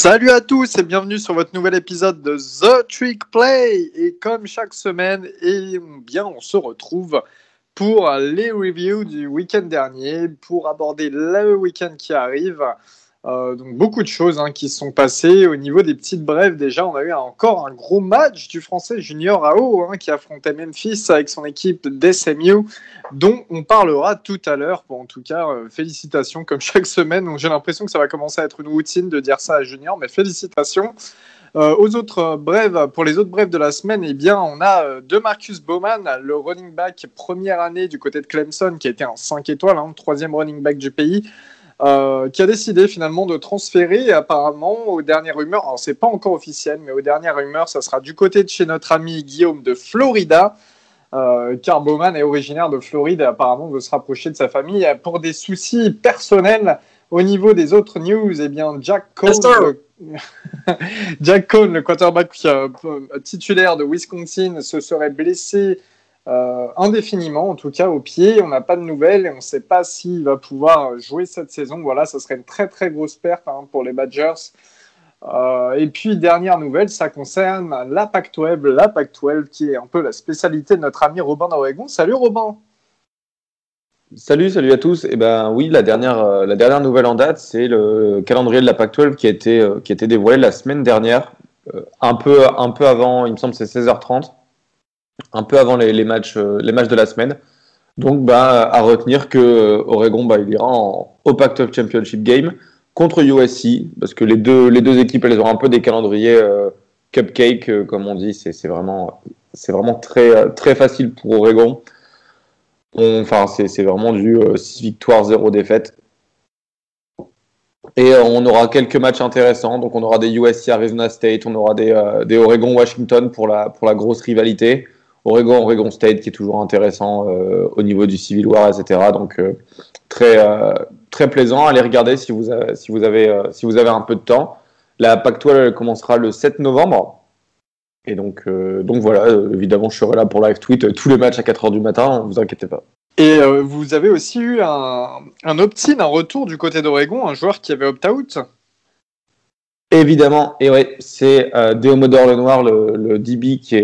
Salut à tous et bienvenue sur votre nouvel épisode de The Trick Play. Et comme chaque semaine, eh bien, on se retrouve pour les reviews du week-end dernier, pour aborder le week-end qui arrive. Donc beaucoup de choses qui se sont passées. Au niveau des petites brèves, déjà, on a eu encore un gros match du Français Junior Ao qui affrontait Memphis avec son équipe d'SMU, dont on parlera tout à l'heure. Bon, en tout cas, félicitations, comme chaque semaine. Donc, j'ai l'impression que ça va commencer à être une routine de dire ça à Junior, mais félicitations. Pour les autres brèves de la semaine, eh bien, on a DeMarcus Bowman, le running back première année du côté de Clemson, qui a été un 5 étoiles, troisième running back du pays. Qui a décidé finalement de transférer apparemment aux dernières rumeurs, alors c'est pas encore officiel, mais aux dernières rumeurs, ça sera du côté de chez notre ami Guillaume de Florida, car Bowman est originaire de Floride et apparemment veut se rapprocher de sa famille pour des soucis personnels. Au niveau des autres news, eh bien Jack Cohn, le quarterback titulaire de Wisconsin, se serait blessé indéfiniment, en tout cas au pied. On n'a pas de nouvelles et on ne sait pas s'il va pouvoir jouer cette saison. Voilà, ça serait une très très grosse perte pour les Badgers. Et puis dernière nouvelle, ça concerne la Pac-12, qui est un peu la spécialité de notre ami Robin d'Oregon. Salut Robin. Salut à tous. Et oui, la dernière nouvelle en date, c'est le calendrier de la Pac-12 qui a été dévoilé la semaine dernière, un peu avant, il me semble, c'est 16h30. Un peu avant les matchs de la semaine. Donc, à retenir que Oregon, il ira au Pac-12 Championship Game contre USC, parce que les deux équipes, elles auront un peu des calendriers cupcake, comme on dit. C'est vraiment très, très facile pour Oregon. C'est vraiment du 6 victoires, 0 défaites. Et on aura quelques matchs intéressants. Donc, on aura des USC Arizona State, on aura des Oregon Washington pour la grosse rivalité. Oregon State qui est toujours intéressant au niveau du Civil War, etc. Donc très plaisant. Allez regarder si vous avez un peu de temps. La Pac-12 commencera le 7 novembre. Et donc voilà, évidemment, je serai là pour live tweet tous les matchs à 4h du matin, ne vous inquiétez pas. Et vous avez aussi eu un opt-in, un retour du côté d'Oregon, un joueur qui avait opt-out. Évidemment, et ouais, c'est Déomodore Lenoir, le DB qui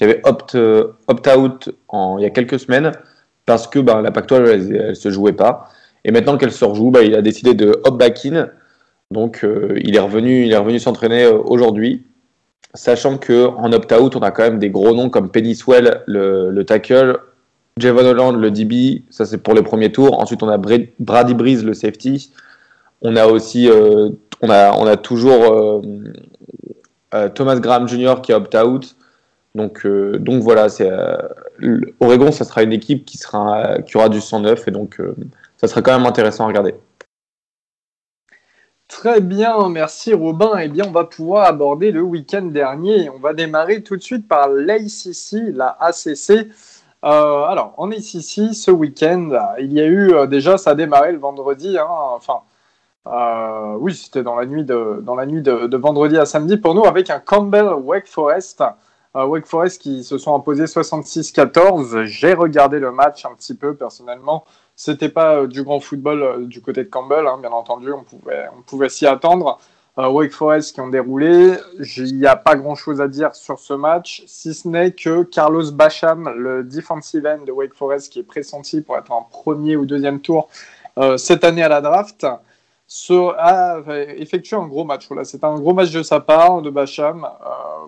avait opt-out il y a quelques semaines parce que la Pac-12 elle se jouait pas, et maintenant qu'elle se rejoue, il a décidé de opt-back-in, donc il est revenu s'entraîner aujourd'hui, sachant que en opt-out on a quand même des gros noms comme Penny Swell, le tackle, Javon Holland, le DB, ça c'est pour les premiers tours. Ensuite on a Brady Breeze, le safety. On a aussi on a toujours Thomas Graham Jr. qui a opt-out. Donc voilà, c'est Oregon, ça sera une équipe qui aura du 109, et donc ça sera quand même intéressant à regarder. Très bien, merci Robin. Eh bien, on va pouvoir aborder le week-end dernier. On va démarrer tout de suite par l'ACC, la ACC. Alors, en ACC, ce week-end, il y a eu déjà, ça a démarré le vendredi, oui, c'était dans la nuit de vendredi à samedi pour nous, avec un Campbell Wake Forest. Wake Forest qui se sont imposés 66-14. J'ai regardé le match un petit peu personnellement. C'était pas du grand football du côté de Campbell, bien entendu. On pouvait s'y attendre. Wake Forest qui ont déroulé. Il n'y a pas grand chose à dire sur ce match, si ce n'est que Carlos Basham, le defensive end de Wake Forest, qui est pressenti pour être en premier ou deuxième tour cette année à la draft, a effectué un gros match. Voilà, c'est un gros match de sa part, de Basham.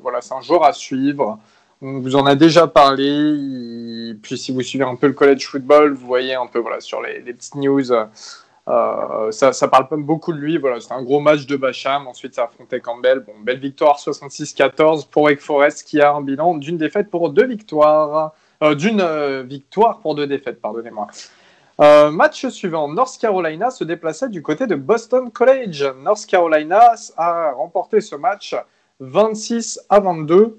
Voilà, c'est un joueur à suivre. On vous en a déjà parlé. Puis si vous suivez un peu le college football, vous voyez un peu voilà, sur les petites news, ça parle pas beaucoup de lui. Voilà, c'est un gros match de Basham. Ensuite, ça affrontait Campbell. Bon, belle victoire, 66-14 pour Wake Forest, qui a un bilan d'une défaite pour deux victoires. D'une victoire pour deux défaites, pardonnez-moi. Match suivant, North Carolina se déplaçait du côté de Boston College. North Carolina a remporté ce match 26-22.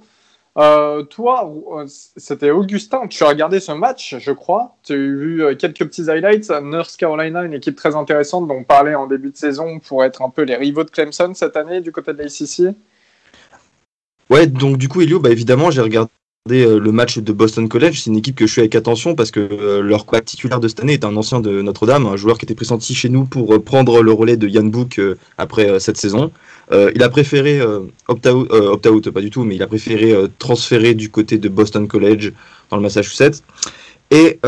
Toi, c'était Augustin, tu as regardé ce match, je crois. Tu as vu quelques petits highlights. North Carolina, une équipe très intéressante dont on parlait en début de saison pour être un peu les rivaux de Clemson cette année du côté de l'ACC. Ouais, donc du coup, Elio, évidemment, j'ai regardé Le match de Boston College, c'est une équipe que je suis avec attention parce que leur quad titulaire de cette année est un ancien de Notre-Dame, un joueur qui était pressenti chez nous pour prendre le relais de Yann Book après cette saison. Il a préféré opt-out, pas du tout, mais il a préféré transférer du côté de Boston College dans le Massachusetts. Et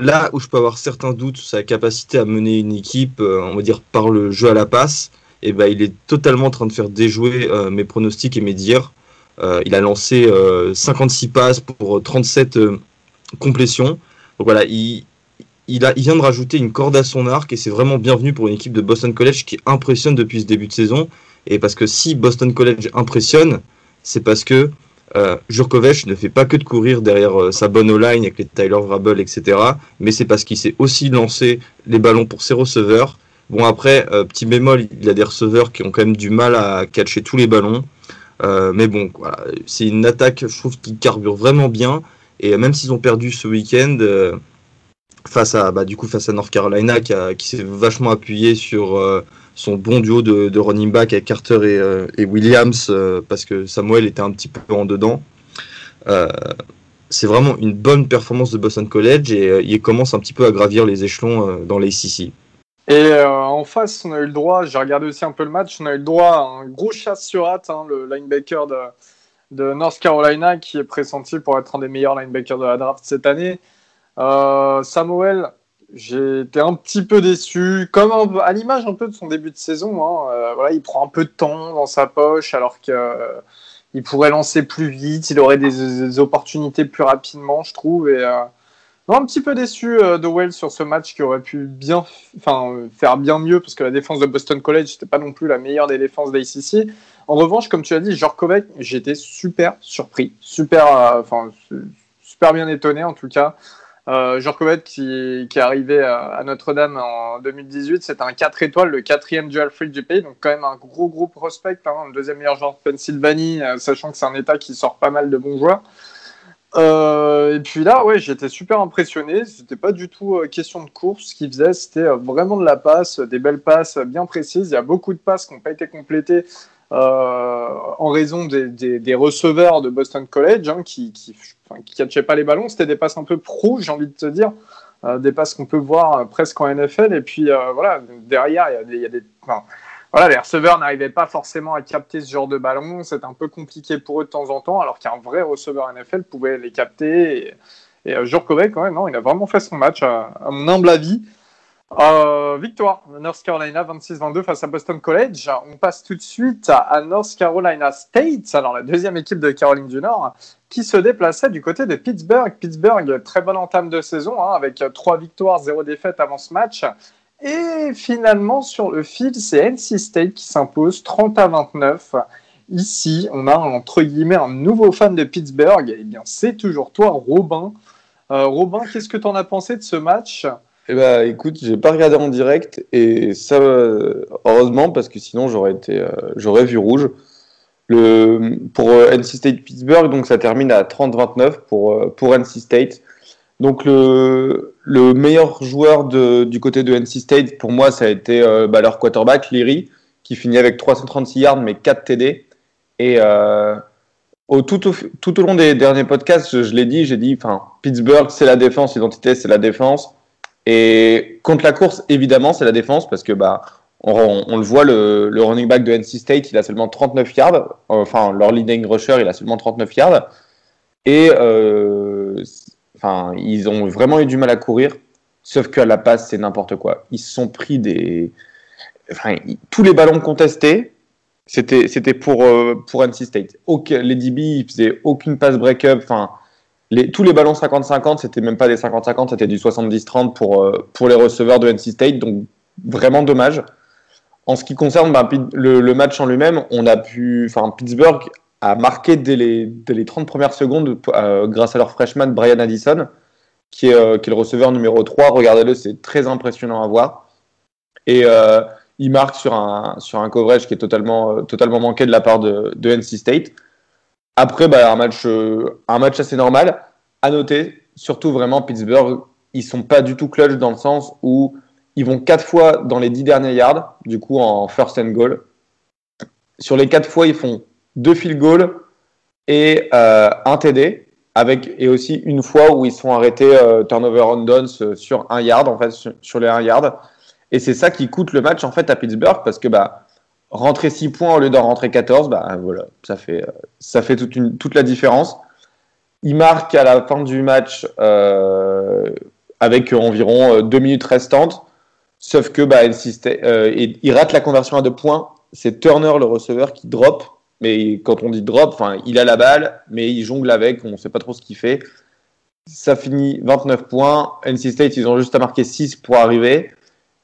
là où je peux avoir certains doutes sur sa capacité à mener une équipe, on va dire par le jeu à la passe, et ben il est totalement en train de faire déjouer mes pronostics et mes dires. Il a lancé 56 passes pour 37 complétions. Donc voilà, il vient de rajouter une corde à son arc et c'est vraiment bienvenu pour une équipe de Boston College qui impressionne depuis ce début de saison. Et parce que si Boston College impressionne, c'est parce que Jurkovec ne fait pas que de courir derrière sa bonne O-line avec les Tyler Vrabel, etc. Mais c'est parce qu'il sait aussi lancer les ballons pour ses receveurs. Bon après, petit bémol, il a des receveurs qui ont quand même du mal à catcher tous les ballons. Mais bon, voilà, c'est une attaque, je trouve, qui carbure vraiment bien. Et même s'ils ont perdu ce week-end face à North Carolina, qui s'est vachement appuyé sur son bon duo de running back avec Carter et Williams, parce que Samuel était un petit peu en dedans. C'est vraiment une bonne performance de Boston College et il commence un petit peu à gravir les échelons dans l'ACC. Et en face, on a eu le droit, j'ai regardé aussi un peu le match, on a eu le droit à un gros chasse sur rate, le linebacker de North Carolina qui est pressenti pour être un des meilleurs linebackers de la draft cette année. Samuel, j'ai été un petit peu déçu, à l'image un peu de son début de saison. Il prend un peu de temps dans sa poche alors qu'il pourrait lancer plus vite, il aurait des opportunités plus rapidement, je trouve, et... Non, un petit peu déçu de Wells sur ce match qui aurait pu faire bien mieux parce que la défense de Boston College n'était pas non plus la meilleure des défenses d'ACC. En revanche, comme tu as dit, Jurkovec, j'étais super surpris, super bien étonné en tout cas. Jurkovec qui est arrivé à Notre-Dame en 2018, c'était un 4 étoiles, le 4e dual free du pays, donc quand même un gros prospect, le deuxième meilleur joueur de Pennsylvanie, sachant que c'est un état qui sort pas mal de bons joueurs. Et puis là, j'étais super impressionné. C'était pas du tout question de course. Ce qu'il faisait, c'était vraiment de la passe, des belles passes bien précises. Il y a beaucoup de passes qui n'ont pas été complétées en raison des receveurs de Boston College qui catchaient pas les ballons. C'était des passes un peu pro, j'ai envie de te dire, des passes qu'on peut voir presque en NFL. Et puis derrière, les receveurs n'arrivaient pas forcément à capter ce genre de ballon. C'était un peu compliqué pour eux de temps en temps, alors qu'un vrai receveur NFL pouvait les capter. Et Jurkovec, il a vraiment fait son match, à mon humble avis. Victoire, North Carolina 26-22 face à Boston College. On passe tout de suite à North Carolina State, alors la deuxième équipe de Caroline du Nord, qui se déplaçait du côté de Pittsburgh. Pittsburgh, très bonne entame de saison, avec 3 victoires, 0 défaite avant ce match. Et finalement, sur le fil, c'est NC State qui s'impose 30-29. Ici, on a entre guillemets un nouveau fan de Pittsburgh. Eh bien, c'est toujours toi, Robin. Robin, qu'est-ce que tu en as pensé de ce match ? Eh bien, écoute, je n'ai pas regardé en direct. Et ça, heureusement, parce que sinon, j'aurais vu rouge. Pour NC State-Pittsburgh, donc ça termine à 30-29 pour NC State. Donc le meilleur joueur du côté de NC State, pour moi, ça a été leur quarterback, Leary, qui finit avec 336 yards, mais 4 TD. Et tout au long des derniers podcasts, je l'ai dit, Pittsburgh, c'est la défense, l'identité, c'est la défense. Et contre la course, évidemment, c'est la défense, parce que on le voit, le running back de NC State, il a seulement 39 yards. Leur leading rusher, il a seulement 39 yards. Et... ils ont vraiment eu du mal à courir, sauf qu'à la passe, c'est n'importe quoi. Ils se sont pris tous les ballons contestés, c'était pour NC State. Les DB, ils faisaient aucune passe break-up. Tous les ballons 50-50, c'était même pas des 50-50, c'était du 70-30 pour les receveurs de NC State. Donc, vraiment dommage. En ce qui concerne le match en lui-même, Pittsburgh a marqué dès les 30 premières secondes grâce à leur freshman Brian Addison, qui est le receveur numéro 3. Regardez-le, c'est très impressionnant à voir. Et il marque sur un coverage qui est totalement manqué de la part de NC State. Après, un match assez normal. À noter, surtout vraiment, Pittsburgh, ils sont pas du tout clutch dans le sens où ils vont 4 fois dans les 10 derniers yards, du coup en first and goal. Sur les 4 fois, ils font 2 field goals, et un TD, et aussi une fois où ils sont arrêtés turnover on downs sur un yard, en fait, sur les 1 yard. Et c'est ça qui coûte le match, en fait, à Pittsburgh, parce que rentrer 6 points au lieu d'en rentrer 14, voilà, ça fait toute la différence. Ils marquent à la fin du match avec environ 2 minutes restantes, sauf que ils ratent la conversion à 2 points. C'est Turner, le receveur, qui drop. Mais quand on dit drop, il a la balle, mais il jongle avec, on ne sait pas trop ce qu'il fait. Ça finit 29 points. NC State, ils ont juste à marquer 6 pour arriver.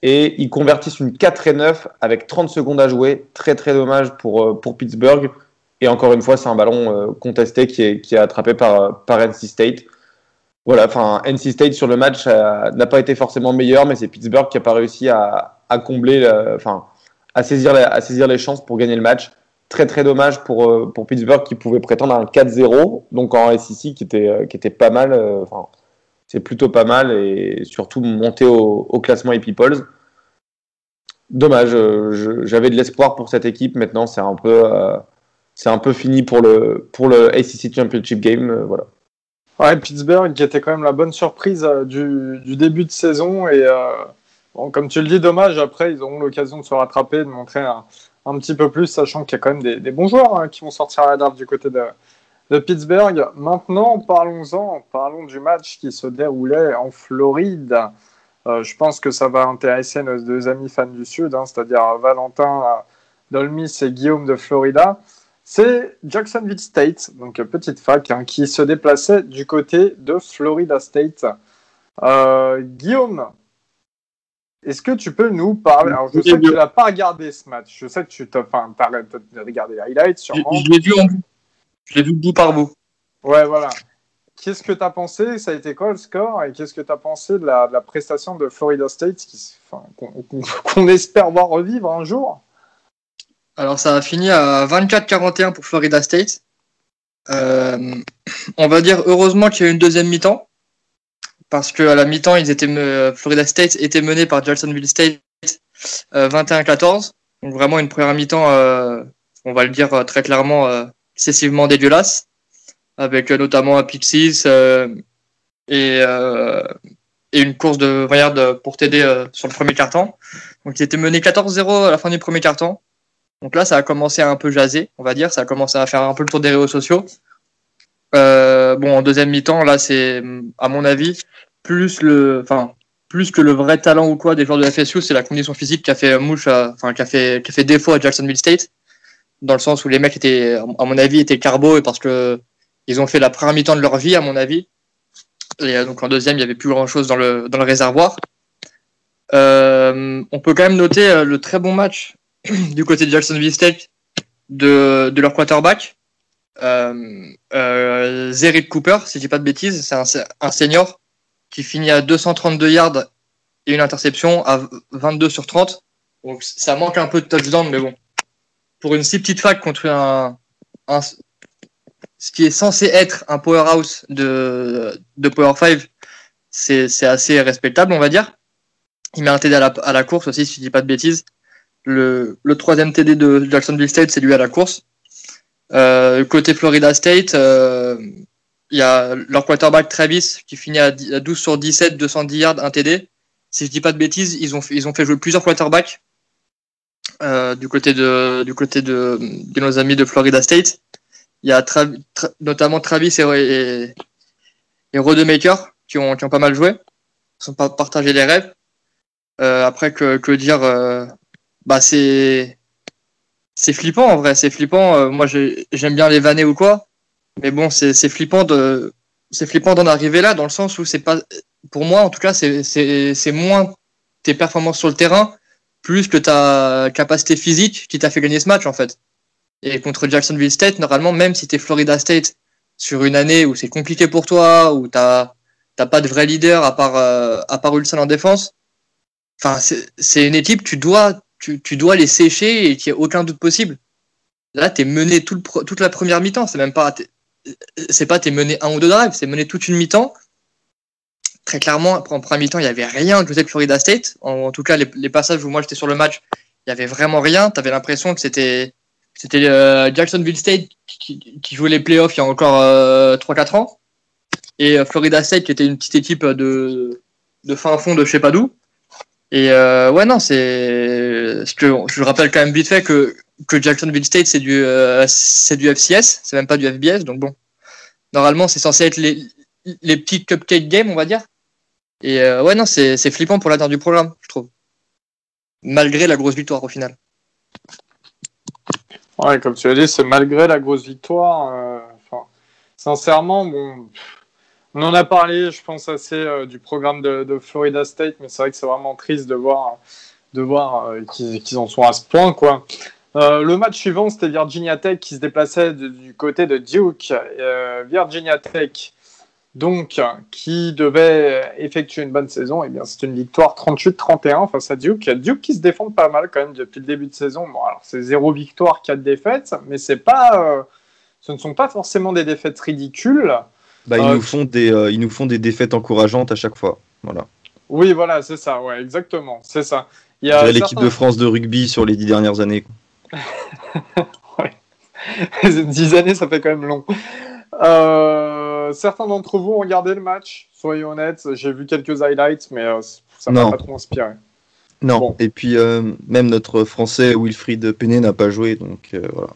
Et ils convertissent une 4-9 avec 30 secondes à jouer. Très, très dommage pour Pittsburgh. Et encore une fois, c'est un ballon contesté qui est attrapé par NC State. Voilà, NC State sur le match n'a pas été forcément meilleur, mais c'est Pittsburgh qui n'a pas réussi à combler, à saisir les chances pour gagner le match. Très très dommage pour Pittsburgh qui pouvait prétendre à un 4-0, donc en SEC qui était pas mal, c'est plutôt pas mal, et surtout monter au classement AP Polls. Dommage, j'avais de l'espoir pour cette équipe, maintenant c'est un peu fini pour le ACC Championship Game, voilà. Ouais, Pittsburgh qui était quand même la bonne surprise du début de saison, et bon, comme tu le dis, dommage, après ils auront l'occasion de se rattraper, de montrer un petit peu plus, sachant qu'il y a quand même des bons joueurs qui vont sortir à la draft du côté de Pittsburgh. Maintenant, parlons du match qui se déroulait en Floride. Je pense que ça va intéresser nos deux amis fans du Sud, c'est-à-dire Valentin Dolmis et Guillaume de Florida. C'est Jacksonville State, donc petite fac, qui se déplaçait du côté de Florida State. Guillaume, est-ce que tu peux nous parler? Alors, je sais que tu l'as pas regardé ce match. Je sais que tu t'arrêtes de regarder les highlights, sûrement. Je l'ai vu en bout. Je l'ai vu bout par bout. Ouais, voilà. Qu'est-ce que tu as pensé? Ça a été quoi le score? Et qu'est-ce que tu as pensé de la prestation de Florida State qu'on espère voir revivre un jour? Alors, ça a fini à 24-41 pour Florida State. On va dire heureusement qu'il y a eu une deuxième mi-temps. Parce qu'à la mi-temps, Florida State était menée par Jacksonville State 21-14. Donc vraiment une première mi-temps, on va le dire très clairement, excessivement dégueulasse, avec notamment un pick six et une course de 20 yards pour TD sur le premier quart-temps. Donc ils étaient menés 14-0 à la fin du premier quart-temps. Donc là, ça a commencé à un peu jaser, on va dire. Ça a commencé à faire un peu le tour des réseaux sociaux. En deuxième mi-temps, là, c'est, à mon avis, plus que le vrai talent ou quoi des joueurs de FSU, c'est la condition physique qui a fait mouche, qui a fait défaut à Jacksonville State, dans le sens où les mecs étaient, à mon avis, carbo, et parce que ils ont fait la première mi-temps de leur vie, à mon avis. Et donc, en deuxième, il y avait plus grand chose dans le réservoir. On peut quand même noter le très bon match du côté de Jacksonville State de leur quarterback. Zerick Cooper, si je dis pas de bêtises, c'est un senior qui finit à 232 yards et une interception à 22/30. Donc ça manque un peu de touchdown, mais bon, pour une si petite fac contre ce qui est censé être un powerhouse de Power 5, c'est assez respectable, on va dire. Il met un TD à la course aussi, si je dis pas de bêtises. Le troisième TD de Jacksonville State, c'est lui à la course. Côté Florida State, il y a leur quarterback Travis qui finit à 12/17, 210 yards, 1 TD. Si je dis pas de bêtises, ils ont fait jouer plusieurs quarterbacks du côté de nos amis de Florida State. Il y a notamment Travis et Rodemaker qui ont pas mal joué, ils ont partagé les rêves. Après que dire, c'est flippant, en vrai, c'est flippant. Moi, j'aime bien les vanner ou quoi, mais bon, c'est flippant d'en arriver là, dans le sens où c'est pas, pour moi en tout cas, c'est moins tes performances sur le terrain plus que ta capacité physique qui t'a fait gagner ce match, en fait. Et contre Jacksonville State, normalement, même si t'es Florida State sur une année où c'est compliqué pour toi, où t'as pas de vrai leader à part Wilson en défense, enfin c'est une équipe, tu dois les sécher et qu'il n'y a aucun doute possible. Là, tu es mené toute la première mi-temps. C'est pas tu es mené un ou deux drives, c'est mené toute une mi-temps. Très clairement, en première mi-temps, il n'y avait rien du côté de Florida State. En tout cas, les passages où moi j'étais sur le match, il n'y avait vraiment rien. Tu avais l'impression que c'était C'était Jacksonville State qui jouait les playoffs il y a encore 3-4 ans. Et Florida State qui était une petite équipe de fin fond de je sais pas d'où. Et ouais, non, c'est. Je rappelle quand même vite fait que Jacksonville State, c'est du FCS, c'est même pas du FBS. Donc bon, normalement, c'est censé être les petits cupcake games, on va dire. Et ouais, non, c'est flippant pour l'avenir du programme, je trouve. Malgré la grosse victoire au final. Ouais, comme tu l'as dit, c'est malgré la grosse victoire. Sincèrement, bon. On en a parlé, je pense, assez du programme de Florida State, mais c'est vrai que c'est vraiment triste de voir qu'ils en sont à ce point, quoi. Le match suivant, c'était Virginia Tech qui se déplaçait du côté de Duke. Virginia Tech, donc, qui devait effectuer une bonne saison, et bien c'est une victoire 38-31 face à Duke. Duke qui se défend pas mal quand même depuis le début de saison. Bon, alors c'est 0 victoire, 4 défaites, mais c'est pas, ce ne sont pas forcément des défaites ridicules. Bah, ils nous font des défaites encourageantes à chaque fois. Voilà. Oui, voilà, c'est ça. Ouais, exactement. C'est ça. Il y a certains... l'équipe de France de rugby sur les 10 dernières années. Ouais. 10 années, ça fait quand même long. Certains d'entre vous ont regardé le match, soyez honnêtes. J'ai vu quelques highlights, mais ça m'a pas trop inspiré. Non, bon. Et puis même notre Français Wilfried Penney n'a pas joué, donc voilà.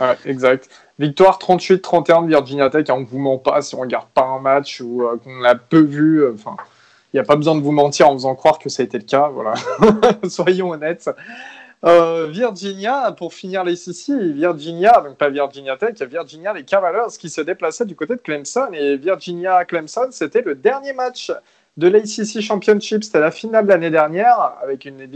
Ouais, exact. Victoire 38-31 de Virginia Tech. On ne vous ment pas si on ne regarde pas un match ou qu'on l'a peu vu. Il n'y a pas besoin de vous mentir en faisant croire que ça a été le cas. Voilà. Soyons honnêtes. Virginia, pour finir les CC, Virginia, donc pas Virginia Tech, Virginia, les Cavaliers qui se déplaçaient du côté de Clemson. Et Virginia-Clemson, c'était le dernier match de l'ACC Championship, c'était la finale de l'année dernière, avec une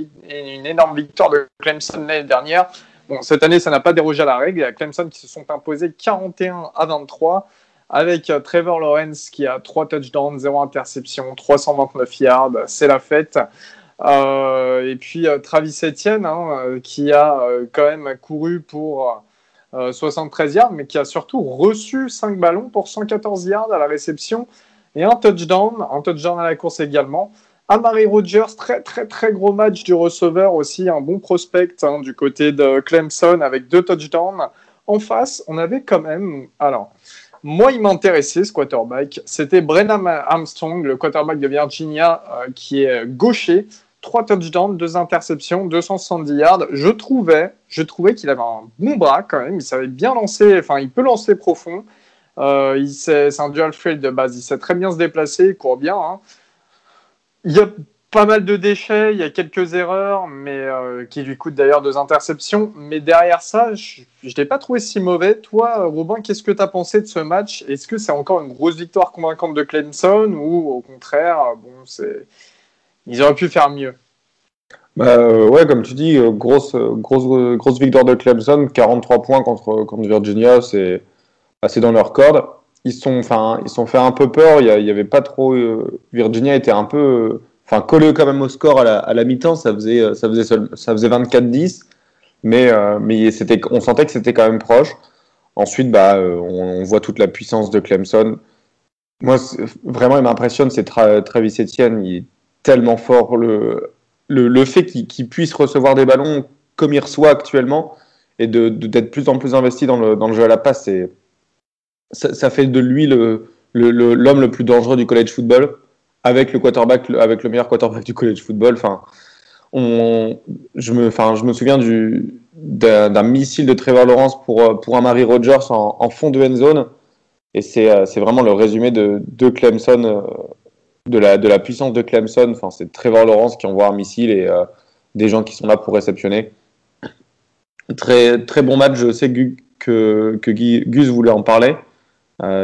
énorme victoire de Clemson l'année dernière. Bon, cette année, ça n'a pas dérogé à la règle. Il y a Clemson qui se sont imposés 41-23 avec Trevor Lawrence qui a 3 touchdowns, 0 interception, 329 yards. C'est la fête. Et puis Travis Etienne qui a quand même couru pour 73 yards, mais qui a surtout reçu 5 ballons pour 114 yards à la réception et un touchdown à la course également. Amari Rodgers, très très très gros match du receveur aussi, un bon prospect du côté de Clemson avec 2 touchdowns. En face, on avait quand même... Alors, moi, il m'intéressait ce quarterback. C'était Brennan Armstrong, le quarterback de Virginia, qui est gaucher. 3 touchdowns, 2 interceptions, 270 yards. Je trouvais qu'il avait un bon bras quand même. Il savait bien lancer, enfin, il peut lancer profond. C'est un dual threat de base. Il sait très bien se déplacer, il court bien, hein. Il y a pas mal de déchets, il y a quelques erreurs, mais qui lui coûtent d'ailleurs 2 interceptions. Mais derrière ça, je ne l'ai pas trouvé si mauvais. Toi, Robin, qu'est-ce que tu as pensé de ce match ? Est-ce que c'est encore une grosse victoire convaincante de Clemson ou au contraire, ils auraient pu faire mieux ? Ouais, comme tu dis, grosse victoire de Clemson, 43 points contre Virginia, c'est passé dans leur corde. Ils se sont fait un peu peur. Il y avait pas trop. Virginia était un peu, collé quand même au score à la mi-temps. Ça faisait 24-10, mais c'était, on sentait que c'était quand même proche. Ensuite, on voit toute la puissance de Clemson. Moi, vraiment, il m'impressionne, c'est Travis Etienne. Il est tellement fort. Le fait qu'il puisse recevoir des ballons comme il reçoit actuellement et d'être de plus en plus investi dans le jeu à la passe, c'est... Ça fait de lui l'homme le plus dangereux du college football, avec le meilleur quarterback du college football. Je me souviens d'un missile de Trevor Lawrence pour Amari Rodgers en fond de end zone, et c'est vraiment le résumé de Clemson, de la puissance de Clemson. C'est Trevor Lawrence qui envoie un missile et des gens qui sont là pour réceptionner. Très très bon match. Je sais que Gus voulait en parler.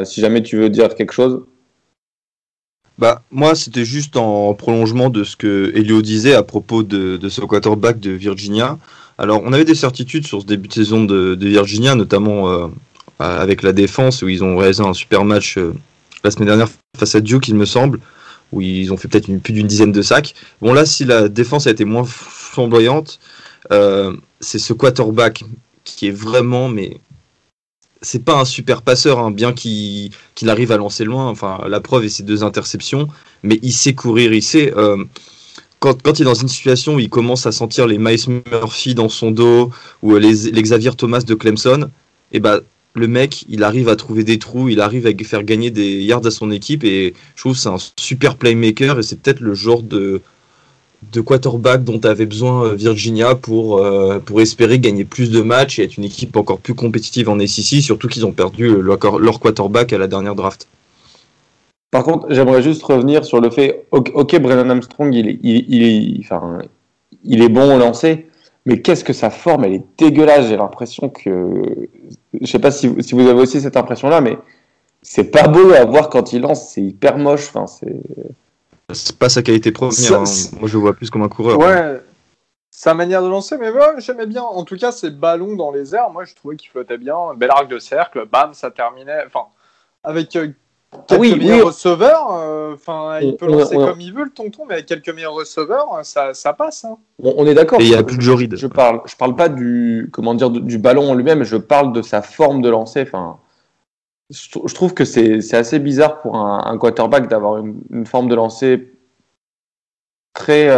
Si jamais tu veux dire quelque chose. Moi, c'était juste en prolongement de ce que Elio disait à propos de ce quarterback de Virginia. Alors, on avait des certitudes sur ce début de saison de Virginia, notamment avec la défense, où ils ont réalisé un super match la semaine dernière face à Duke, il me semble, où ils ont fait peut-être plus d'une dizaine de sacs. Bon, là, si la défense a été moins flamboyante, c'est ce quarterback qui est vraiment... mais c'est pas un super passeur, hein, bien qu'il arrive à lancer loin. La preuve est ses 2 interceptions, mais il sait courir, il sait quand il est dans une situation où il commence à sentir les Miles Murphy dans son dos ou les Xavier Thomas de Clemson, et bah, le mec, il arrive à trouver des trous, il arrive à faire gagner des yards à son équipe, et je trouve que c'est un super playmaker, et c'est peut-être le genre de quarterback dont avait besoin Virginia pour espérer gagner plus de matchs et être une équipe encore plus compétitive en ACC, surtout qu'ils ont perdu leur quarterback à la dernière draft. Par contre, j'aimerais juste revenir sur le fait, ok, Brennan Armstrong, il est bon au lancer, mais qu'est-ce que sa forme, elle est dégueulasse. J'ai l'impression que, je sais pas si vous avez aussi cette impression-là, mais c'est pas beau à voir quand il lance, c'est hyper moche, enfin c'est... C'est pas sa qualité première, hein. Moi je le vois plus comme un coureur. Ouais, hein. Sa manière de lancer, mais ouais, j'aimais bien. En tout cas, ses ballons dans les airs, moi je trouvais qu'il flottait bien. Bel arc de cercle, bam, ça terminait. Enfin, avec quelques meilleurs receveurs, il peut lancer comme il veut le tonton, mais avec quelques meilleurs receveurs, ça passe. Hein. On est d'accord. Et il n'y a plus de Joride. Je parle pas du ballon en lui-même, je parle de sa forme de lancer, enfin... Je trouve que c'est assez bizarre pour un quarterback d'avoir une forme de lancer très...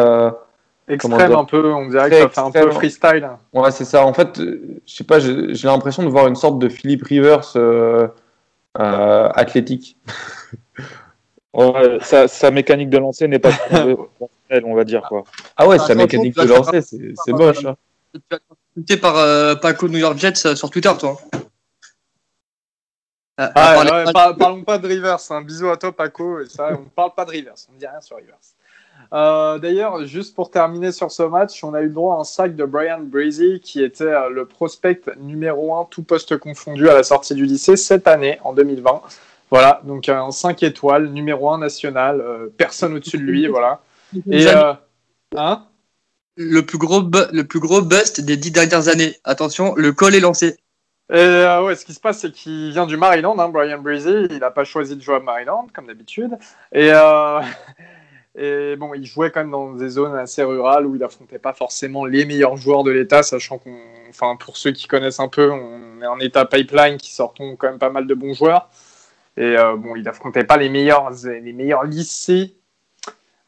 extrême un peu, on dirait que ça fait un peu freestyle. Ouais, c'est ça. En fait, je sais pas, j'ai l'impression de voir une sorte de Philip Rivers athlétique. Ouais, sa mécanique de lancer n'est pas on va dire. Quoi. Ah ouais, sa mécanique de lancer, c'est moche. Tu as été par Paco New York Jets sur Twitter, toi. Parlons pas de Rivers, un bisou à toi Paco, et ça, on ne parle pas de Rivers, on ne dit rien sur Rivers. D'ailleurs, juste pour terminer sur ce match, on a eu droit à un sac de Brian Breezy qui était le prospect numéro 1, tout poste confondu à la sortie du lycée cette année, en 2020. Voilà, donc en 5 étoiles, numéro 1 national, personne au-dessus de lui, voilà. Et, le plus gros bust des 10 dernières années, attention, le col est lancé. Et ce qui se passe, c'est qu'il vient du Maryland, hein, Brian Breezy, il n'a pas choisi de jouer à Maryland, comme d'habitude, et bon, il jouait quand même dans des zones assez rurales où il affrontait pas forcément les meilleurs joueurs de l'État, sachant qu'on, enfin, pour ceux qui connaissent un peu, on est en État pipeline qui sortons quand même pas mal de bons joueurs, et bon, il affrontait pas les meilleurs lycées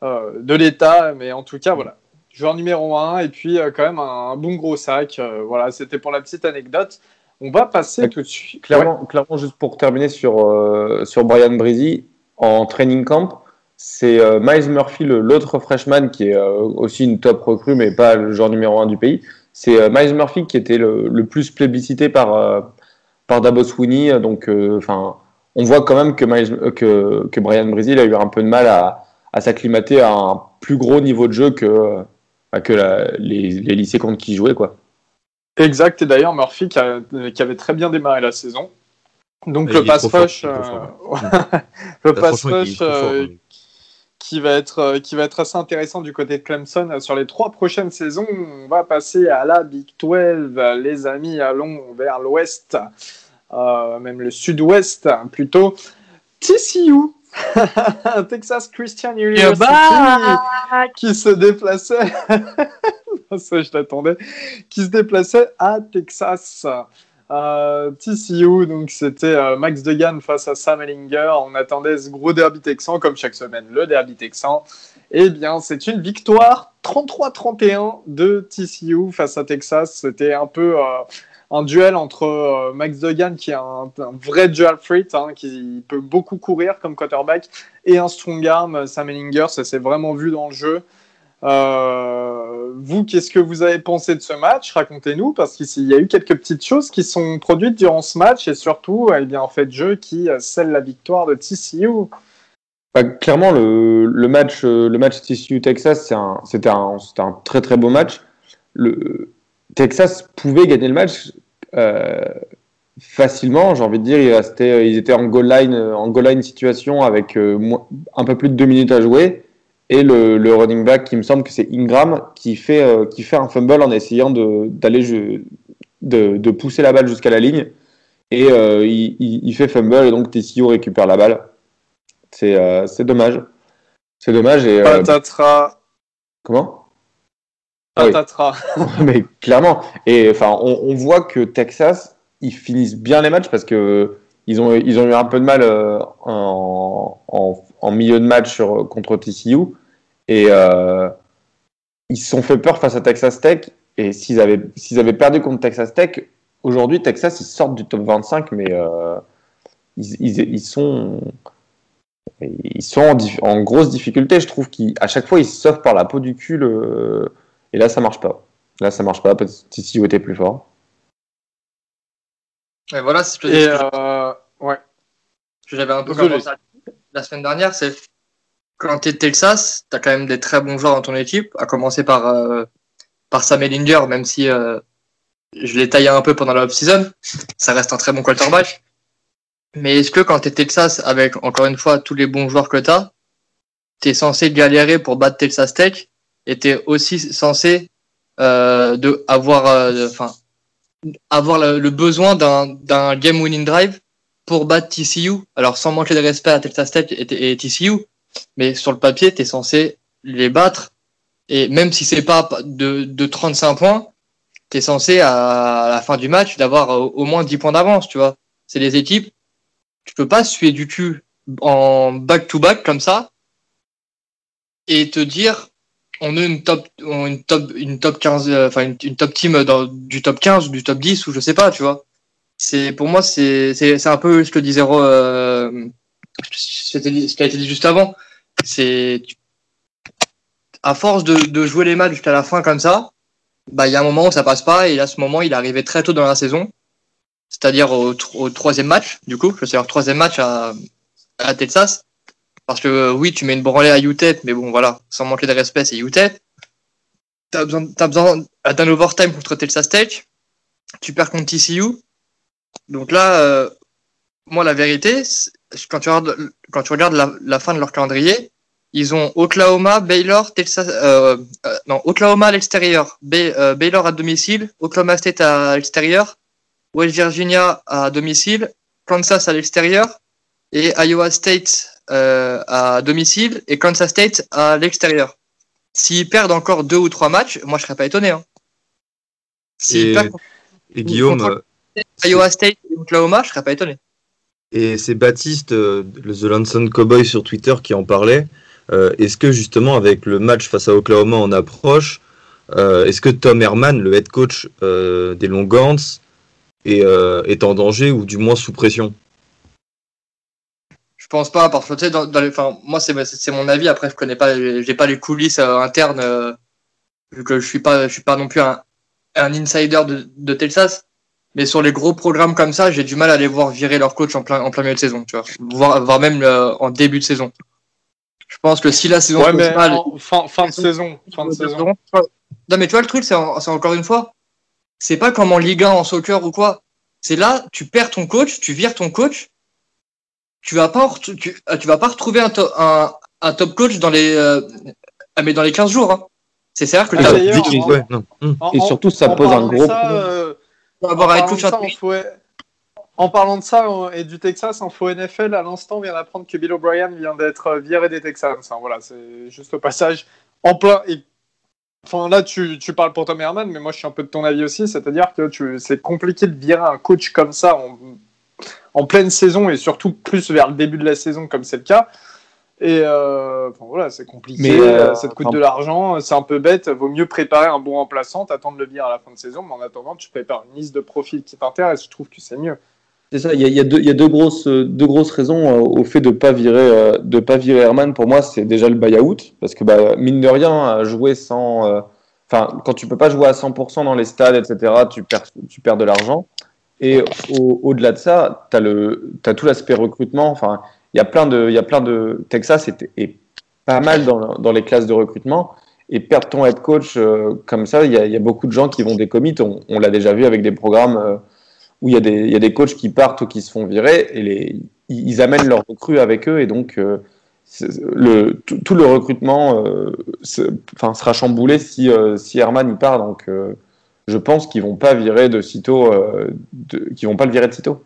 de l'État, mais en tout cas, voilà. Joueur numéro 1, et puis quand même un bon gros sac, voilà, c'était pour la petite anecdote. On va passer tout de suite. Clairement, juste pour terminer sur Brian Breezy, en training camp, c'est Miles Murphy, l'autre freshman, qui est aussi une top recrue, mais pas le genre numéro 1 du pays. C'est Miles Murphy qui était le plus plébiscité par Dabo Swinney. Donc, on voit quand même que Brian Breezy a eu un peu de mal à s'acclimater à un plus gros niveau de jeu que les lycées contre qui il jouait, quoi. Exact, et d'ailleurs Murphy qui avait très bien démarré la saison. Donc le pass rush qui va être assez intéressant du côté de Clemson sur les 3 prochaines saisons. On va passer à la Big 12, les amis, allons vers l'ouest, même le sud-ouest plutôt. TCU Texas Christian University qui se déplaçait ça je l'attendais, qui se déplaçait à Texas. TCU, donc c'était Max Duggan face à Sam Ellinger. On attendait ce gros derby texan, comme chaque semaine, le derby texan. Eh bien, c'est une victoire 33-31 de TCU face à Texas. C'était un peu un duel entre Max Duggan, qui est un vrai dual threat, hein, qui peut beaucoup courir comme quarterback, et un strong arm, Sam Ellinger. Ça s'est vraiment vu dans le jeu. Vous, qu'est-ce que vous avez pensé de ce match? Racontez-nous, parce qu'il y a eu quelques petites choses qui sont produites durant ce match et surtout, eh bien, en fait, jeu qui scelle la victoire de TCU. Bah, clairement, le match TCU-Texas, c'était un très très beau match. Le Texas pouvait gagner le match facilement, j'ai envie de dire. Ils étaient en goal line situation avec un peu plus de 2 minutes à jouer. Et le running back, qui me semble que c'est Ingram, qui fait un fumble en essayant de pousser la balle jusqu'à la ligne. Et il fait fumble, et donc TCU récupère la balle. C'est dommage. C'est dommage. Et, patatras. Comment ? Patatras. Ah oui. Mais clairement. Et on voit que Texas, ils finissent bien les matchs parce que. Ils ont eu un peu de mal en milieu de match contre TCU. Et ils se sont fait peur face à Texas Tech, et s'ils avaient perdu contre Texas Tech, aujourd'hui Texas ils sortent du top 25, mais ils sont en grosse difficulté. Je trouve qu'à chaque fois ils se sauvent par la peau du cul, et là ça marche pas. Là ça marche pas parce que si vous étiez plus fort. Et voilà, c'est ce que j'avais un peu commencé la semaine dernière, c'est quand t'es Texas, t'as quand même des très bons joueurs dans ton équipe, à commencer par Sam Ellinger, même si je l'ai taillé un peu pendant la off-season, ça reste un très bon quarterback. Mais est-ce que quand t'es Texas, avec encore une fois tous les bons joueurs que t'as, t'es censé galérer pour battre Texas Tech, et t'es aussi censé avoir le besoin d'un game winning drive pour battre TCU, alors sans manquer de respect à Texas Tech et TCU, mais sur le papier, t'es censé les battre, et même si c'est pas de 35 points, t'es censé à la fin du match d'avoir au moins 10 points d'avance, tu vois. C'est les équipes, tu peux pas suer du cul en back-to-back comme ça et te dire on a une top team du top 15, du top 10 ou je sais pas, tu vois. C'est pour moi c'est un peu ce que disait ce qui a été dit juste avant. C'est à force de jouer les matchs jusqu'à la fin comme ça, bah il y a un moment où ça passe pas, et à ce moment il est arrivé très tôt dans la saison, c'est-à-dire au troisième match du coup, c'est leur troisième match à Texas, parce que oui tu mets une branlée à UTEP, mais bon voilà, sans manquer de respect c'est UTEP. T'as besoin d'un overtime contre Texas Tech, tu perds contre TCU. Donc là, moi la vérité, quand tu regardes la fin de leur calendrier, ils ont Oklahoma, Baylor, Texas, Oklahoma à l'extérieur, Baylor à domicile, Oklahoma State à l'extérieur, West Virginia à domicile, Kansas à l'extérieur et Iowa State à domicile et Kansas State à l'extérieur. S'ils perdent encore 2 ou 3 matchs, moi je serais pas étonné. Hein. Et Guillaume, Iowa State et Oklahoma, je serais pas étonné. Et c'est Baptiste, le The Lonesome Cowboy sur Twitter, qui en parlait. Est-ce que justement, avec le match face à Oklahoma en approche, est-ce que Tom Herman, le head coach des Longhorns, est en danger ou du moins sous pression ? Je pense pas, parce que tu sais, moi c'est mon avis. Après, j'ai pas les coulisses internes, vu que je suis pas non plus un insider de Texas. Mais sur les gros programmes comme ça, j'ai du mal à les voir virer leur coach en plein milieu de saison, tu vois, voire même en début de saison. Je pense que si la saison se passe mal, fin de saison. Non mais tu vois le truc, c'est encore une fois, c'est pas comme en Ligue 1 en soccer ou quoi. C'est là, tu perds ton coach, tu vires ton coach, tu vas pas retrouver un top coach dans les 15 jours. Hein. C'est clair que et surtout ça pose un gros problème. En parlant de ça et du Texas, Info NFL à l'instant vient d'apprendre que Bill O'Brien vient d'être viré des Texans. Enfin, voilà, c'est juste au passage. En plein. Enfin, là, tu parles pour Tom Herman, mais moi, je suis un peu de ton avis aussi. C'est-à-dire que c'est compliqué de virer un coach comme ça en pleine saison, et surtout plus vers le début de la saison, comme c'est le cas. Et voilà, c'est compliqué, ça te coûte de l'argent, c'est un peu bête, vaut mieux préparer un bon remplaçant, t'attendre le bien à la fin de saison, mais en attendant, tu prépares une liste de profils qui t'intéresse, je trouve que c'est mieux. C'est ça, il y a deux grosses raisons au fait de ne pas virer Herman. Pour moi, c'est déjà le buy-out, parce que mine de rien, jouer sans... Enfin, quand tu peux pas jouer à 100% dans les stades, etc., tu perds de l'argent. Et au-delà de ça, t'as tout l'aspect recrutement, enfin... Il y a plein de Texas est pas mal dans les classes de recrutement, et perdre ton head coach comme ça, il y a beaucoup de gens qui vont des commits. On l'a déjà vu avec des programmes où il y a des coachs qui partent ou qui se font virer, et ils amènent leurs recrues avec eux, et donc tout le recrutement sera chamboulé si Herman y part. Donc je pense qu'ils vont pas virer de sitôt, qu'ils vont pas le virer de sitôt.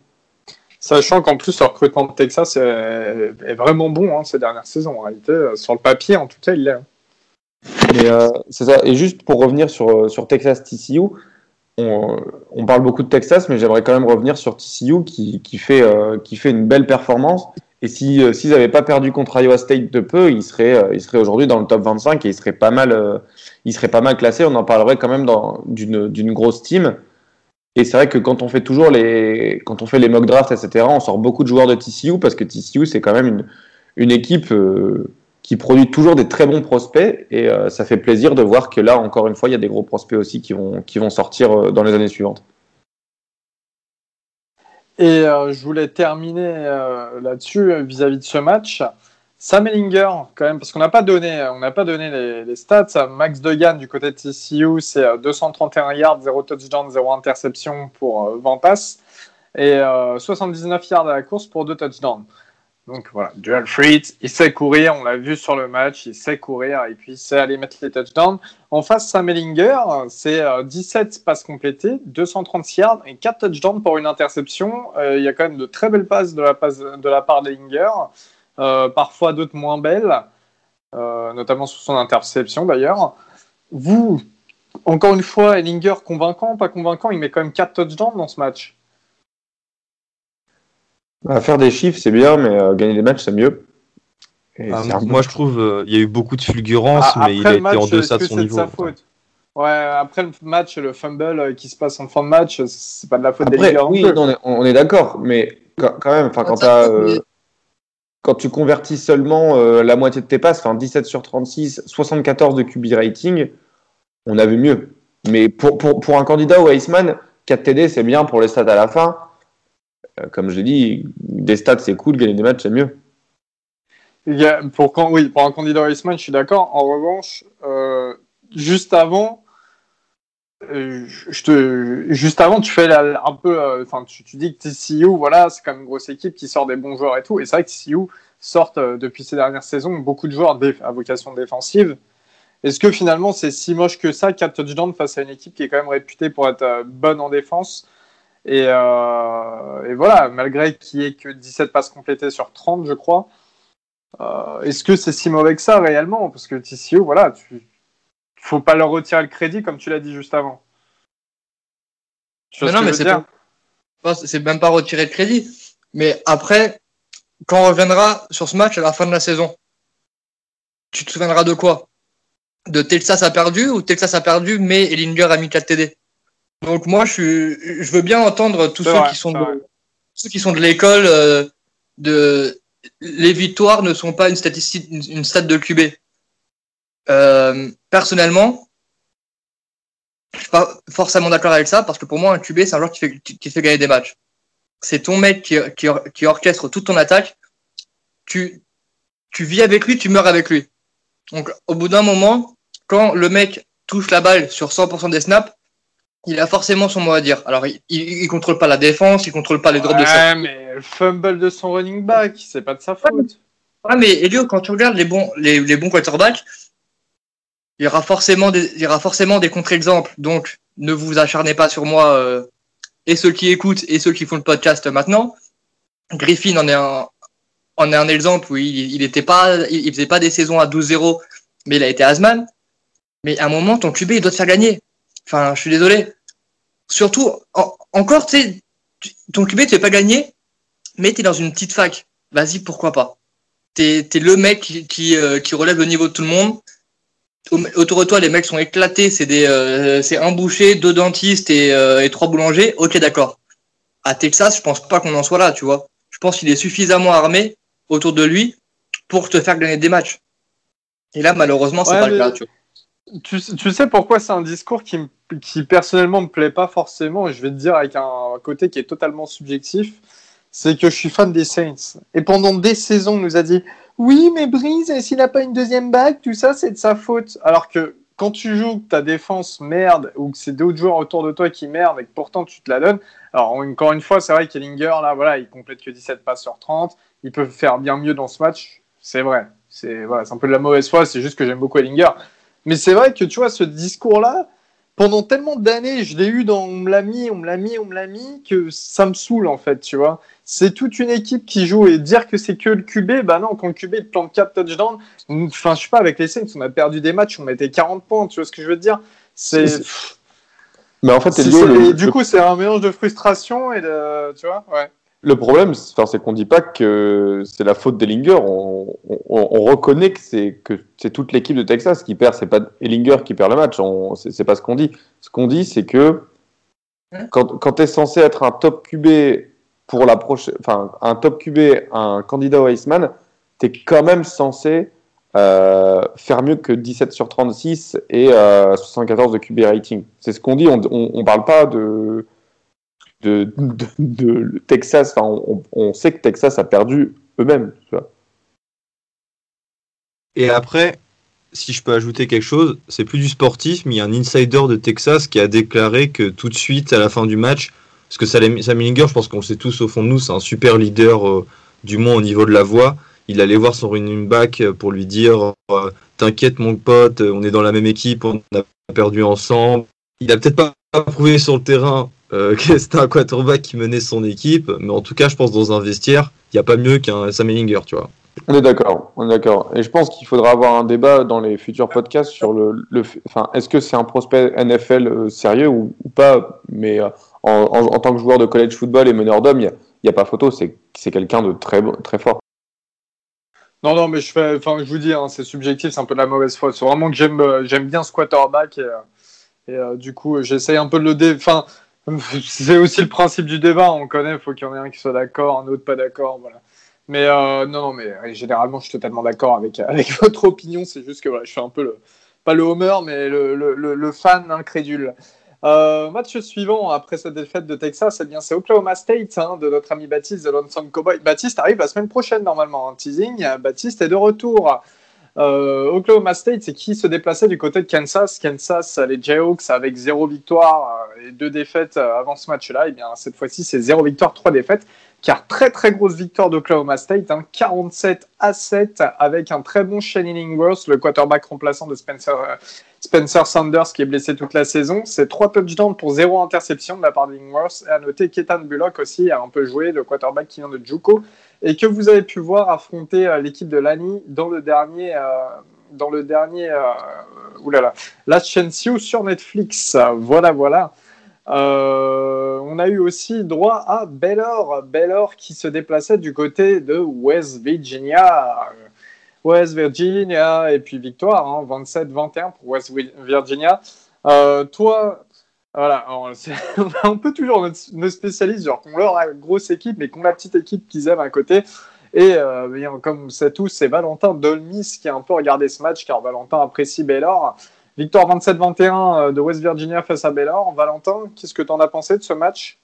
Sachant qu'en plus, le recrutement de Texas est vraiment bon ces dernières saisons. En réalité, sur le papier, en tout cas, il l'est. Mais c'est ça. Et juste pour revenir sur Texas TCU, on parle beaucoup de Texas, mais j'aimerais quand même revenir sur TCU qui fait une belle performance Et s'ils n'avaient pas perdu contre Iowa State de peu, ils seraient aujourd'hui dans le top 25 et ils seraient pas mal classés. On en parlerait quand même d'une grosse team. Et c'est vrai que quand on fait les mock drafts, etc., on sort beaucoup de joueurs de TCU parce que TCU, c'est quand même une équipe qui produit toujours des très bons prospects. Et ça fait plaisir de voir que là, encore une fois, il y a des gros prospects aussi qui vont sortir dans les années suivantes. Et je voulais terminer là-dessus vis-à-vis de ce match. Sam Ellinger, quand même, parce qu'on n'a pas donné les stats. Max Duggan du côté de TCU, c'est 231 yards, 0 touchdown, 0 interception pour 20 passes et 79 yards à la course pour 2 touchdowns. Donc voilà, dual threat, il sait courir, on l'a vu sur le match, il sait courir et puis il sait aller mettre les touchdowns. En face, Sam Ellinger, c'est 17 passes complétées, 236 yards et 4 touchdowns pour une interception. Il y a quand même de très belles passes de la part d'Ellinger, parfois d'autres moins belles, notamment sur son interception d'ailleurs. Vous, encore une fois, Ellinger convaincant, pas convaincant, il met quand même 4 touchdowns dans ce match. Faire des chiffres, c'est bien, mais gagner des matchs, c'est mieux. Et moi, je trouve il y a eu beaucoup de fulgurances, mais il a été en deçà de son niveau. Ouais, après le match, le fumble qui se passe en fin de match, c'est pas de la faute des Ligas. Oui, on est d'accord, mais quand même, quand tu convertis seulement la moitié de tes passes, 17 sur 36, 74 de QB rating, on a vu mieux. Mais pour un candidat au Heisman, 4 TD, c'est bien pour les stats à la fin. Comme je l'ai dit, des stats c'est cool, gagner des matchs c'est mieux. Pour un candidat Heisman, je suis d'accord. En revanche, juste avant, tu fais un peu, tu dis que TCU, voilà, c'est quand même une grosse équipe qui sort des bons joueurs et tout. Et c'est vrai que TCU sortent depuis ces dernières saisons beaucoup de joueurs à vocation défensive. Est-ce que finalement c'est si moche que ça, 4 touchdowns face à une équipe qui est quand même réputée pour être bonne en défense? Et voilà, malgré qu'il n'y ait que 17 passes complétées sur 30, je crois, est-ce que c'est si mauvais que ça réellement? Parce que TCU, voilà, il ne faut pas leur retirer le crédit, comme tu l'as dit juste avant. C'est même pas retirer le crédit. Mais après, quand on reviendra sur ce match à la fin de la saison, tu te souviendras de quoi? De Texas a perdu ou Texas a perdu, mais Ellinger a mis 4 TD. Donc moi, je veux bien entendre tous ceux qui sont de l'école les victoires ne sont pas une statistique, une stat de QB. Personnellement, je suis pas forcément d'accord avec ça parce que pour moi, un QB, c'est un joueur qui fait gagner des matchs. C'est ton mec qui orchestre toute ton attaque. Tu vis avec lui, tu meurs avec lui. Donc au bout d'un moment, quand le mec touche la balle sur 100% des snaps, il a forcément son mot à dire. Alors, il contrôle pas la défense, il contrôle pas les drops de sa... Ouais, mais le fumble de son running back, c'est pas de sa faute. Ouais, mais Elio, quand tu regardes les bons quarterbacks, il y aura forcément des contre-exemples. Donc, ne vous acharnez pas sur moi, et ceux qui écoutent et ceux qui font le podcast maintenant. Griffin en est un exemple où il faisait pas des saisons à 12-0, mais il a été Heisman. Mais à un moment, ton QB, il doit te faire gagner. Enfin, je suis désolé. Surtout, encore, tu sais, ton QB, tu ne fais pas gagner, mais tu es dans une petite fac. Vas-y, pourquoi pas. Tu es le mec qui relève le niveau de tout le monde. Autour de toi, les mecs sont éclatés. C'est un boucher, 2 dentistes et 3 boulangers. Ok, d'accord. À Texas, je pense pas qu'on en soit là, tu vois. Je pense qu'il est suffisamment armé autour de lui pour te faire gagner des matchs. Et là, malheureusement, c'est pas le cas, tu vois. Tu sais pourquoi c'est un discours qui personnellement me plaît pas forcément, et je vais te dire avec un côté qui est totalement subjectif, c'est que je suis fan des Saints. Et pendant des saisons, on nous a dit « Oui, mais Breeze, s'il n'a pas une deuxième bague, tout ça, c'est de sa faute. » Alors que quand tu joues, que ta défense merde, ou que c'est d'autres joueurs autour de toi qui merdent, et que pourtant tu te la donnes. Alors encore une fois, c'est vrai qu'Ellinger, là, voilà, il complète que 17 passes sur 30, il peut faire bien mieux dans ce match, c'est vrai. C'est un peu de la mauvaise foi, c'est juste que j'aime beaucoup Ellinger. Mais c'est vrai que, tu vois, ce discours-là, pendant tellement d'années, je l'ai eu dans « on me l'a mis », que ça me saoule, en fait, tu vois. C'est toute une équipe qui joue, et dire que c'est que le QB, bah non, quand le QB te plante 4 touchdowns, enfin, je sais pas, avec les Saints, on a perdu des matchs, on mettait 40 points, tu vois ce que je veux te dire? Mais en fait, c'est du coup, c'est un mélange de frustration et de... Tu vois, ouais. Le problème, c'est qu'on ne dit pas que c'est la faute d'Ellinger. On reconnaît que c'est toute l'équipe de Texas qui perd. Ce n'est pas Ellinger qui perd le match. Ce n'est pas ce qu'on dit. Ce qu'on dit, c'est que quand tu es censé être un top QB, un candidat au Heisman, tu es quand même censé faire mieux que 17 sur 36 et 74 de QB rating. C'est ce qu'on dit. On ne parle pas de Texas, enfin, on sait que Texas a perdu eux-mêmes. Tu vois. Et après, si je peux ajouter quelque chose, c'est plus du sportif, mais il y a un insider de Texas qui a déclaré que tout de suite, à la fin du match, parce que Sam Ellinger, je pense qu'on le sait tous au fond de nous, c'est un super leader, du moins au niveau de la voix. Il allait voir son running back pour lui dire « T'inquiète mon pote, on est dans la même équipe, on a perdu ensemble ». Il n'a peut-être pas prouvé sur le terrain que c'était un quarterback qui menait son équipe, mais en tout cas, je pense dans un vestiaire, il n'y a pas mieux qu'un Sam Ellinger, tu vois. On est d'accord. Et je pense qu'il faudra avoir un débat dans les futurs podcasts sur est-ce que c'est un prospect NFL sérieux ou pas, mais en tant que joueur de college football et meneur d'hommes, il n'y a pas photo, c'est quelqu'un de très, très fort. Non, mais je vous dis, c'est subjectif, c'est un peu de la mauvaise foi. C'est vraiment que j'aime bien ce quarterback et du coup, j'essaye un peu de le c'est aussi le principe du débat, on connaît, il faut qu'il y en ait un qui soit d'accord, un autre pas d'accord, voilà. Mais mais généralement, je suis totalement d'accord avec votre opinion, c'est juste que voilà, je suis un peu pas le homer, mais le fan incrédule. Match suivant, après cette défaite de Texas, eh bien, c'est Oklahoma State, de notre ami Baptiste, de l'Onsong Cowboy. Baptiste arrive la semaine prochaine, normalement, teasing, Baptiste est de retour. Oklahoma State, c'est qui se déplaçait du côté de Kansas. Kansas, les Jayhawks avec 0 victoire et 2 défaites avant ce match-là. Et bien cette fois-ci, c'est 0 victoire, 3 défaites. Car très très grosse victoire d'Oklahoma State, 47-7, avec un très bon Shane Illingworth, le quarterback remplaçant de Spencer Sanders qui est blessé toute la saison. C'est 3 touchdowns pour 0 interception de la part d'Illingworth. Et à noter Ketan Bullock aussi a un peu joué, le quarterback qui vient de Juco. Et que vous avez pu voir affronter l'équipe de Lani dans le dernier Last Chance You sur Netflix. Voilà. On a eu aussi droit à Baylor qui se déplaçait du côté de West Virginia et puis victoire 27-21 pour West Virginia. Toi, voilà, on a un peu toujours nos spécialistes, genre qu'on leur a une grosse équipe, mais qu'on a la petite équipe qu'ils aiment à côté. Et comme on sait tous, c'est Valentin Dolmis qui a un peu regardé ce match, car Valentin apprécie Baylor. Victoire 27-21 de West Virginia face à Baylor. Valentin, qu'est-ce que tu en as pensé de ce match ?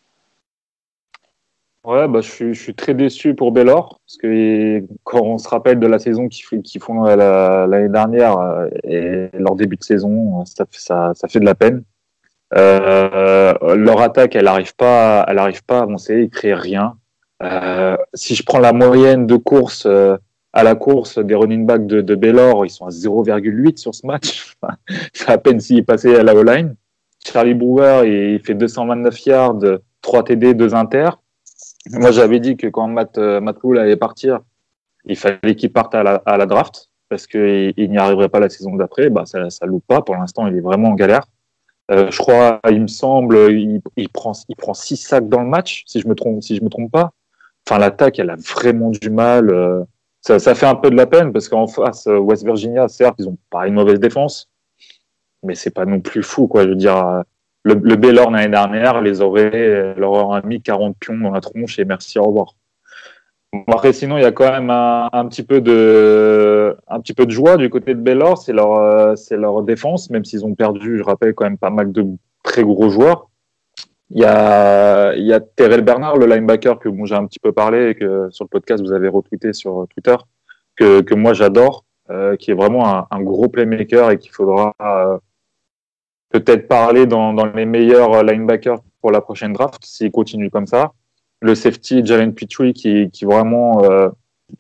Ouais, je suis très déçu pour Baylor, parce que quand on se rappelle de la saison qu'ils font l'année dernière et leur début de saison, ça fait de la peine. Leur attaque, elle arrive pas à avancer, ils créent rien. Si je prends la moyenne de course à la course des running backs de Baylor, ils sont à 0,8 sur ce match. C'est à peine s'il est passé à la O-line. Charlie Brewer, il fait 229 yards, 3 TD, 2 inter. Moi, j'avais dit que quand Matt Rhule allait partir, il fallait qu'il parte à la draft parce qu'il n'y arriverait pas la saison d'après. Bah, ça loupe pas. Pour l'instant, il est vraiment en galère. Je crois, il me semble, il prend 6 sacs dans le match, si je me trompe pas. Enfin, l'attaque, elle a vraiment du mal. Ça fait un peu de la peine parce qu'en face, West Virginia, certes, ils ont pas une mauvaise défense, mais c'est pas non plus fou, quoi. Je veux dire, le Baylor l'année dernière leur aurait mis 40 pions dans la tronche et merci, au revoir. Après, sinon, il y a quand même un petit peu de joie du côté de Baylor, c'est leur défense, même s'ils ont perdu, je rappelle, quand même pas mal de très gros joueurs. Il y a Terrell Bernard, le linebacker que j'ai un petit peu parlé et que sur le podcast vous avez retweeté sur Twitter, que moi j'adore, qui est vraiment un gros playmaker et qu'il faudra peut-être parler dans les meilleurs linebackers pour la prochaine draft s'il continue comme ça. Le safety Jalen Petrie qui vraiment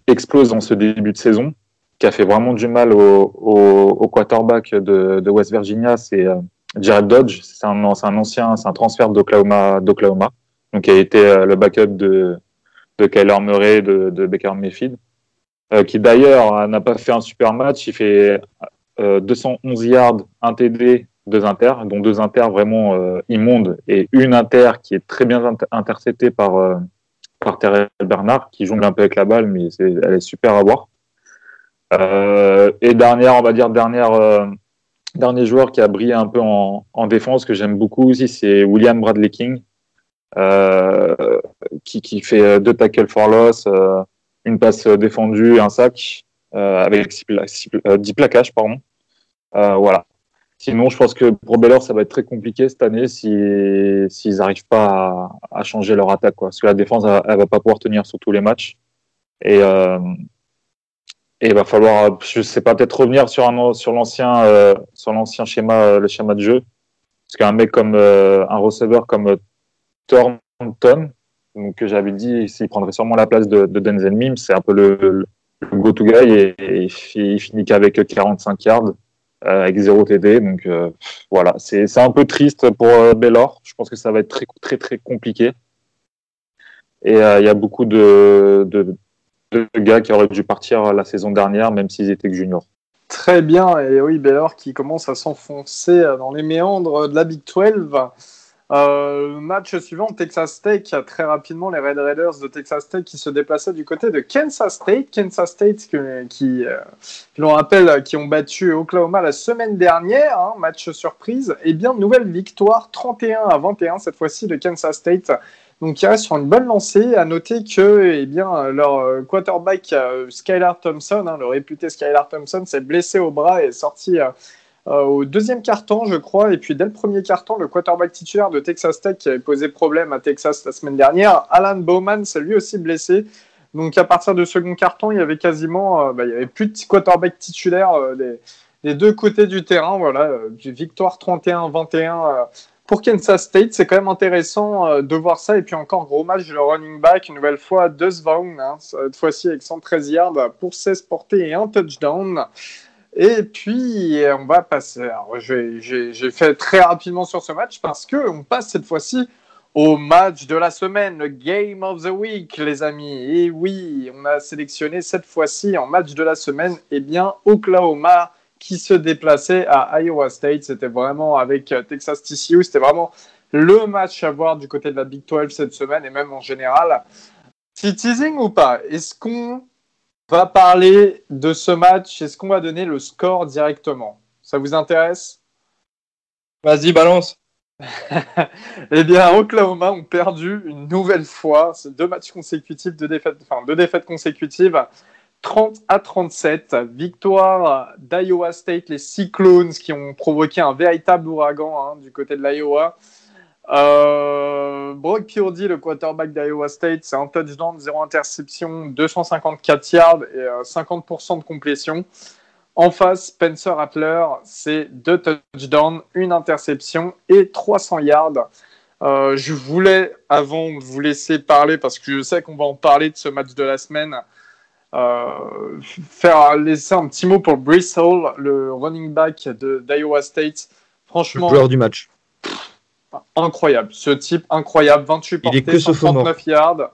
explose dans ce début de saison, qui a fait vraiment du mal au quarterback de West Virginia, c'est Jared Dodge, c'est un transfert d'Oklahoma, donc qui a été le backup de Kyler Murray, de Baker Mayfield, qui d'ailleurs n'a pas fait un super match, il fait 211 yards, 1 TD, 2 inters, dont 2 inters vraiment immondes et une inter qui est très bien interceptée par par Terrell Bernard qui jongle un peu avec la balle, mais elle est super à voir. Et dernier joueur qui a brillé un peu en défense, que j'aime beaucoup aussi, c'est William Bradley King, qui fait 2 tackles for loss, une passe défendue, un sac, avec 10 plaquages, pardon. Voilà. Sinon, je pense que pour Baylor, ça va être très compliqué cette année s'ils n'arrivent pas à changer leur attaque, quoi. Parce que la défense, elle va pas pouvoir tenir sur tous les matchs. Et il va falloir, je sais pas, peut-être revenir sur l'ancien schéma, le schéma de jeu. Parce qu'un mec comme un receveur comme Thornton, donc que j'avais dit, il prendrait sûrement la place de Denzel Mims. C'est un peu le go-to guy et il finit qu'avec 45 yards. Avec 0 TD, donc voilà, c'est un peu triste pour Baylor. Je pense que ça va être très très très compliqué. Et il y a beaucoup de gars qui auraient dû partir la saison dernière, même s'ils étaient que juniors. Très bien, et oui, Baylor qui commence à s'enfoncer dans les méandres de la Big 12. Match suivant, Texas Tech, très rapidement les Red Raiders de Texas Tech qui se déplaçaient du côté de Kansas State qui l'on rappelle, qui ont battu Oklahoma la semaine dernière, hein, match surprise, et bien nouvelle victoire 31-21 cette fois-ci de Kansas State, donc il reste sur une bonne lancée. À noter que leur quarterback Skylar Thompson, le réputé Skylar Thompson, s'est blessé au bras et est sorti au deuxième quart-temps, je crois, et puis dès le premier quart-temps, le quarterback titulaire de Texas Tech qui avait posé problème à Texas la semaine dernière, Alan Bowman, s'est lui aussi blessé. Donc à partir du second quart-temps, il y avait quasiment, il y avait plus de quarterback titulaire des deux côtés du terrain. Voilà, victoire 31-21 pour Kansas State. C'est quand même intéressant de voir ça. Et puis encore gros match de running back, une nouvelle fois de Svaun, cette fois-ci avec 113 yards pour 16 portées et un touchdown. Et puis, on va passer. Alors, j'ai fait très rapidement sur ce match parce qu'on passe cette fois-ci au match de la semaine, le Game of the Week, les amis. Et oui, on a sélectionné cette fois-ci en match de la semaine, eh bien, Oklahoma qui se déplaçait à Iowa State. C'était vraiment avec Texas TCU, c'était vraiment le match à voir du côté de la Big 12 cette semaine et même en général. Petit teasing ou pas ? Est-ce qu'on va parler de ce match? Est-ce qu'on va donner le score directement? Ça vous intéresse? Vas-y, balance. Eh bien, Oklahoma ont perdu une nouvelle fois. C'est 2 matchs consécutifs, 2 défaites consécutives. 30-37, victoire d'Iowa State, les Cyclones qui ont provoqué un véritable ouragan du côté de l'Iowa. Brock Purdy, le quarterback d'Iowa State, c'est un touchdown, 0 interception, 254 yards et 50% de complétion. En face, Spencer Rattler, c'est 2 touchdowns, 1 interception et 300 yards. Je voulais, avant de vous laisser parler, parce que je sais qu'on va en parler de ce match de la semaine, laisser un petit mot pour Breece Hall, le running back d'Iowa State. Franchement, le joueur du match. Incroyable, ce type incroyable, 28 portées, 139 yards,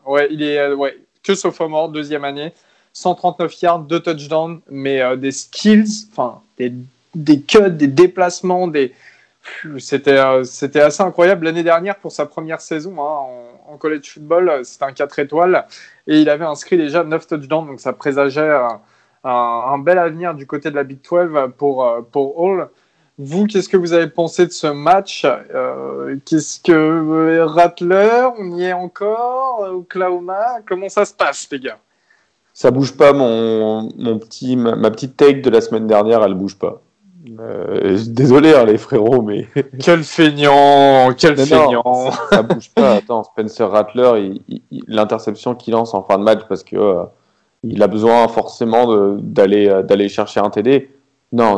que sophomore, deuxième année, 139 yards, 2 touchdowns, mais des skills, enfin des cuts, des déplacements, c'était assez incroyable. L'année dernière, pour sa première saison en college football, c'était un 4 étoiles et il avait inscrit déjà 9 touchdowns, donc ça présageait un bel avenir du côté de la Big 12 pour Hall. Vous, qu'est-ce que vous avez pensé de ce match ? Qu'est-ce que Rattler, on y est encore ? Oklahoma, comment ça se passe, les gars ? Ça bouge pas, ma petite take de la semaine dernière, elle bouge pas. Désolé, les frérots, mais quel feignant. Ça bouge pas. Attends, Spencer Rattler, l'interception qu'il lance en fin de match parce que il a besoin forcément d'aller chercher un TD. Non,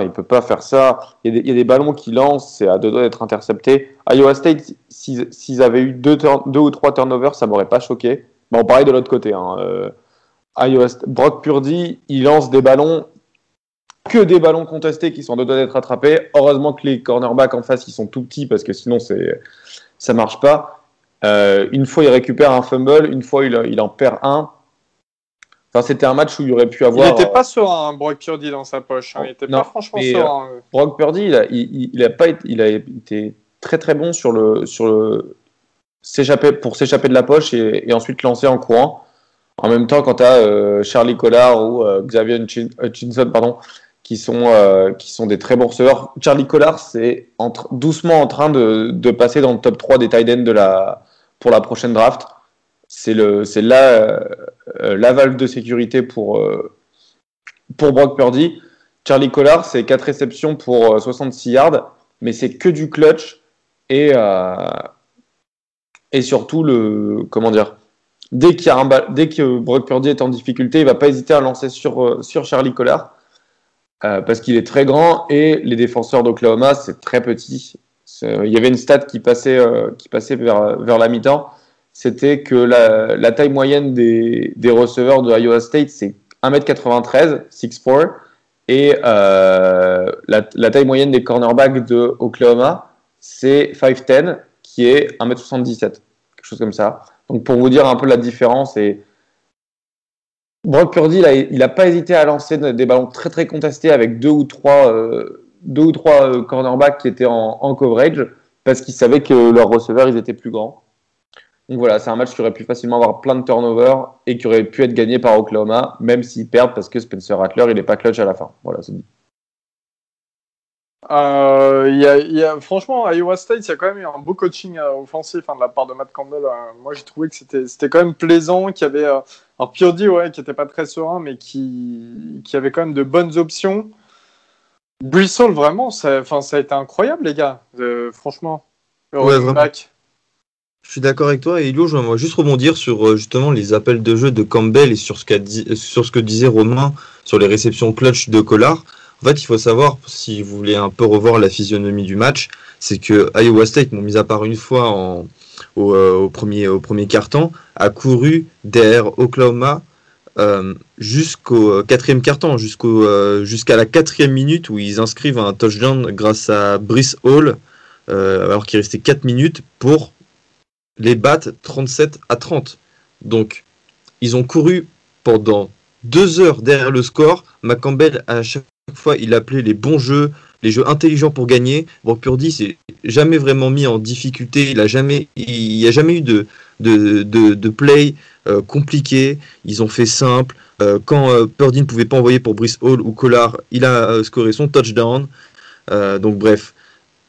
il ne peut pas faire ça. Il y a des ballons qui lancent, c'est à deux doigts d'être intercepté. Iowa State, s'ils avaient eu 2 ou 3 turnovers, ça ne m'aurait pas choqué. Bon, pareil de l'autre côté. Brock Purdy, il lance des ballons, que des ballons contestés qui sont à deux doigts d'être attrapés. Heureusement que les cornerbacks en face, ils sont tout petits parce que sinon, ça ne marche pas. Une fois, il récupère un fumble, une fois, il en perd un. Enfin, c'était un match où il aurait pu avoir... Il n'était pas serein, Brock Purdy, dans sa poche. Il n'était pas franchement serein. Brock Purdy, il a été très très bon sur le s'échapper de la poche et ensuite lancer en courant. En même temps, quand tu as Charlie Collard ou Xavier Hutchinson, qui sont des très bons receveurs. Charlie Collard, c'est doucement en train de passer dans le top 3 des tight ends pour la prochaine draft. C'est la valve de sécurité pour Brock Purdy. Charlie Collard, c'est 4 réceptions pour 66 yards, mais c'est que du clutch et surtout dès que Brock Purdy est en difficulté, il ne va pas hésiter à lancer sur Charlie Collard. Parce qu'il est très grand et les défenseurs d'Oklahoma, c'est très petit. Il y avait une stat qui passait vers la mi-temps, c'était que la taille moyenne des receveurs de Iowa State, c'est 1m93, 6'4", et la taille moyenne des cornerbacks de Oklahoma, c'est 5'10", qui est 1m77, quelque chose comme ça. Donc pour vous dire un peu la différence et... Brock Purdy, il n'a pas hésité à lancer des ballons très très contestés avec deux ou trois cornerbacks qui étaient en coverage parce qu'ils savaient que leurs receveurs ils étaient plus grands. Donc voilà, c'est un match qui aurait pu facilement avoir plein de turnovers et qui aurait pu être gagné par Oklahoma, même s'ils perdent parce que Spencer Rattler il n'est pas clutch à la fin. Voilà, c'est dit. Franchement, à Iowa State, il y a quand même eu un beau coaching offensif de la part de Matt Campbell. Moi, j'ai trouvé que c'était quand même plaisant, qu'il y avait Purdy, qui n'était pas très serein, mais qui avait quand même de bonnes options. Bristol, vraiment, ça a été incroyable, les gars. Franchement, back. Je suis d'accord avec toi, et Elio, je vais juste rebondir sur justement les appels de jeu de Campbell et sur ce que disait Romain sur les réceptions clutch de Collard. En fait, il faut savoir, si vous voulez un peu revoir la physionomie du match, c'est que Iowa State, mis à part une fois au premier quart-temps, a couru derrière Oklahoma jusqu'au quatrième quart-temps, jusqu'à la quatrième minute où ils inscrivent un touchdown grâce à Brice Hall, alors qu'il restait 4 minutes pour les battre 37-30. Donc, ils ont couru pendant 2 heures derrière le score. McCampbell a chaque fois, il appelait les bons jeux, les jeux intelligents pour gagner. Brock Purdy s'est jamais vraiment mis en difficulté. Il n'y a jamais eu de play compliqué. Ils ont fait simple. Quand Purdy ne pouvait pas envoyer pour Brice Hall ou Collard, il a scoré son touchdown. Donc bref,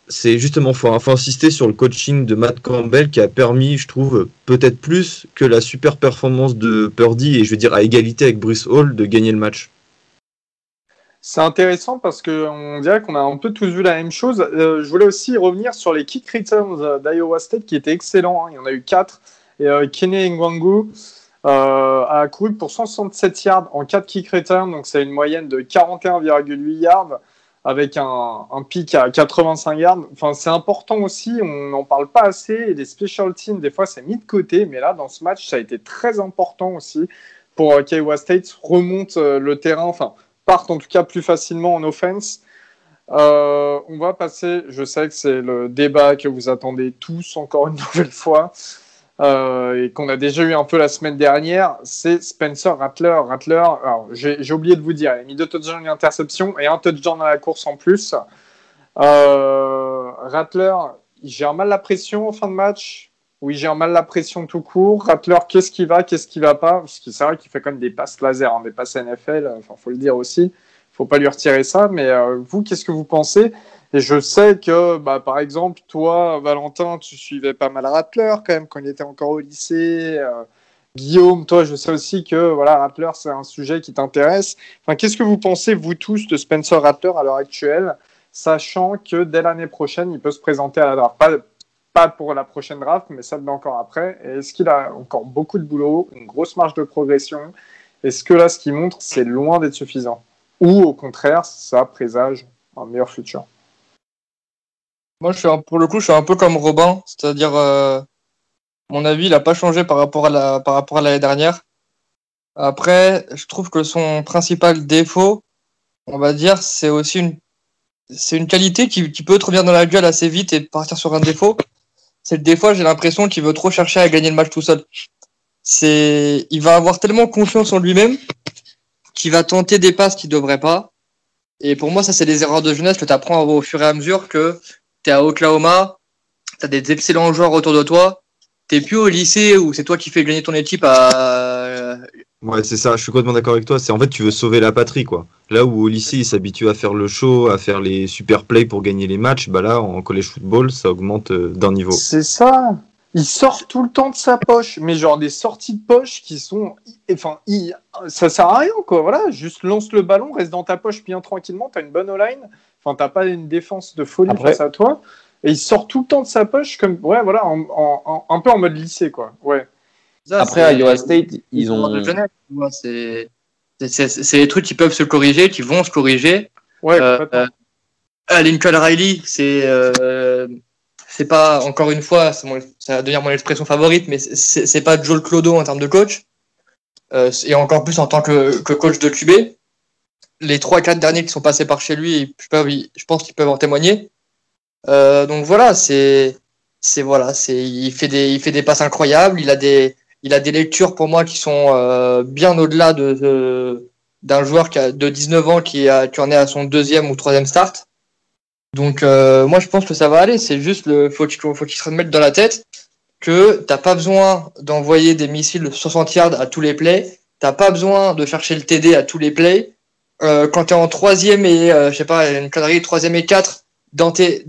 c'est justement faut insister sur le coaching de Matt Campbell qui a permis, je trouve, peut-être plus que la super performance de Purdy et je veux dire à égalité avec Brice Hall de gagner le match. C'est intéressant parce qu'on dirait qu'on a un peu tous vu la même chose. Je voulais aussi revenir sur les kick returns d'Iowa State qui étaient excellents. Il y en a eu 4. Et Kenny Ngwangu a couru pour 167 yards en 4 kick returns. Donc c'est une moyenne de 41,8 yards avec un pic à 85 yards. Enfin, c'est important aussi, on n'en parle pas assez. Et les special teams, des fois, c'est mis de côté. Mais là, dans ce match, ça a été très important aussi pour qu'Iowa State remonte le terrain. Enfin, partent en tout cas plus facilement en offense. On va passer, je sais que c'est le débat que vous attendez tous encore une nouvelle fois et qu'on a déjà eu un peu la semaine dernière, c'est Spencer Rattler. Alors, j'ai oublié de vous dire, il a mis 2 touchdowns et interception et un touchdown à la course en plus. Rattler, il gère mal la pression en fin de match. Oui, j'ai mal la pression tout court. Rattler, qu'est-ce qui va pas ? Parce que c'est vrai qu'il fait quand même des passes laser, des passes NFL. Enfin, faut le dire aussi. Il ne faut pas lui retirer ça. Mais vous, qu'est-ce que vous pensez ? Et je sais que, par exemple, toi, Valentin, tu suivais pas mal Rattler quand même quand il était encore au lycée. Guillaume, toi, je sais aussi que Rattler, c'est un sujet qui t'intéresse. Enfin, qu'est-ce que vous pensez, vous tous, de Spencer Rattler à l'heure actuelle, sachant que dès l'année prochaine, il peut se présenter à la draft ? Pas pour la prochaine draft, mais celle d'encore après. Et est-ce qu'il a encore beaucoup de boulot, une grosse marge de progression ? Est-ce que là, ce qu'il montre, c'est loin d'être suffisant ? Ou au contraire, ça présage un meilleur futur ? Moi, je suis un peu comme Robin, c'est-à-dire, mon avis, il n'a pas changé par rapport à l'année dernière. Après, je trouve que son principal défaut, on va dire, c'est aussi une qualité qui peut te revenir dans la gueule assez vite et partir sur un défaut. C'est que des fois, j'ai l'impression qu'il veut trop chercher à gagner le match tout seul. Il va avoir tellement confiance en lui-même qu'il va tenter des passes qu'il ne devrait pas. Et pour moi, ça, c'est des erreurs de jeunesse que tu apprends au fur et à mesure que tu es à Oklahoma, tu as des excellents joueurs autour de toi, t'es plus au lycée où c'est toi qui fais gagner ton équipe à... Ouais, c'est ça, je suis complètement d'accord avec toi. C'est en fait, tu veux sauver la patrie, quoi. Là où au lycée, ils s'habituent à faire le show, à faire les super plays pour gagner les matchs, bah là, en college football, ça augmente d'un niveau. C'est ça. Il sort tout le temps de sa poche, mais genre des sorties de poche qui sont... Enfin, ça sert à rien, quoi. Voilà, juste lance le ballon, reste dans ta poche bien tranquillement, t'as une bonne O-line, enfin, t'as pas une défense de folie face à toi, et il sort tout le temps de sa poche, comme... Ouais, voilà, un peu en mode lycée, quoi. Ouais. Ça, après, à Iowa State, ils ont. C'est les trucs qui peuvent se corriger, qui vont se corriger. Ouais. Lincoln Riley, c'est pas, encore une fois, ça va devenir mon expression favorite, mais c'est pas Joel Clodo en termes de coach, et encore plus en tant que coach de QB. Les 3-4 derniers qui sont passés par chez lui, je pense qu'ils peuvent en témoigner. Donc voilà, il fait des passes incroyables, il a des lectures pour moi qui sont bien au-delà d'un joueur de 19 ans qui en est à son 2e ou 3e start. Donc moi je pense que ça va aller, c'est juste faut qu'il se remette dans la tête que t'as pas besoin d'envoyer des missiles 60 yards à tous les plays, t'as pas besoin de chercher le TD à tous les plays. Quand t'es en 3e et je sais pas, une connerie 3e et 4 dans tes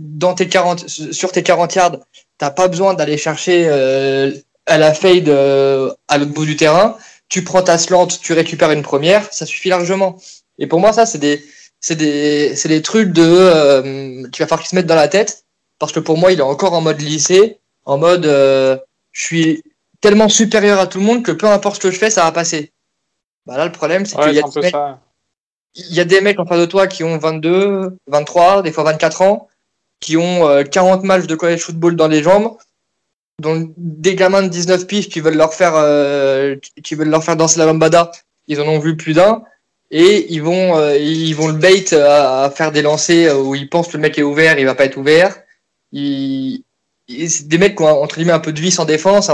40 sur tes 40 yards, t'as pas besoin d'aller chercher à la fade à l'autre bout du terrain. Tu prends ta slant, tu récupères une première, ça suffit largement. Et pour moi, ça c'est des trucs de tu vas falloir qu'ils se mettent dans la tête, parce que pour moi, il est encore en mode lycée, en mode je suis tellement supérieur à tout le monde que peu importe ce que je fais, ça va passer. Bah là, le problème, c'est qu'il y a des mecs, en face de toi qui ont 22, 23, des fois 24 ans, qui ont 40 matchs de college football dans les jambes, donc des gamins de 19 piges qui veulent leur faire danser la lambada, ils en ont vu plus d'un, et ils vont le bait à faire des lancers où ils pensent que le mec est ouvert, il va pas être ouvert. C'est des mecs qui ont entre guillemets un peu de vice en défense,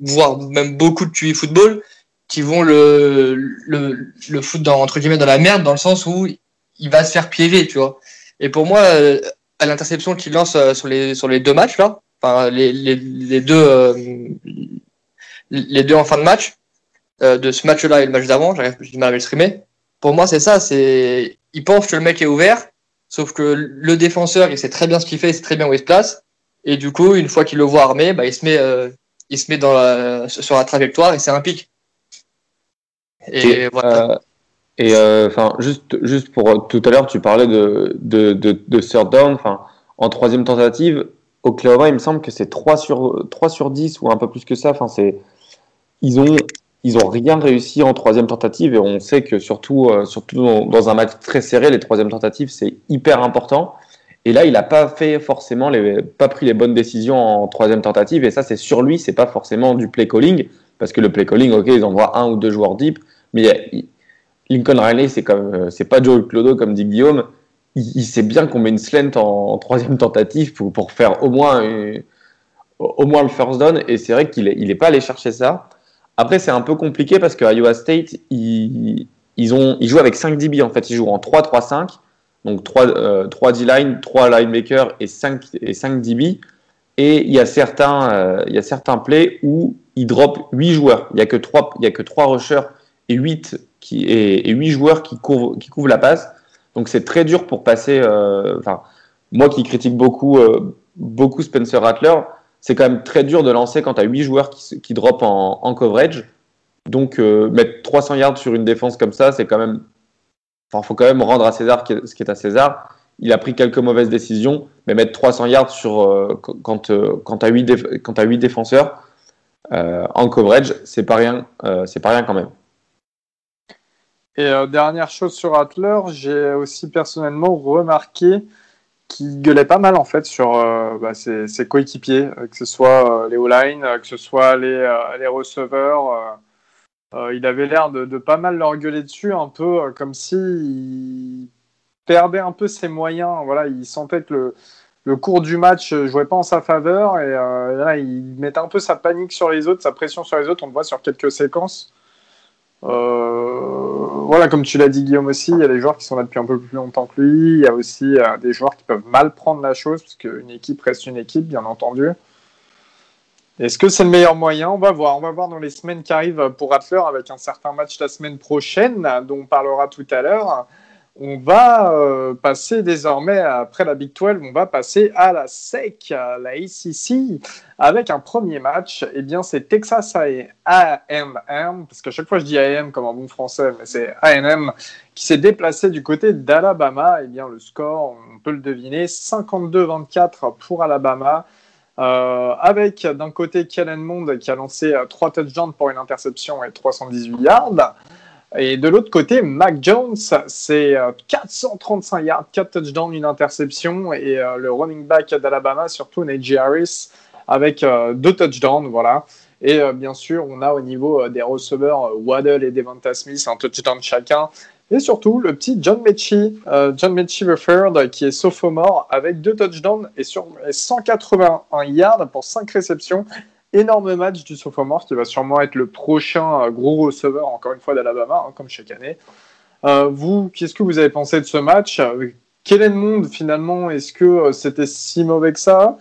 voire même beaucoup de QI football, qui vont le foutre entre guillemets dans la merde, dans le sens où il va se faire piéger, tu vois. Et pour moi, à l'interception qu'il lance sur les 2 matchs là, enfin les deux en fin de match, de ce match-là et le match d'avant, j'ai du mal à l'exprimer. Pour moi, c'est ça, c'est il pense que le mec est ouvert, sauf que le défenseur, il sait très bien ce qu'il fait, il sait très bien où il se place, et du coup, une fois qu'il le voit armé, bah il se met sur la trajectoire et c'est un pic. Et voilà. Enfin, juste pour tout à l'heure, tu parlais de third down. Enfin, en 3e tentative, Oklahoma, il me semble que c'est 3 sur 10 ou un peu plus que ça. Enfin, ils ont rien réussi en 3e tentative, et on sait que surtout dans un match très serré, les 3e tentatives, c'est hyper important. Et là, il a pas fait forcément pas pris les bonnes décisions en 3e tentative, et ça, c'est sur lui. C'est pas forcément du play calling, parce que le play calling, ok, ils envoient un ou deux joueurs deep, mais Lincoln Riley, c'est pas Joe Clodo, comme dit Guillaume. Il sait bien qu'on met une slant en 3e tentative pour faire au moins le first down, et c'est vrai qu'il n'est pas allé chercher ça. Après, c'est un peu compliqué parce que Iowa State, ils jouent avec 5 DB en fait. Ils jouent en 3-3-5, donc 3 D-line, 3 linebackers et 5 DB. Et il y a certains plays où ils drop 8 joueurs. Il y a que 3 rushers et 8 joueurs qui couvrent la passe. Donc c'est très dur pour passer. Enfin, moi qui critique beaucoup Spencer Rattler, c'est quand même très dur de lancer quand tu as 8 joueurs qui drop en coverage. Donc mettre 300 yards sur une défense comme ça, c'est quand même. Enfin, faut quand même rendre à César ce qui est à César. Il a pris quelques mauvaises décisions, mais mettre 300 yards quand tu as 8 défenseurs en coverage, c'est pas rien quand même. Et dernière chose sur Rattler, j'ai aussi personnellement remarqué qu'il gueulait pas mal en fait sur ses coéquipiers, que ce soit les O-line, que ce soit les receveurs. Il avait l'air de pas mal leur gueuler dessus, un peu comme si il perdait un peu ses moyens. Voilà, il sentait que le cours du match jouait pas en sa faveur, et là il mettait un peu sa panique sur les autres, sa pression sur les autres. On le voit sur quelques séquences. Voilà, comme tu l'as dit Guillaume aussi, il y a des joueurs qui sont là depuis un peu plus longtemps que lui, il y a aussi des joueurs qui peuvent mal prendre la chose, parce qu'une équipe reste une équipe, bien entendu. Est-ce que c'est le meilleur moyen ? On va voir dans les semaines qui arrivent pour Rattler avec un certain match la semaine prochaine dont on parlera tout à l'heure. On va passer désormais, après la Big 12, on va passer à la SEC, à la ACC, avec un premier match. Eh bien, c'est Texas A&M, parce qu'à chaque fois je dis A&M comme un bon français, mais c'est A&M qui s'est déplacé du côté d'Alabama. Eh bien, le score, on peut le deviner, 52-24 pour Alabama. Avec d'un côté Kellen Mond qui a lancé 3 touchdowns pour une interception et 318 yards. Et de l'autre côté, Mac Jones, c'est 435 yards, 4 touchdowns, une interception. Et le running back d'Alabama, surtout Najee Harris, avec 2 touchdowns. Voilà. Et bien sûr, on a au niveau des receveurs Waddle et Devonta Smith, un touchdown chacun. Et surtout, le petit John Mechie Rufford, qui est sophomore, avec 2 touchdowns et 181 yards pour 5 réceptions. Énorme match du sophomore, qui va sûrement être le prochain gros receveur, encore une fois, d'Alabama, hein, comme chaque année. Vous, qu'est-ce que vous avez pensé de ce match ? Quel est le monde, finalement ? Est-ce que c'était si mauvais que ça ?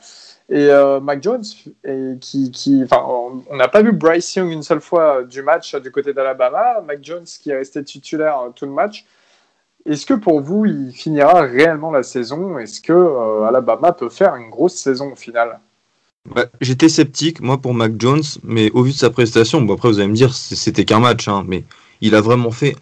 Et Mac Jones, on n'a pas vu Bryce Young une seule fois du match du côté d'Alabama. Mac Jones qui est resté titulaire tout le match. Est-ce que pour vous, il finira réellement la saison ? Est-ce que Alabama peut faire une grosse saison au final ? J'étais sceptique, moi, pour Mac Jones, mais au vu de sa prestation, après vous allez me dire, c'était qu'un match, hein, mais il a vraiment fait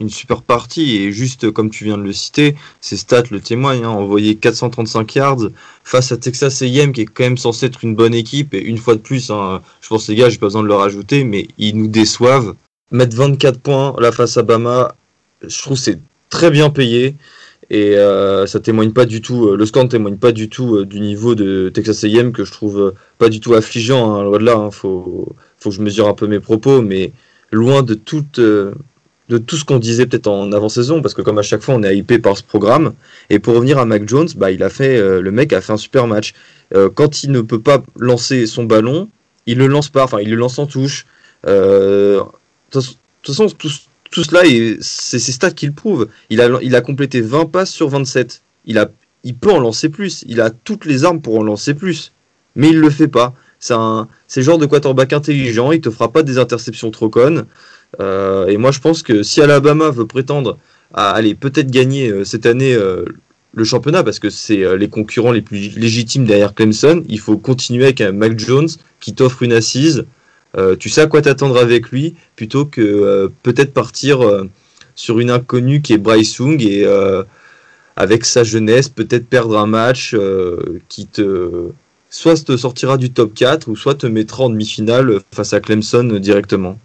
une super partie, et juste comme tu viens de le citer, ses stats le témoignent, hein, envoyé 435 yards face à Texas A&M, qui est quand même censé être une bonne équipe, et une fois de plus, hein, je pense les gars, j'ai pas besoin de le rajouter, mais ils nous déçoivent. Mettre 24 points là face à Bama, je trouve que c'est très bien payé. Et ça témoigne pas du tout, le score ne témoigne pas du tout du niveau de Texas A&M, que je trouve pas du tout affligeant, hein, loin de là, hein, faut que je mesure un peu mes propos, mais loin de tout ce qu'on disait peut-être en avant-saison, parce que comme à chaque fois on est hypé par ce programme. Et pour revenir à Mac Jones, le mec a fait un super match. Quand il ne peut pas lancer son ballon, il le lance pas, il le lance en touche. De toute façon, tout cela, c'est ses stats qui le prouvent. Il a complété 20 passes sur 27. Il peut en lancer plus. Il a toutes les armes pour en lancer plus. Mais il ne le fait pas. C'est le genre de quarterback intelligent. Il ne te fera pas des interceptions trop connes. Et moi, je pense que si Alabama veut prétendre à aller peut-être gagner cette année le championnat, parce que c'est les concurrents les plus légitimes derrière Clemson, il faut continuer avec un Mac Jones qui t'offre une assise. Tu sais à quoi t'attendre avec lui, plutôt que peut-être partir sur une inconnue qui est Bryce Young, et avec sa jeunesse peut-être perdre un match qui te soit te sortira du top 4 ou soit te mettra en demi-finale face à Clemson directement.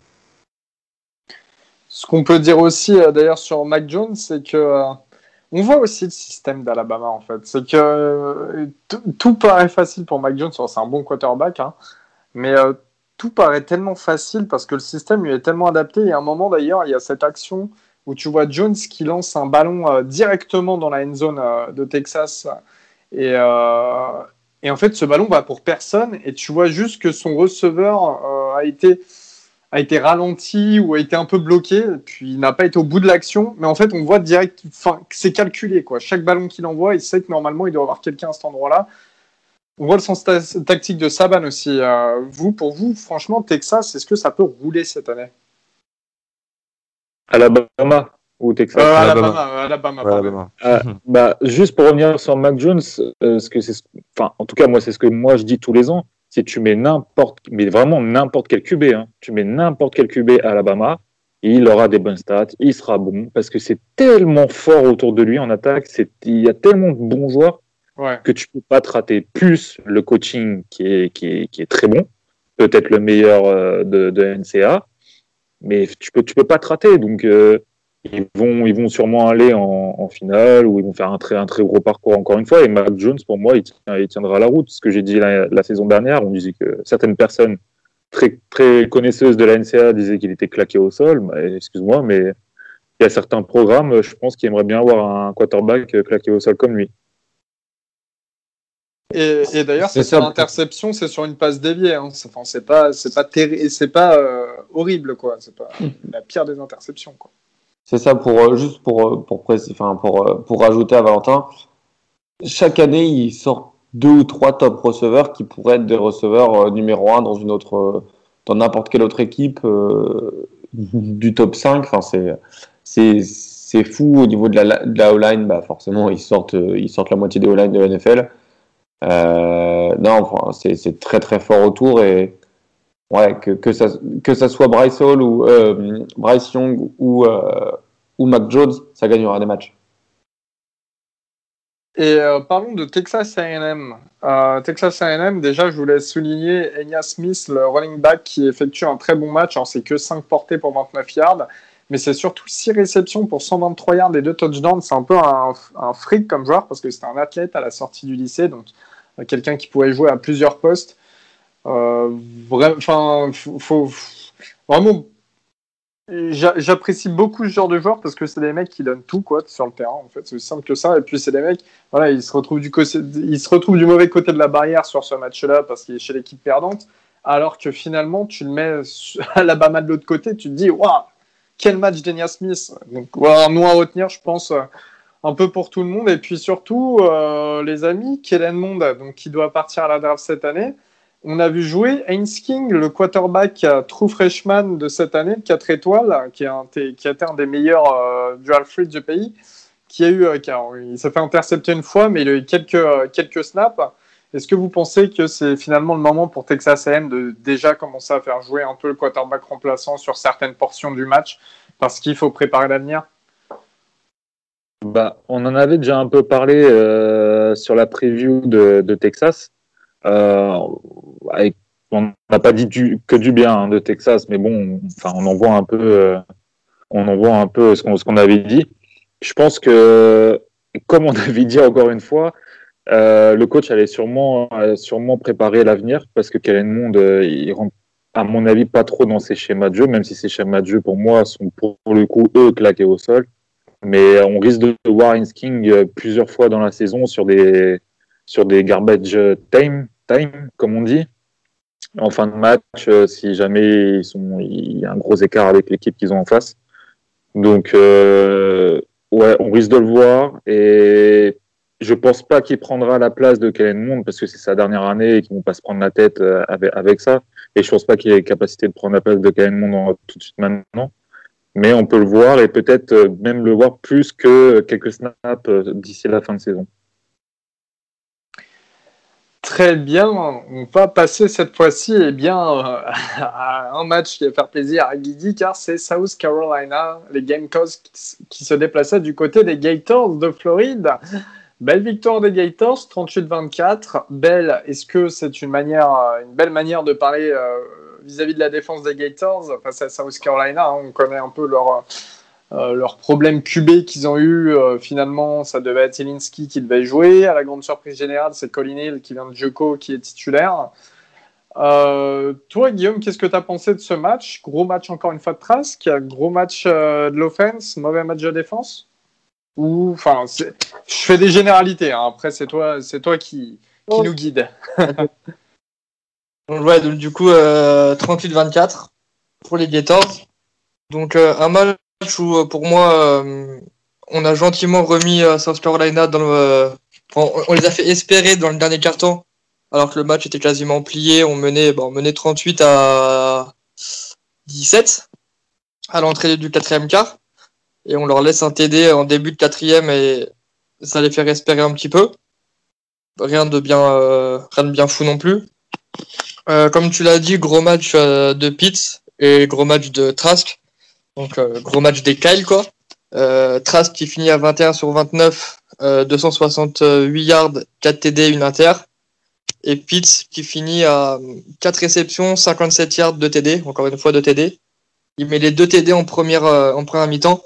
Ce qu'on peut dire aussi d'ailleurs sur Mac Jones, c'est que on voit aussi le système d'Alabama en fait. C'est que tout paraît facile pour Mac Jones, c'est un bon quarterback, hein, mais tout paraît tellement facile parce que le système lui est tellement adapté. Et à un moment d'ailleurs, il y a cette action où tu vois Jones qui lance un ballon directement dans la end zone de Texas. Et en fait, ce ballon va pour personne. Et tu vois juste que son receveur a été ralenti ou a été un peu bloqué. Puis il n'a pas été au bout de l'action. Mais en fait, on voit direct que c'est calculé, quoi. Chaque ballon qu'il envoie, il sait que normalement, il doit avoir quelqu'un à cet endroit-là. On voit le sens tactique de Saban aussi. Pour vous, franchement, Texas, est-ce que ça peut rouler cette année ? Alabama ou Texas ? Alabama. Juste pour revenir sur Mac Jones, en tout cas, moi, c'est ce que moi je dis tous les ans. Si tu mets n'importe quel QB, hein, tu mets n'importe quel QB à Alabama, il aura des bonnes stats, il sera bon, parce que c'est tellement fort autour de lui en attaque, il y a tellement de bons joueurs. Ouais. Que tu peux pas te rater, plus le coaching qui est très bon, peut-être le meilleur de NCA, mais tu peux pas te rater, donc ils vont sûrement aller en finale, ou ils vont faire un très gros parcours encore une fois. Et Mac Jones, pour moi, il tiendra la route. Ce que j'ai dit la saison dernière, on disait que certaines personnes très très connaisseuses de la NCA disaient qu'il était claqué au sol. Excuse-moi, mais il y a certains programmes, je pense, qui aimeraient bien avoir un quarterback claqué au sol comme lui. Et d'ailleurs, c'est sur l'interception, c'est sur une passe déviée. Hein. C'est pas horrible, quoi. C'est pas la pire des interceptions, quoi. C'est ça, pour rajouter à Valentin. Chaque année, il sort deux ou trois top receveurs qui pourraient être des receveurs numéro un dans une autre, dans n'importe quelle autre équipe du top 5. Enfin, c'est fou au niveau de la O-line. Bah, forcément, ils sortent la moitié des O-line de la NFL. Non, enfin, c'est très très fort autour et ouais, que ça soit Bryce Hall ou Bryce Young ou Mac Jones, ça gagnera des matchs. Et parlons de Texas A&M. Texas A&M, déjà, je voulais souligner Enya Smith, le running back, qui effectue un très bon match. Alors, c'est que 5 portées pour 29 yards, mais c'est surtout 6 réceptions pour 123 yards et 2 touchdowns. C'est un peu un freak comme joueur, parce que c'était un athlète à la sortie du lycée, donc quelqu'un qui pouvait jouer à plusieurs postes. Vraiment, j'apprécie beaucoup ce genre de joueurs parce que c'est des mecs qui donnent tout quoi sur le terrain, en fait c'est aussi simple que ça. Et puis c'est des mecs, voilà, ils se retrouvent du mauvais côté de la barrière sur ce match-là parce qu'il est chez l'équipe perdante, alors que finalement tu le mets à l'Alabama de l'autre côté, tu te dis waouh, quel match d'Enya Smith. Donc un nom à retenir, je pense, un peu pour tout le monde. Et puis surtout les amis, Kellen Mond, donc qui doit partir à la draft cette année. On a vu jouer Haynes King, le quarterback true freshman de cette année, 4 étoiles, qui a été un des meilleurs dual threat du pays, il s'est fait intercepter une fois, mais il a eu quelques snaps. Est-ce que vous pensez que c'est finalement le moment pour Texas A&M de déjà commencer à faire jouer un peu le quarterback remplaçant sur certaines portions du match, parce qu'il faut préparer l'avenir ? Bah, on en avait déjà un peu parlé sur la preview de Texas. On n'a pas dit que du bien de Texas, mais bon, on en voit un peu ce qu'on avait dit. Je pense que, comme on avait dit encore une fois, le coach allait sûrement préparer l'avenir, parce que Kellen Mond, il rentre, à mon avis, pas trop dans ses schémas de jeu, même si ses schémas de jeu, pour moi, sont pour le coup, eux, claqués au sol. Mais on risque de voir Haynes King plusieurs fois dans la saison sur des garbage time, comme on dit, en fin de match, si jamais il y a un gros écart avec l'équipe qu'ils ont en face. Donc, ouais, on risque de le voir. Et je pense pas qu'il prendra la place de Kellen Mond, parce que c'est sa dernière année et qu'ils vont pas se prendre la tête avec ça. Et je pense pas qu'il ait la capacité de prendre la place de Kellen Mond tout de suite maintenant. Mais on peut le voir, et peut-être même le voir plus que quelques snaps d'ici la fin de saison. Très bien, on va passer cette fois-ci à un match qui va faire plaisir à Guigui, car c'est South Carolina, les Gamecocks qui se déplaçaient du côté des Gators de Floride. Belle victoire des Gators, 38-24. Belle, est-ce que c'est une belle manière de parler vis-à-vis de la défense des Gators face à South Carolina, hein, on connaît un peu leur problème QB qu'ils ont eu, finalement, ça devait être Zelinski qui devait jouer. À la grande surprise générale, c'est Colin Hill qui vient de Joko qui est titulaire. Toi, Guillaume, qu'est-ce que tu as pensé de ce match ? Gros match encore une fois de Trask, gros match de l'offense, mauvais match de défense ? Je fais des généralités, hein. Après c'est toi qui nous guide. Ouais, donc, du coup, 38-24 pour les Gators. Donc un match où pour moi on a gentiment remis South Carolina dans le on les a fait espérer dans le dernier quart-temps, alors que le match était quasiment plié. On menait 38-17 à l'entrée du quatrième quart, et on leur laisse un TD en début de quatrième, et ça les fait espérer un petit peu. Rien de bien fou non plus. Comme tu l'as dit, gros match de Pitts et gros match de Trask. Donc, gros match des Kyle, quoi. Trask qui finit à 21/29, 268 yards, 4 TD, 1 inter. Et Pitts qui finit à 4 réceptions, 57 yards, 2 TD. Encore une fois, 2 TD. Il met les 2 TD en première mi-temps.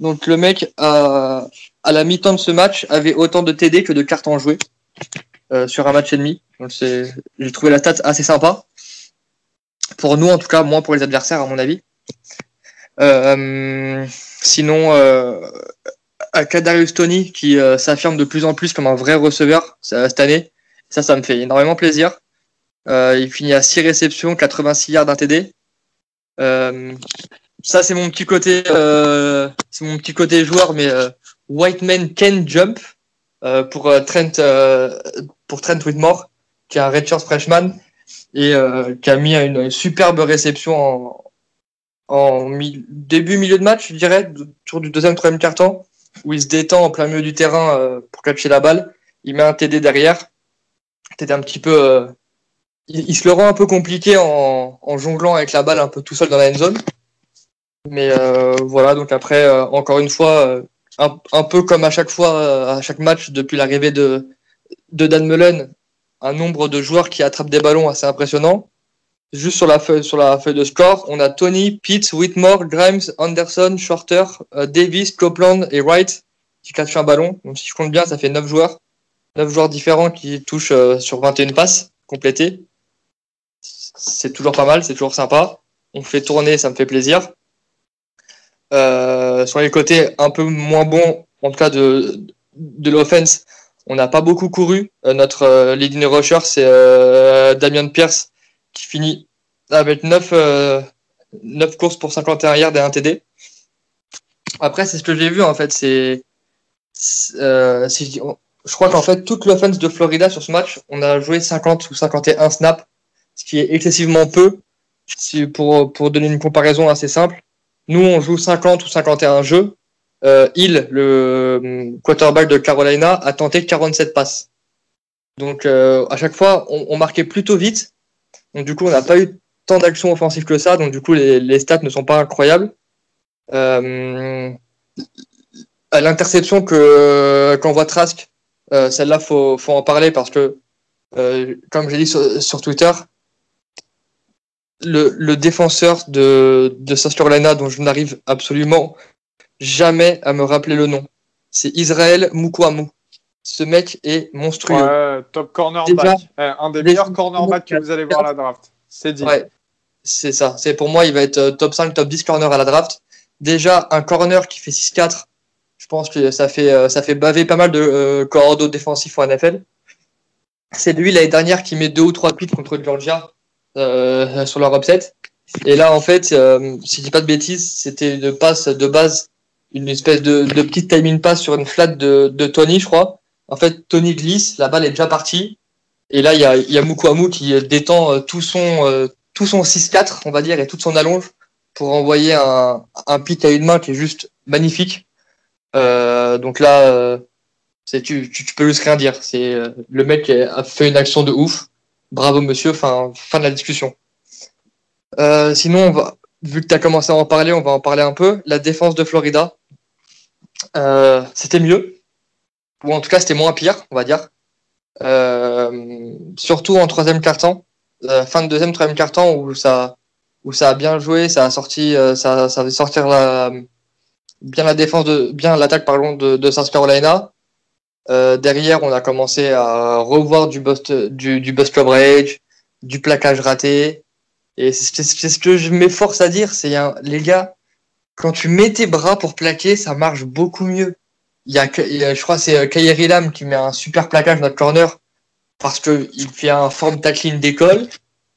Donc, le mec, à la mi-temps de ce match, avait autant de TD que de cartons joués sur un match et demi. Donc, j'ai trouvé la stat assez sympa. Pour nous, en tout cas, moins pour les adversaires, à mon avis. Sinon, Kadarius Toney qui s'affirme de plus en plus comme un vrai receveur cette année, ça me fait énormément plaisir. Il finit à 6 réceptions, 86 yards, 1 TD. Ça c'est mon petit côté joueur, mais White Man can jump pour Trent pour Trent Whitmore, qui est un redshirt freshman et qui a mis une superbe réception en début milieu de match, je dirais, autour du deuxième, troisième quart-temps, où il se détend en plein milieu du terrain pour catcher la balle. Il met un TD derrière. C'était un petit peu... il se le rend un peu compliqué en jonglant avec la balle un peu tout seul dans la end zone. Mais voilà, donc après, encore une fois, un peu comme à chaque fois, à chaque match, depuis l'arrivée de Dan Mullen, un nombre de joueurs qui attrapent des ballons assez impressionnant. Juste sur la feuille de score, on a Tony, Pitts, Whitmore, Grimes, Anderson, Shorter, Davis, Copeland et Wright qui catchent un ballon. Donc si je compte bien, ça fait 9 joueurs. 9 joueurs différents qui touchent sur 21 passes complétées. C'est toujours pas mal, c'est toujours sympa. On fait tourner, ça me fait plaisir. Sur les côtés un peu moins bons, en tout cas de l'offense, on n'a pas beaucoup couru. Notre leading rusher, c'est Damian Pierce, qui finit avec 9 courses pour 51 yards et 1 TD. Après, c'est ce que j'ai vu, en fait. Je crois qu'en fait, toute l'offense de Florida sur ce match, on a joué 50 ou 51 snaps, ce qui est excessivement peu. Pour donner une comparaison assez simple, nous, on joue 50 ou 51 jeux. Hill, le quarterback de Carolina, a tenté 47 passes. Donc, à chaque fois, on marquait plutôt vite. Donc du coup, on n'a pas eu tant d'actions offensives que ça. Donc du coup, les stats ne sont pas incroyables. À l'interception qu'envoie Trask, celle-là, faut en parler parce que, comme j'ai dit sur Twitter, le défenseur de South Carolina, dont je n'arrive absolument jamais à me rappeler le nom, c'est Israël Moukouamou. Ce mec est monstrueux. Ouais, top cornerback. Un des meilleurs cornerbacks que vous allez voir à la draft. C'est dit. Ouais, c'est ça. C'est, pour moi, il va être top 5, top 10 corner à la draft. Déjà, un corner qui fait 6-4, je pense que ça fait baver pas mal de cordeaux défensifs en NFL. C'est lui, l'année dernière, qui met 2 ou 3 pics contre Georgia sur leur upset. Et là, en fait, si je dis pas de bêtises, c'était une passe de base, une espèce de petite timing pass sur une flat de Tony, je crois. En fait, Tony glisse, la balle est déjà partie. Et là, il y a Moukouamou qui détend tout son 6-4, on va dire, et toute son allonge pour envoyer un pick à une main qui est juste magnifique. Donc là, tu peux juste rien dire. C'est, le mec a fait une action de ouf. Bravo, monsieur. Fin de la discussion. Sinon, vu que tu as commencé à en parler, on va en parler un peu. La défense de Florida, c'était mieux. Ou en tout cas, c'était moins pire, on va dire. Surtout en troisième quart-temps, fin de deuxième, troisième quart-temps, où ça a bien joué, ça a sorti l'attaque de South Carolina. Derrière, on a commencé à revoir du bust coverage, du plaquage raté. Et c'est ce que je m'efforce à dire, c'est les gars, quand tu mets tes bras pour plaquer, ça marche beaucoup mieux. Je crois que c'est Kyrie Lam qui met un super plaquage dans notre corner parce qu'il fait un form tackling d'école,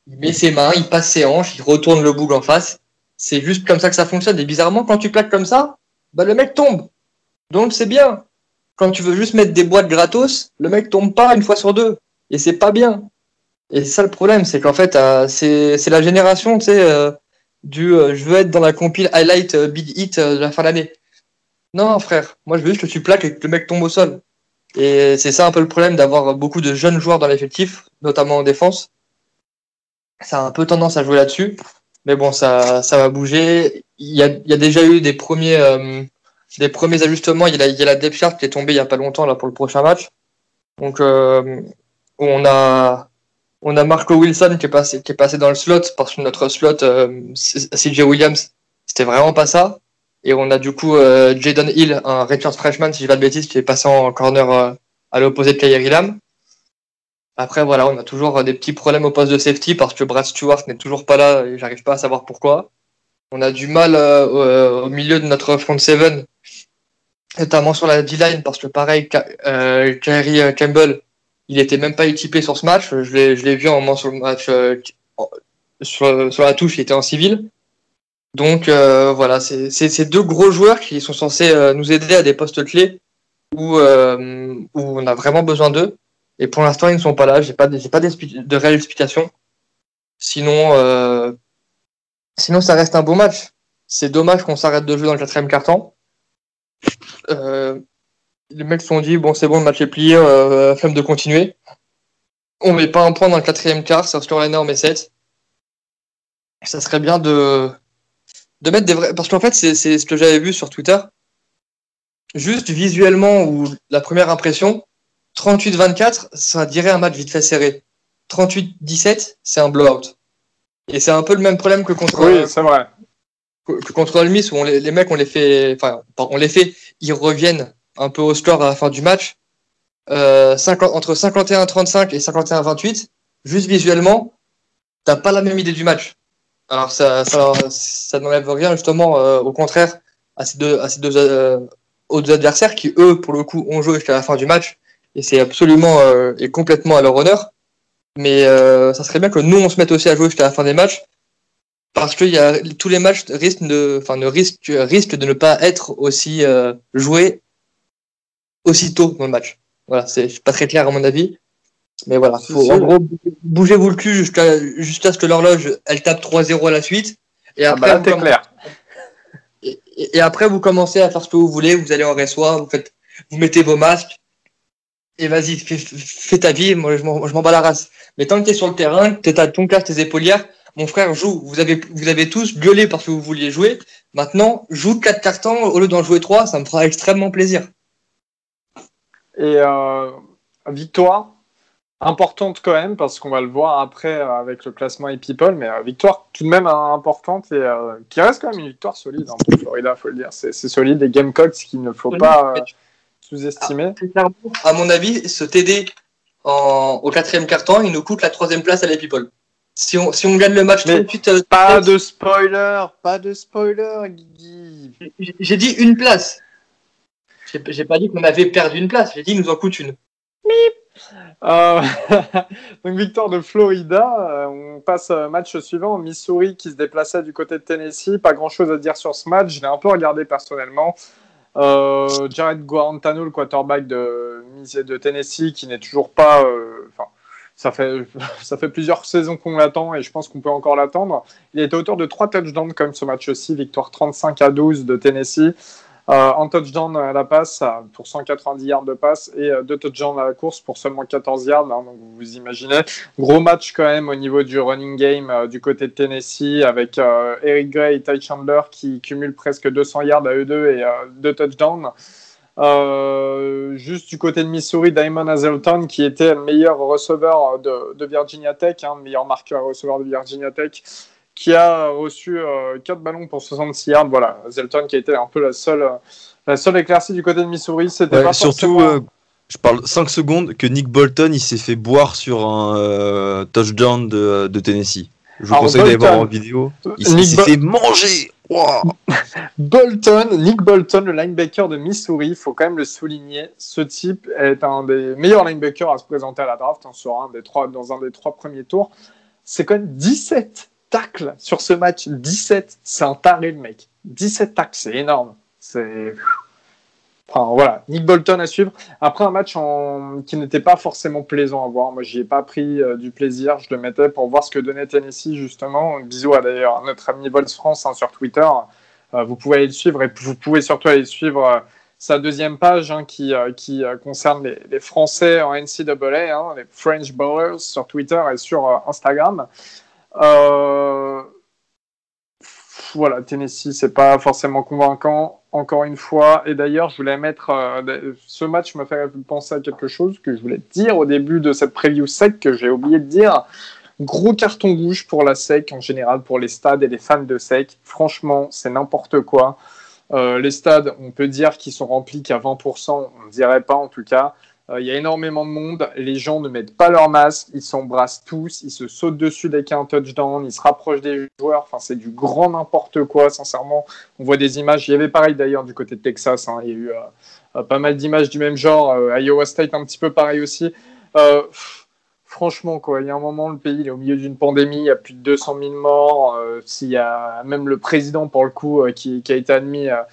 il met ses mains, il passe ses hanches, il retourne le boule en face. C'est juste comme ça que ça fonctionne. Et bizarrement, quand tu plaques comme ça, bah le mec tombe. Donc c'est bien. Quand tu veux juste mettre des boîtes gratos, le mec tombe pas une fois sur deux. Et c'est pas bien. Et c'est ça le problème, c'est qu'en fait, c'est la génération, tu sais, je veux être dans la compile highlight big hit de la fin d'année. Non, frère, moi je veux juste que tu plaques et que le mec tombe au sol. Et c'est ça un peu le problème d'avoir beaucoup de jeunes joueurs dans l'effectif, notamment en défense. Ça a un peu tendance à jouer là-dessus, mais bon, ça va bouger. Il y a déjà eu des premiers ajustements. Il y a la depth chart qui est tombée il y a pas longtemps là pour le prochain match. Donc on a Marco Wilson qui est passé dans le slot parce que notre slot CJ Williams, c'était vraiment pas ça. Et on a du coup Jadon Hill, un redshirt freshman, si je ne dis pas de bêtises, qui est passé en corner à l'opposé de Kyrie Lam. Après, voilà, on a toujours des petits problèmes au poste de safety parce que Brad Stewart n'est toujours pas là et j'arrive pas à savoir pourquoi. On a du mal au milieu de notre front seven, notamment sur la D-line, parce que pareil, Campbell, il n'était même pas équipé sur ce match. Je l'ai vu en moment sur le match, sur la touche, il était en civil. Donc voilà, c'est deux gros joueurs qui sont censés nous aider à des postes clés où on a vraiment besoin d'eux. Et pour l'instant, ils ne sont pas là. J'ai pas de réelle explication. Sinon, ça reste un beau match. C'est dommage qu'on s'arrête de jouer dans le quatrième quart-temps. Les mecs se sont dit, bon, c'est bon, le match est plié, flemme de continuer. On met pas un point dans le quatrième quart, South Carolina en met 7. Ça serait bien de mettre des vrais... Parce qu'en fait, c'est ce que j'avais vu sur Twitter. Juste visuellement, ou la première impression, 38-24, ça dirait un match vite fait serré. 38-17, c'est un blowout. Et c'est un peu le même problème que contre... Oui, c'est vrai. Que contre Ole Miss, où les mecs, on les fait, ils reviennent un peu au score à la fin du match. Entre 51-35 et 51-28, juste visuellement, t'as pas la même idée du match. Alors ça n'enlève rien, justement, au contraire, aux deux adversaires qui, eux, pour le coup, ont joué jusqu'à la fin du match, et c'est absolument et complètement à leur honneur. Mais ça serait bien que nous, on se mette aussi à jouer jusqu'à la fin des matchs, parce que tous les matchs risquent de ne pas être aussi joués aussi tôt dans le match. Voilà, c'est pas très clair à mon avis. Mais voilà, en gros, bougez-vous le cul jusqu'à ce que l'horloge, elle tape 3-0 à la suite. Et après, et après, vous commencez à faire ce que vous voulez. Vous allez en RSOI, vous mettez vos masques. Et vas-y, fais ta vie. Moi, je m'en bats la race. Mais tant que t'es sur le terrain, t'es à ton casque, tes épaulières, mon frère, joue. Vous avez tous gueulé parce que vous vouliez jouer. Maintenant, joue 4 cartons au lieu d'en jouer 3. Ça me fera extrêmement plaisir. Et victoire importante quand même, parce qu'on va le voir après avec le classement et People, mais victoire tout de même importante et qui reste quand même une victoire solide hein, pour Florida, faut le dire, c'est solide. Les Gamecocks qu'il ne faut pas sous-estimer. À mon avis, ce TD au quatrième quart-temps, il nous coûte la 3e place à les People. Si on gagne le match 38 à... Pas de spoiler, Guigui. J'ai dit une place. J'ai pas dit qu'on avait perdu une place, j'ai dit il nous en coûte une. Donc victoire de Florida. On passe au match suivant, Missouri qui se déplaçait du côté de Tennessee. Pas grand chose à dire sur ce match, je l'ai un peu regardé personnellement. Jared Guarantano, le quarterback de Tennessee, qui n'est toujours pas ça fait plusieurs saisons qu'on l'attend et je pense qu'on peut encore l'attendre. Il était auteur de 3 touchdowns comme ce match aussi. Victoire 35-12 de Tennessee. En touchdown à la passe pour 190 yards de passe et 2 touchdowns à la course pour seulement 14 yards hein, donc vous imaginez, gros match quand même au niveau du running game du côté de Tennessee avec Eric Gray et Ty Chandler qui cumulent presque 200 yards à eux deux et 2 touchdowns. Juste du côté de Missouri, Damon Hazelton qui était le meilleur receveur de Virginia Tech, meilleur marqueur et receveur de Virginia Tech, qui a reçu 4 ballons pour 66 yards. Voilà, Zelton qui a été un peu la seule éclaircie du côté de Missouri. C'était pas forcément... Surtout, je parle 5 secondes, que Nick Bolton, il s'est fait boire sur un touchdown de Tennessee. Je vous conseille d'aller voir en vidéo. Il s'est fait manger. Wow. Nick Bolton, le linebacker de Missouri, il faut quand même le souligner. Ce type est un des meilleurs linebackers à se présenter à la draft, dans un des 3 premiers tours. C'est quand même 17 tacles sur ce match, 17, c'est un taré le mec, 17 tacles, c'est énorme, c'est... Enfin, voilà, Nick Bolton à suivre. Après un match qui n'était pas forcément plaisant à voir, moi j'y ai pas pris du plaisir, je le mettais pour voir ce que donnait Tennessee justement. Bisous à d'ailleurs notre ami Vols France sur Twitter, vous pouvez aller le suivre et vous pouvez surtout aller suivre sa deuxième page qui concerne les Français en NCAA, les French Ballers sur Twitter et sur Instagram. Voilà, Tennessee, c'est pas forcément convaincant encore une fois. Et d'ailleurs, je voulais mettre ce match me fait penser à quelque chose que je voulais dire au début de cette preview SEC que j'ai oublié de dire. Gros carton rouge pour la SEC en général, pour les stades et les fans de SEC. Franchement, c'est n'importe quoi. Les stades, on peut dire qu'ils sont remplis qu'à 20%, on ne dirait pas en tout cas. Il y a énormément de monde, les gens ne mettent pas leur masque, ils s'embrassent tous, ils se sautent dessus dès qu'il y a un touchdown, ils se rapprochent des joueurs, enfin, c'est du grand n'importe quoi, sincèrement. On voit des images, il y avait pareil d'ailleurs du côté de Texas, il y a eu pas mal d'images du même genre, Iowa State un petit peu pareil aussi. Franchement, quoi, il y a un moment, le pays il est au milieu d'une pandémie, il y a plus de 200 000 morts, s'il y a même le président pour le coup qui a été admis à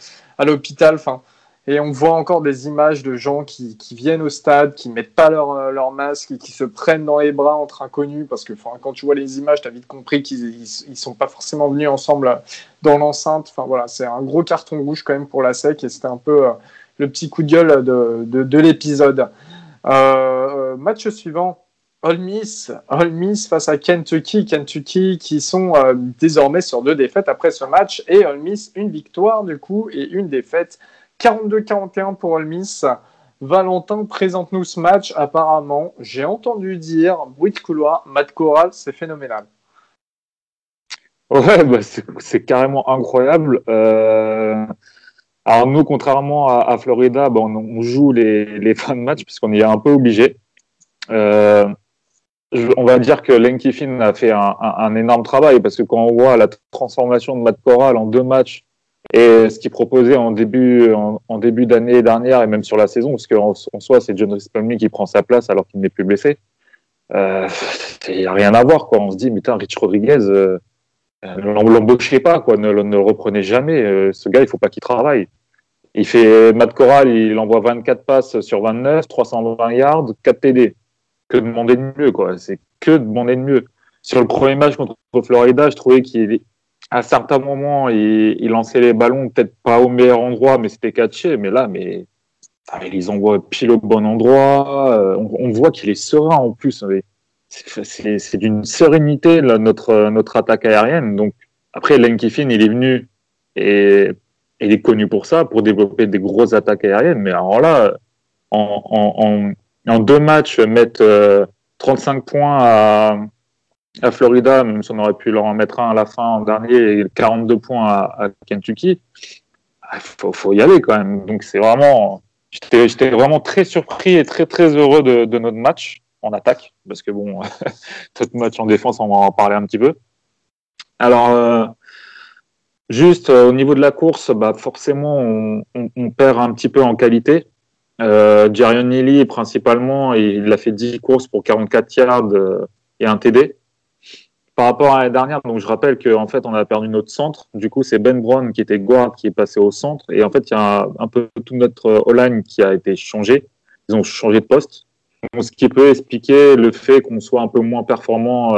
l'hôpital, enfin... Et on voit encore des images de gens qui viennent au stade, qui ne mettent pas leur masque, et qui se prennent dans les bras entre inconnus. Parce que quand tu vois les images, tu as vite compris qu'ils ne sont pas forcément venus ensemble dans l'enceinte. Enfin, voilà, c'est un gros carton rouge quand même pour la SEC. Et c'était un peu le petit coup de gueule de l'épisode. Match suivant. Ole Miss face à Kentucky qui sont désormais sur 2 défaites après ce match, et Ole Miss 1 victoire du coup et 1 défaite, 42-41 pour Ole Miss. Valentin, présente-nous ce match. Apparemment, j'ai entendu dire, bruit de couloir, Matt Corral, c'est phénoménal. Ouais, bah c'est carrément incroyable. Alors nous, contrairement à Florida, bah on joue les fins de match puisqu'on y est un peu obligé. On va dire que Lane Kiffin a fait un énorme travail, parce que quand on voit la transformation de Matt Corral en 2 matchs et ce qu'il proposait en début d'année dernière et même sur la saison, parce qu'en soi c'est John Rispelme qui prend sa place alors qu'il n'est plus blessé, il n'y a rien à voir, quoi. On se dit putain, Rich Rodriguez, ne l'embauchez pas, quoi. Ne le reprenez jamais, ce gars il ne faut pas qu'il travaille. Il fait Matt Corral, il envoie 24 passes sur 29, 320 yards, 4 TD. Que demander de mieux, quoi. C'est que demander de mieux. Sur le premier match contre Florida, je trouvais qu'à certains moments, il lançait les ballons, peut-être pas au meilleur endroit, mais c'était catché. Mais là, ils envoient pile au bon endroit. On voit qu'il est serein en plus. C'est d'une sérénité, là, notre attaque aérienne. Donc, après, Lane Kiffin, il est venu et il est connu pour ça, pour développer des grosses attaques aériennes. Mais alors là, en 2 matchs, mettre 35 points à Florida, même si on aurait pu leur en mettre un à la fin en dernier, et 42 points à Kentucky, il faut y aller quand même. Donc c'est vraiment, j'étais vraiment très surpris et très très heureux de notre match en attaque, parce que bon, notre match en défense, on va en parler un petit peu. Alors, juste au niveau de la course, bah forcément on perd un petit peu en qualité. Jarion Neely principalement, il a fait 10 courses pour 44 yards et un TD. Par rapport à l'année dernière, donc je rappelle qu'en fait on a perdu notre centre. Du coup, c'est Ben Brown qui était guard qui est passé au centre, et en fait il y a un peu tout notre O-line qui a été changé. Ils ont changé de poste. Donc, ce qui peut expliquer le fait qu'on soit un peu moins performant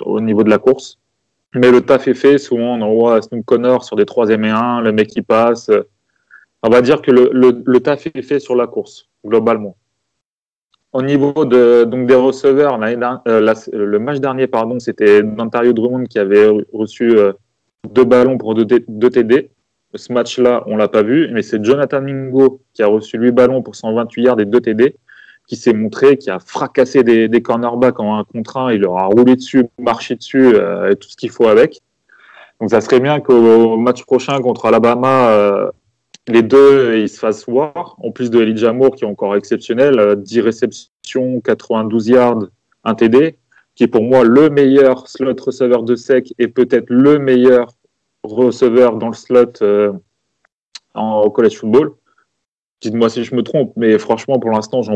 au niveau de la course. Mais le taf est fait. Souvent, on envoie Snoop Connor sur des 3e et 1, le mec qui passe. On va dire que le taf est fait sur la course, globalement. Au niveau des receveurs, le match dernier, c'était Dontario Drummond qui avait reçu 2 ballons pour 2 TD. Ce match-là, on l'a pas vu, mais c'est Jonathan Mingo qui a reçu 8 ballons pour 128 yards et 2 TD, qui s'est montré, qui a fracassé des cornerbacks en 1 contre 1, il leur a roulé dessus, marché dessus, et tout ce qu'il faut avec. Donc ça serait bien qu'au match prochain contre Alabama, les deux ils se fassent voir, en plus de Elijah Moore qui est encore exceptionnel, 10 réceptions, 92 yards, 1 TD, qui est pour moi le meilleur slot receveur de SEC et peut-être le meilleur receveur dans le slot au college football. Dites-moi si je me trompe, mais franchement, pour l'instant, je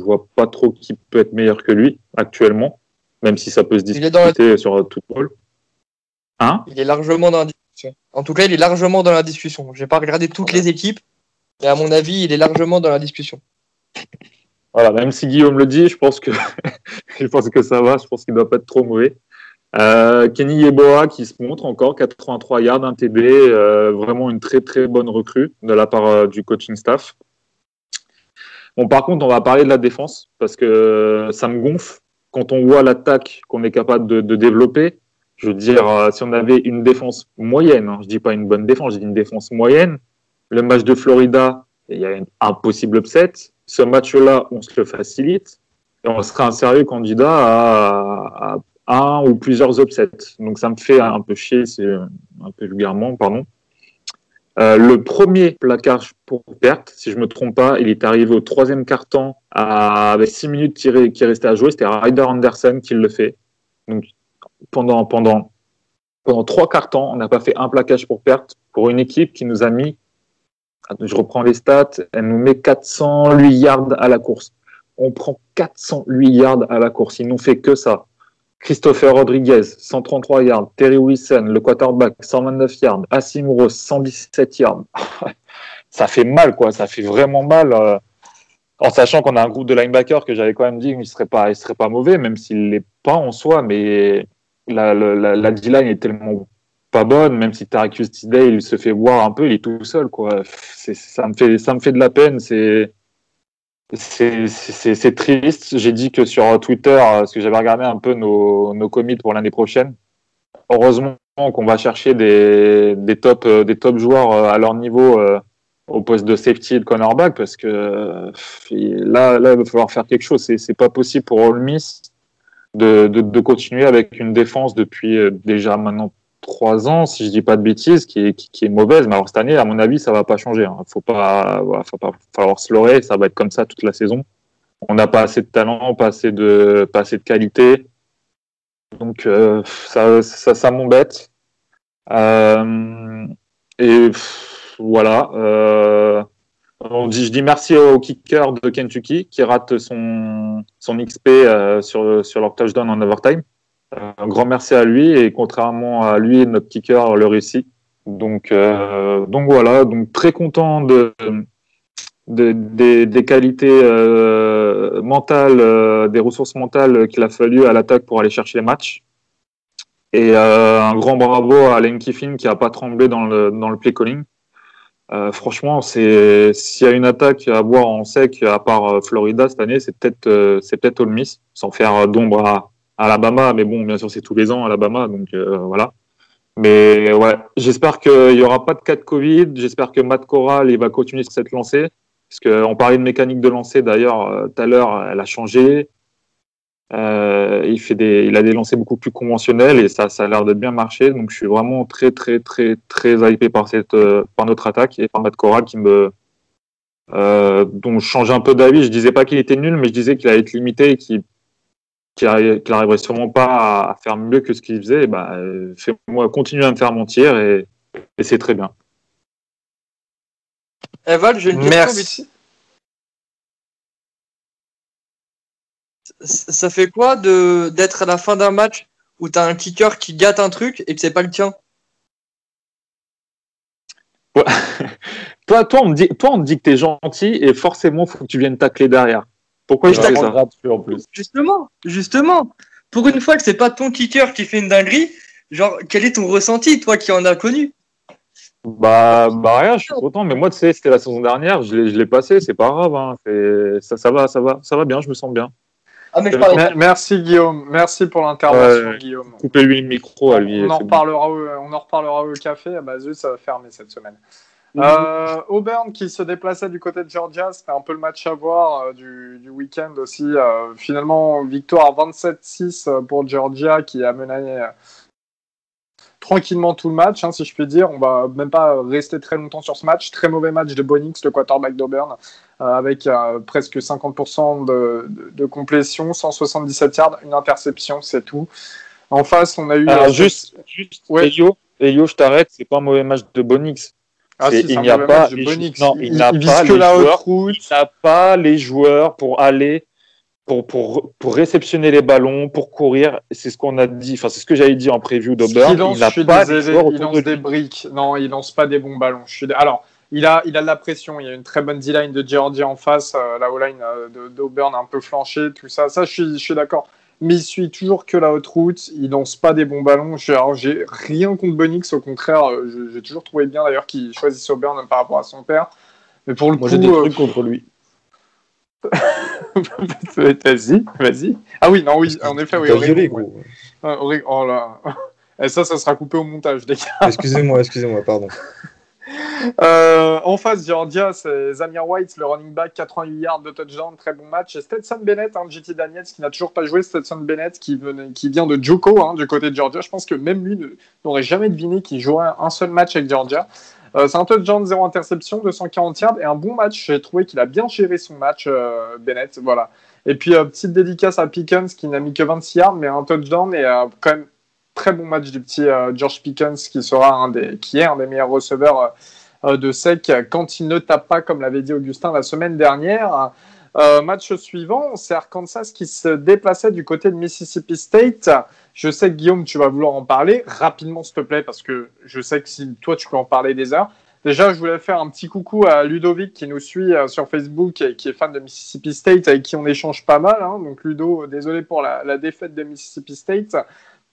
vois pas trop qui peut être meilleur que lui, actuellement, même si ça peut se discuter sur tout ball. Hein ? Il est largement dans la discussion. En tout cas, il est largement dans la discussion. J'ai pas regardé toutes les équipes, mais à mon avis, il est largement dans la discussion. Voilà, même si Guillaume le dit, je pense que, ça va, je pense qu'il doit pas être trop mauvais. Kenny Yeboah qui se montre encore, 83 yards, un TD, vraiment une très très bonne recrue de la part du coaching staff. Bon, par contre, on va parler de la défense parce que ça me gonfle quand on voit l'attaque qu'on est capable de développer. Je veux dire, si on avait une défense moyenne, je dis pas une bonne défense, je dis une défense moyenne. Le match de Florida, il y a un possible upset. Ce match-là, on se le facilite et on serait un sérieux candidat à un ou plusieurs upsets. Donc ça me fait un peu chier, c'est un peu vulgairement, pardon. Le premier placard pour perte, si je ne me trompe pas, il est arrivé au 3e quart-temps avec 6 minutes qui restaient à jouer. C'était Ryder Anderson qui le fait. Donc pendant 3 quarts-temps, on n'a pas fait un plaquage pour perte pour une équipe qui nous a mis, je reprends les stats, elle nous met 408 yards à la course. On prend 408 yards à la course. Ils n'ont fait que ça. Christopher Rodriguez, 133 yards. Terry Wilson, le quarterback, 129 yards. Asim Rose, 117 yards. ça fait mal, quoi. Ça fait vraiment mal. En sachant qu'on a un groupe de linebackers que j'avais quand même dit qu'il serait pas mauvais, même s'il l'est pas en soi, mais la D-line est tellement pas bonne, même si Tarek Tiday, il se fait voir un peu, il est tout seul, quoi. Ça me fait de la peine, c'est triste. J'ai dit que sur Twitter, parce que j'avais regardé un peu nos commits pour l'année prochaine, heureusement qu'on va chercher des top joueurs à leur niveau au poste de safety et de cornerback, parce que là, il va falloir faire quelque chose. C'est pas possible pour Ole Miss de continuer avec une défense depuis déjà maintenant 3 ans, si je dis pas de bêtises, qui est mauvaise. Mais alors cette année, à mon avis, ça va pas changer. Faut pas falloir se leurrer. Ça va être comme ça toute la saison. On n'a pas assez de talent, pas assez de qualité. Donc ça m'embête. Voilà. Je dis merci au kicker de Kentucky qui rate son XP sur leur touchdown en overtime. Un grand merci à lui, et contrairement à lui, notre kicker le réussit. Donc voilà. Donc très content des qualités mentales, des ressources mentales qu'il a fallu à l'attaque pour aller chercher les matchs. Et un grand bravo à Lane Kiffin qui a pas tremblé dans le play calling. Franchement, s'il y a une attaque à boire en sec à part Florida cette année, c'est peut-être Ole Miss, sans faire d'ombre à Alabama, mais bon, bien sûr, c'est tous les ans Alabama, donc voilà. Mais ouais, j'espère qu'il y aura pas de cas de Covid. J'espère que Matt Corral il va continuer sur cette lancée, parce que on parlait de mécanique de lancée d'ailleurs tout à l'heure, elle a changé. Il a des lancers beaucoup plus conventionnels et ça a l'air de bien marcher. Donc je suis vraiment très très très très hypé par notre attaque et par Matt Corral dont je change un peu d'avis. Je disais pas qu'il était nul, mais je disais qu'il allait être limité et qu'il arriverait sûrement pas à faire mieux que ce qu'il faisait. Et moi continue à me faire mentir et c'est très bien. Eval, j'ai une question vite. Ça fait quoi d'être à la fin d'un match où t'as un kicker qui gâte un truc et que c'est pas le tien? Ouais. Toi, on me dit que t'es gentil et forcément faut que tu viennes tacler derrière. Pourquoi je t'accorde en plus? Justement. Pour une fois que c'est pas ton kicker qui fait une dinguerie, genre quel est ton ressenti, toi qui en as connu? Bah rien, je suis content, mais moi tu sais, c'était la saison dernière, je l'ai passé, c'est pas grave, hein. Ça va bien, je me sens bien. Ah, mais merci Guillaume, merci pour l'intervention Guillaume. Coupez-lui le micro à lui. On en reparlera au café. Ah bah zut, ça va fermer cette semaine. Auburn qui se déplaçait du côté de Georgia, c'était un peu le match à voir du week-end aussi. Finalement, victoire 27-6 pour Georgia qui a mené tranquillement tout le match, hein, si je puis dire. On va même pas rester très longtemps sur ce match. Très mauvais match de Bonix, le quarterback d'Auburn, avec presque 50% de complétion, 177 yards, une interception, c'est tout. En face, on a eu... Alors juste ouais. Elio, je t'arrête, c'est pas un mauvais match de Bonix. Ah, si, il n'y a pas les joueurs pour aller... Pour réceptionner les ballons, pour courir, c'est ce qu'on a dit, enfin c'est ce que j'avais dit en preview d'Auburn. Il lance des briques, non, il lance pas des bons ballons. Alors, il a de la pression, il y a une très bonne D-line de Georgia en face, la O-line d'Auburn un peu flanchée, tout ça. Ça, je suis d'accord. Mais il suit toujours que la haute route, il lance pas des bons ballons. Alors, j'ai rien contre Bonix, au contraire, j'ai toujours trouvé bien d'ailleurs qu'il choisisse Auburn par rapport à son père. Mais pour le coup, moi j'ai des trucs contre lui. Vas-y. Ah oui, non, oui, en effet, oui. Oregon. Oh là. Et ça sera coupé au montage, les gars. Excusez-moi, pardon. En face, Georgia, c'est Zamir White, le running back, 88 yards de touchdown, très bon match. Et Stetson Bennett, JT Daniels, qui n'a toujours pas joué. Stetson Bennett, qui vient de Juco, du côté de Georgia. Je pense que même lui n'aurait jamais deviné qu'il jouerait un seul match avec Georgia. C'est un touchdown, 0 interception, 240 yards et un bon match. J'ai trouvé qu'il a bien géré son match, Bennett. Voilà. Et puis, petite dédicace à Pickens qui n'a mis que 26 yards, mais un touchdown et quand même très bon match du petit George Pickens qui est un des meilleurs receveurs de SEC quand il ne tape pas, comme l'avait dit Augustin la semaine dernière. Match suivant, c'est Arkansas qui se déplaçait du côté de Mississippi State. Je sais que Guillaume, tu vas vouloir en parler rapidement, s'il te plaît, parce que je sais que si toi tu peux en parler des heures. Déjà, je voulais faire un petit coucou à Ludovic qui nous suit sur Facebook et qui est fan de Mississippi State, avec qui on échange pas mal. Hein. Donc Ludo, désolé pour la défaite de Mississippi State,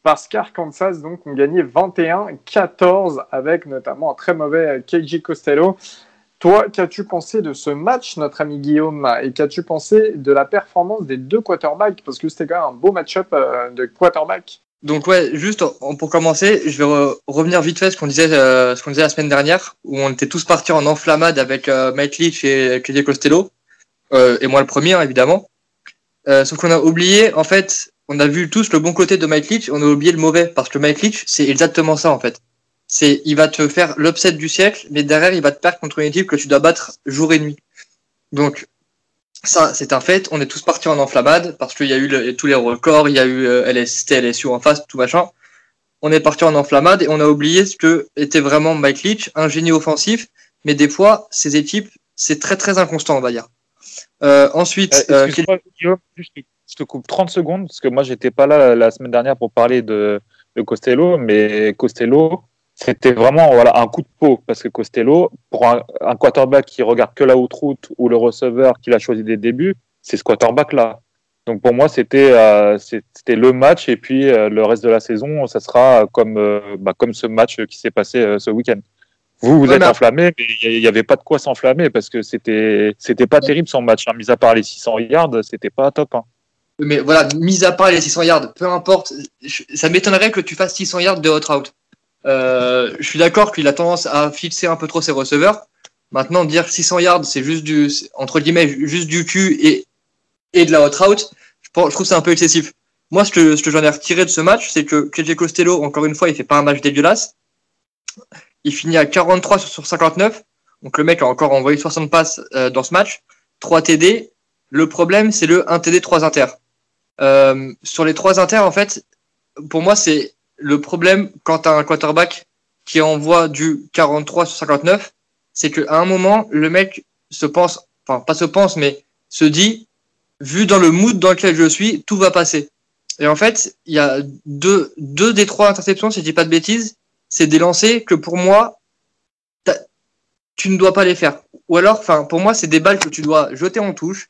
parce qu'Arkansas donc, ont gagné 21-14 avec notamment un très mauvais KJ Costello. Toi, qu'as-tu pensé de ce match, notre ami Guillaume, et qu'as-tu pensé de la performance des deux quarterbacks? Parce que c'était quand même un beau match-up de quarterbacks. Donc ouais, juste pour commencer, je vais revenir vite fait ce qu'on disait la semaine dernière, où on était tous partis en enflammade avec Mike Leach et KJ Costello, et moi le premier évidemment. Sauf qu'on a oublié, en fait, on a vu tous le bon côté de Mike Leach, on a oublié le mauvais, parce que Mike Leach, c'est exactement ça en fait. C'est, il va te faire l'upset du siècle, mais derrière il va te perdre contre une équipe que tu dois battre jour et nuit. Donc ça, c'est un fait. On est tous partis en enflammade parce qu'il y a eu tous les records, il y a eu LSU en face, tout machin. On est partis en enflammade et on a oublié ce que était vraiment Mike Leach, un génie offensif. Mais des fois, ces équipes, c'est très très inconstant, on va dire. Ensuite, je te coupe 30 secondes parce que moi j'étais pas là la semaine dernière pour parler de Costello, mais Costello, c'était vraiment voilà un coup de peau, parce que Costello, pour un quarterback qui regarde que la haute route ou le receveur qu'il a choisi dès le début, c'est ce quarterback-là. Donc pour moi, c'était le match, et puis le reste de la saison, ça sera comme ce match qui s'est passé ce week-end. Vous êtes enflammés, mais il n'y avait pas de quoi s'enflammer, parce que c'était pas terrible son match, hein. Mis à part les 600 yards, c'était pas top, hein. Mais voilà, mis à part les 600 yards, peu importe, ça m'étonnerait que tu fasses 600 yards de hot route. Je suis d'accord qu'il a tendance à fixer un peu trop ses receveurs. Maintenant, dire 600 yards, c'est juste entre guillemets, juste du cul et de la hot route, je trouve que c'est un peu excessif. Moi, ce que j'en ai retiré de ce match, c'est que KJ Costello, encore une fois, il fait pas un match dégueulasse. Il finit à 43 sur 59. Donc, le mec a encore envoyé 60 passes dans ce match. 3 TD. Le problème, c'est le 1 TD, 3 inter. Sur les 3 inter, en fait, pour moi, c'est le problème quand t'as un quarterback qui envoie du 43 sur 59, c'est qu'à un moment, le mec se dit, vu dans le mood dans lequel je suis, tout va passer. Et en fait, il y a deux des trois interceptions, si je dis pas de bêtises, c'est des lancers que pour moi, tu ne dois pas les faire. Ou alors, pour moi, c'est des balles que tu dois jeter en touche.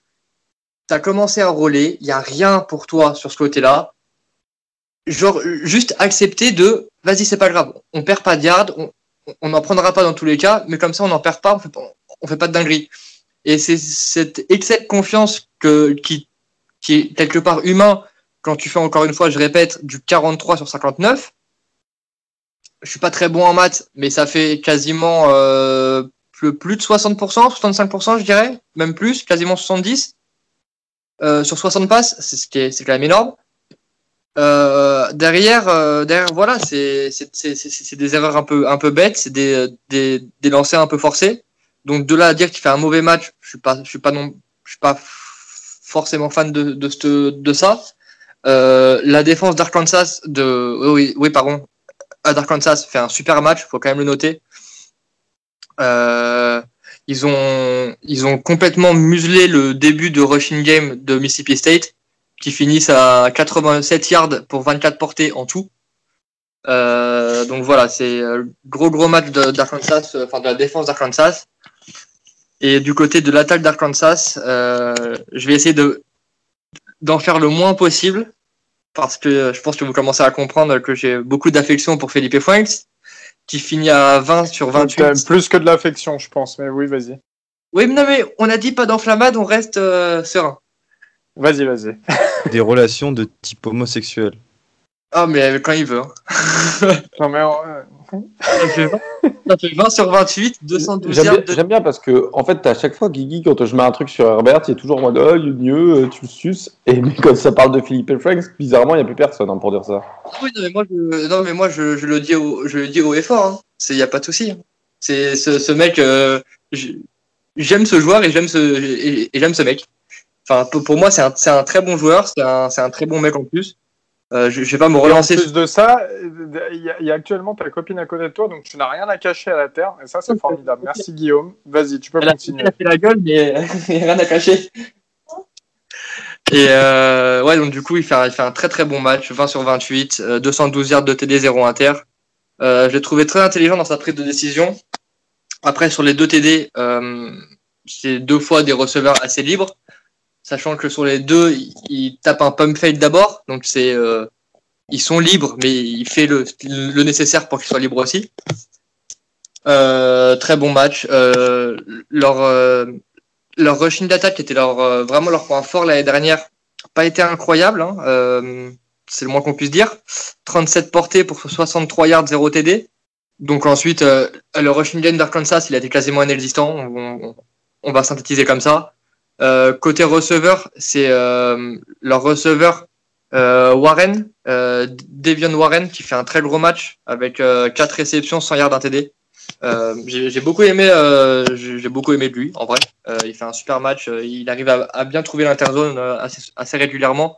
T'as commencé à rouler, il y a rien pour toi sur ce côté-là. Genre, juste accepter de, vas-y, c'est pas grave, on perd pas de yard, on n'en prendra pas dans tous les cas, mais comme ça, on n'en perd pas, on fait pas de dinguerie. Et c'est cet excès de confiance qui est quelque part humain, quand tu fais, encore une fois, je répète, du 43 sur 59. Je suis pas très bon en maths, mais ça fait quasiment, plus de 60%, 65%, je dirais, même plus, quasiment 70%. Sur 60 passes, c'est quand même énorme. Derrière, voilà, c'est des erreurs un peu bêtes, c'est des lancers un peu forcés. Donc de là à dire qu'il fait un mauvais match, je suis pas forcément fan de ça. La défense d'Arkansas d'Arkansas fait un super match, faut quand même le noter. Ils ont complètement muselé le début de rushing game de Mississippi State, qui finissent à 87 yards pour 24 portées en tout. Donc voilà, c'est gros match de la défense d'Arkansas. Et du côté de l'attaque d'Arkansas, je vais essayer d'en faire le moins possible, parce que je pense que vous commencez à comprendre que j'ai beaucoup d'affection pour Felipe Franks, qui finit à 20 sur 28. Donc, plus que de l'affection, je pense, mais oui, vas-y. Oui, mais non, mais on a dit pas d'enflammade, on reste serein. Vas-y. Des relations de type homosexuel. Ah, mais quand il veut. Non, mais ça fait 20 sur 28, 212 yards. J'aime bien parce que, en fait, à chaque fois, Guigui, quand je mets un truc sur Herbert, il est toujours en mode, oh, Dieu, tu le suces. Et mais quand ça parle de Philippe Franks, bizarrement, il n'y a plus personne pour dire ça. Oui, non, mais moi, je le dis haut et fort. Il n'y a pas de souci. C'est ce mec. J'aime ce joueur et j'aime ce mec. Enfin, pour moi, c'est un très bon joueur, c'est un très bon mec en plus. Je vais pas me relancer. Et en plus de ça, il y a actuellement ta copine à côté de toi, donc tu n'as rien à cacher à la terre, et ça, c'est formidable. Merci Guillaume. Vas-y, tu peux continuer. Elle a fait la gueule, mais il n'y a rien à cacher. Et ouais, donc du coup, il fait un très très bon match, 20 sur 28, 212 yards de TD, 0 inter. Je l'ai trouvé très intelligent dans sa prise de décision. Après, sur les deux TD, c'est deux fois des receveurs assez libres, sachant que sur les deux, il tape un pump fake d'abord, donc c'est ils sont libres, mais il fait le nécessaire pour qu'ils soient libres aussi. Très bon match. Leur rushing d'attaque, qui était vraiment leur point fort l'année dernière, n'a pas été incroyable, hein, c'est le moins qu'on puisse dire. 37 portées pour 63 yards, 0 TD. Donc ensuite, le rushing game d'Arkansas, il a été quasiment inexistant. On va synthétiser comme ça. Côté receveur, c'est leur receveur Warren, Devion Warren, qui fait un très gros match avec 4 réceptions, 100 yards d'un TD. J'ai beaucoup aimé de lui, en vrai. Il fait un super match. Il arrive à bien trouver l'interzone assez régulièrement.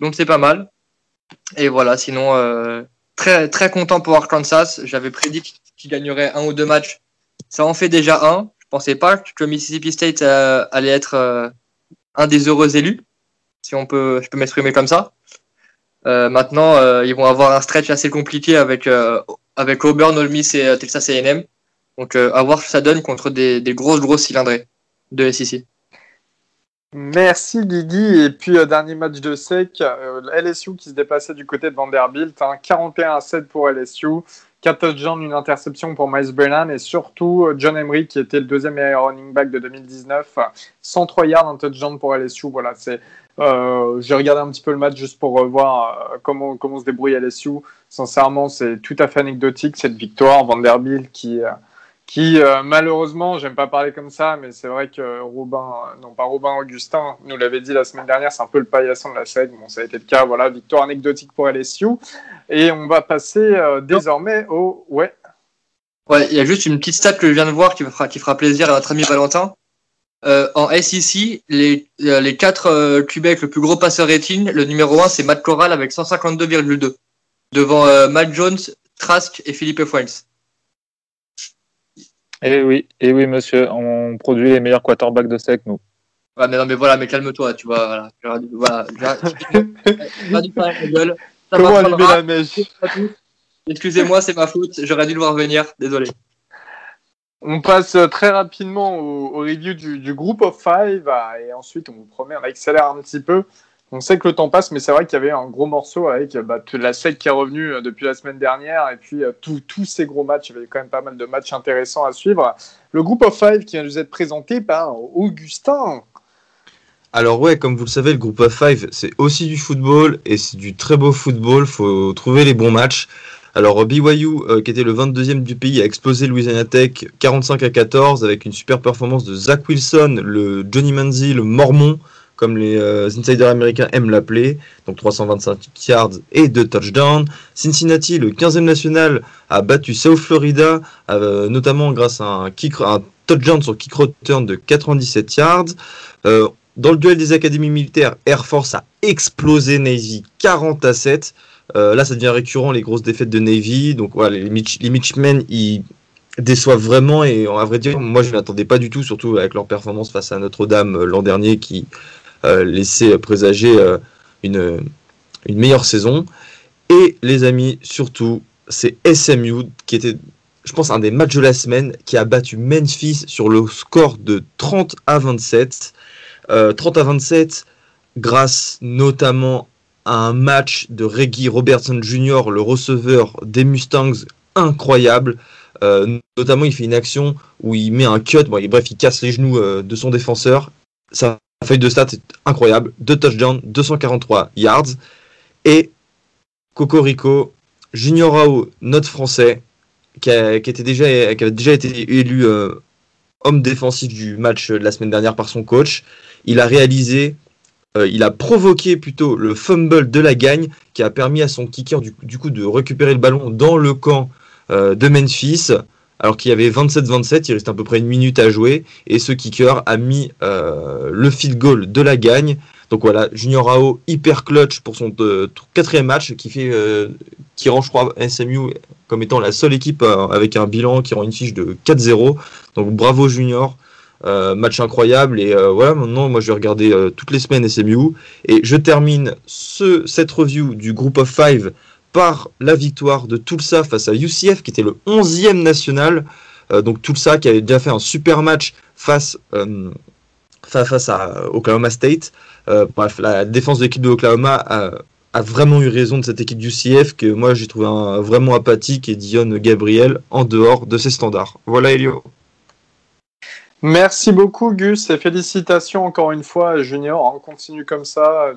Donc c'est pas mal. Et voilà, sinon... Très très content pour Arkansas. J'avais prédit qu'il gagnerait un ou deux matchs. Ça en fait déjà un. Je pensais pas que Mississippi State allait être un des heureux élus, si je peux m'exprimer comme ça. Maintenant, ils vont avoir un stretch assez compliqué avec Auburn, Ole Miss et Texas A&M. Donc, à voir ce que ça donne contre des grosses cylindrées de SEC. Merci Guigui, et puis dernier match de sec, LSU qui se déplaçait du côté de Vanderbilt, hein, 41-7 pour LSU, 4 touchdowns, une interception pour Miles Brennan, et surtout John Emery qui était le deuxième meilleur running back de 2019, 103 yards, un touchdown pour LSU. Voilà, j'ai regardé un petit peu le match juste pour voir comment se débrouille LSU. Sincèrement, c'est tout à fait anecdotique cette victoire. Vanderbilt qui malheureusement, j'aime pas parler comme ça, mais c'est vrai que Augustin nous l'avait dit la semaine dernière, c'est un peu le paillasson de la SEC. Bon, ça a été le cas, voilà, victoire anecdotique pour LSU. Et on va passer désormais au... Ouais, il y a juste une petite stat que je viens de voir qui fera plaisir à notre ami Valentin. En SEC, les 4 QB avec le plus gros passeur rating, le numéro 1, c'est Matt Corral avec 152,2, devant Matt Jones, Trask et Philippe Fouens. Eh oui, monsieur, on produit les meilleurs quarterbacks de SEC, nous. Ouais, mais calme-toi, tu vois, j'aurais dû faire la gueule. Comment allumer la mèche ? Excusez-moi, c'est ma faute, j'aurais dû le voir venir, désolé. On passe très rapidement au review du Group of 5, et ensuite, on vous promet, on accélère un petit peu. On sait que le temps passe, mais c'est vrai qu'il y avait un gros morceau avec la SEC qui est revenue depuis la semaine dernière, et puis tous ces gros matchs. Il y avait quand même pas mal de matchs intéressants à suivre. Le Group of 5 qui vient de nous être présenté par Augustin. Alors ouais, comme vous le savez, le Group of 5, c'est aussi du football, et c'est du très beau football. Il faut trouver les bons matchs. Alors BYU, qui était le 22e du pays, a explosé Louisiana Tech 45-14 avec une super performance de Zach Wilson, le Johnny Manziel, le Mormon, comme les insiders américains aiment l'appeler, donc 325 yards et 2 touchdowns. Cincinnati, le 15e national, a battu South Florida, notamment grâce à un touchdown sur kick return de 97 yards. Dans le duel des académies militaires, Air Force a explosé Navy 40-7. Là, ça devient récurrent, les grosses défaites de Navy. Donc voilà, les Midshipmen, ils déçoivent vraiment, et à vrai dire, moi je ne l'attendais pas du tout, surtout avec leur performance face à Notre-Dame l'an dernier, qui... laisser présager une meilleure saison. Et les amis, surtout, c'est SMU qui était, je pense, un des matchs de la semaine, qui a battu Memphis sur le score de 30-27. 30-27 grâce notamment à un match de Reggie Robertson Jr., le receveur des Mustangs, incroyable. Notamment, il fait une action où il met un cut, il casse les genoux de son défenseur. Ça, la feuille de stats est incroyable, 2 touchdowns, 243 yards, et Cocorico, Junior Rao, notre français, qui a déjà été élu homme défensif du match de la semaine dernière par son coach. Il a provoqué plutôt le fumble de la gagne, qui a permis à son kicker du coup de récupérer le ballon dans le camp de Memphis. Alors qu'il y avait 27-27, il restait à peu près une minute à jouer, et ce kicker a mis le field goal de la gagne. Donc voilà, Junior Rao, hyper clutch pour son 4e match, qui rend, je crois, SMU comme étant la seule équipe avec un bilan qui rend une fiche de 4-0. Donc bravo Junior, match incroyable. Et voilà, maintenant moi je vais regarder toutes les semaines SMU. Et je termine cette review du Group of 5 par la victoire de Tulsa face à UCF, qui était le 11e national. donc Tulsa qui avait déjà fait un super match face à Oklahoma State. Bref, la défense de l'équipe de Oklahoma a vraiment eu raison de cette équipe du CF que moi j'ai trouvé vraiment apathique, et Dion Gabriel en dehors de ses standards. Voilà Elio. Merci beaucoup Gus et félicitations encore une fois Junior, on continue comme ça.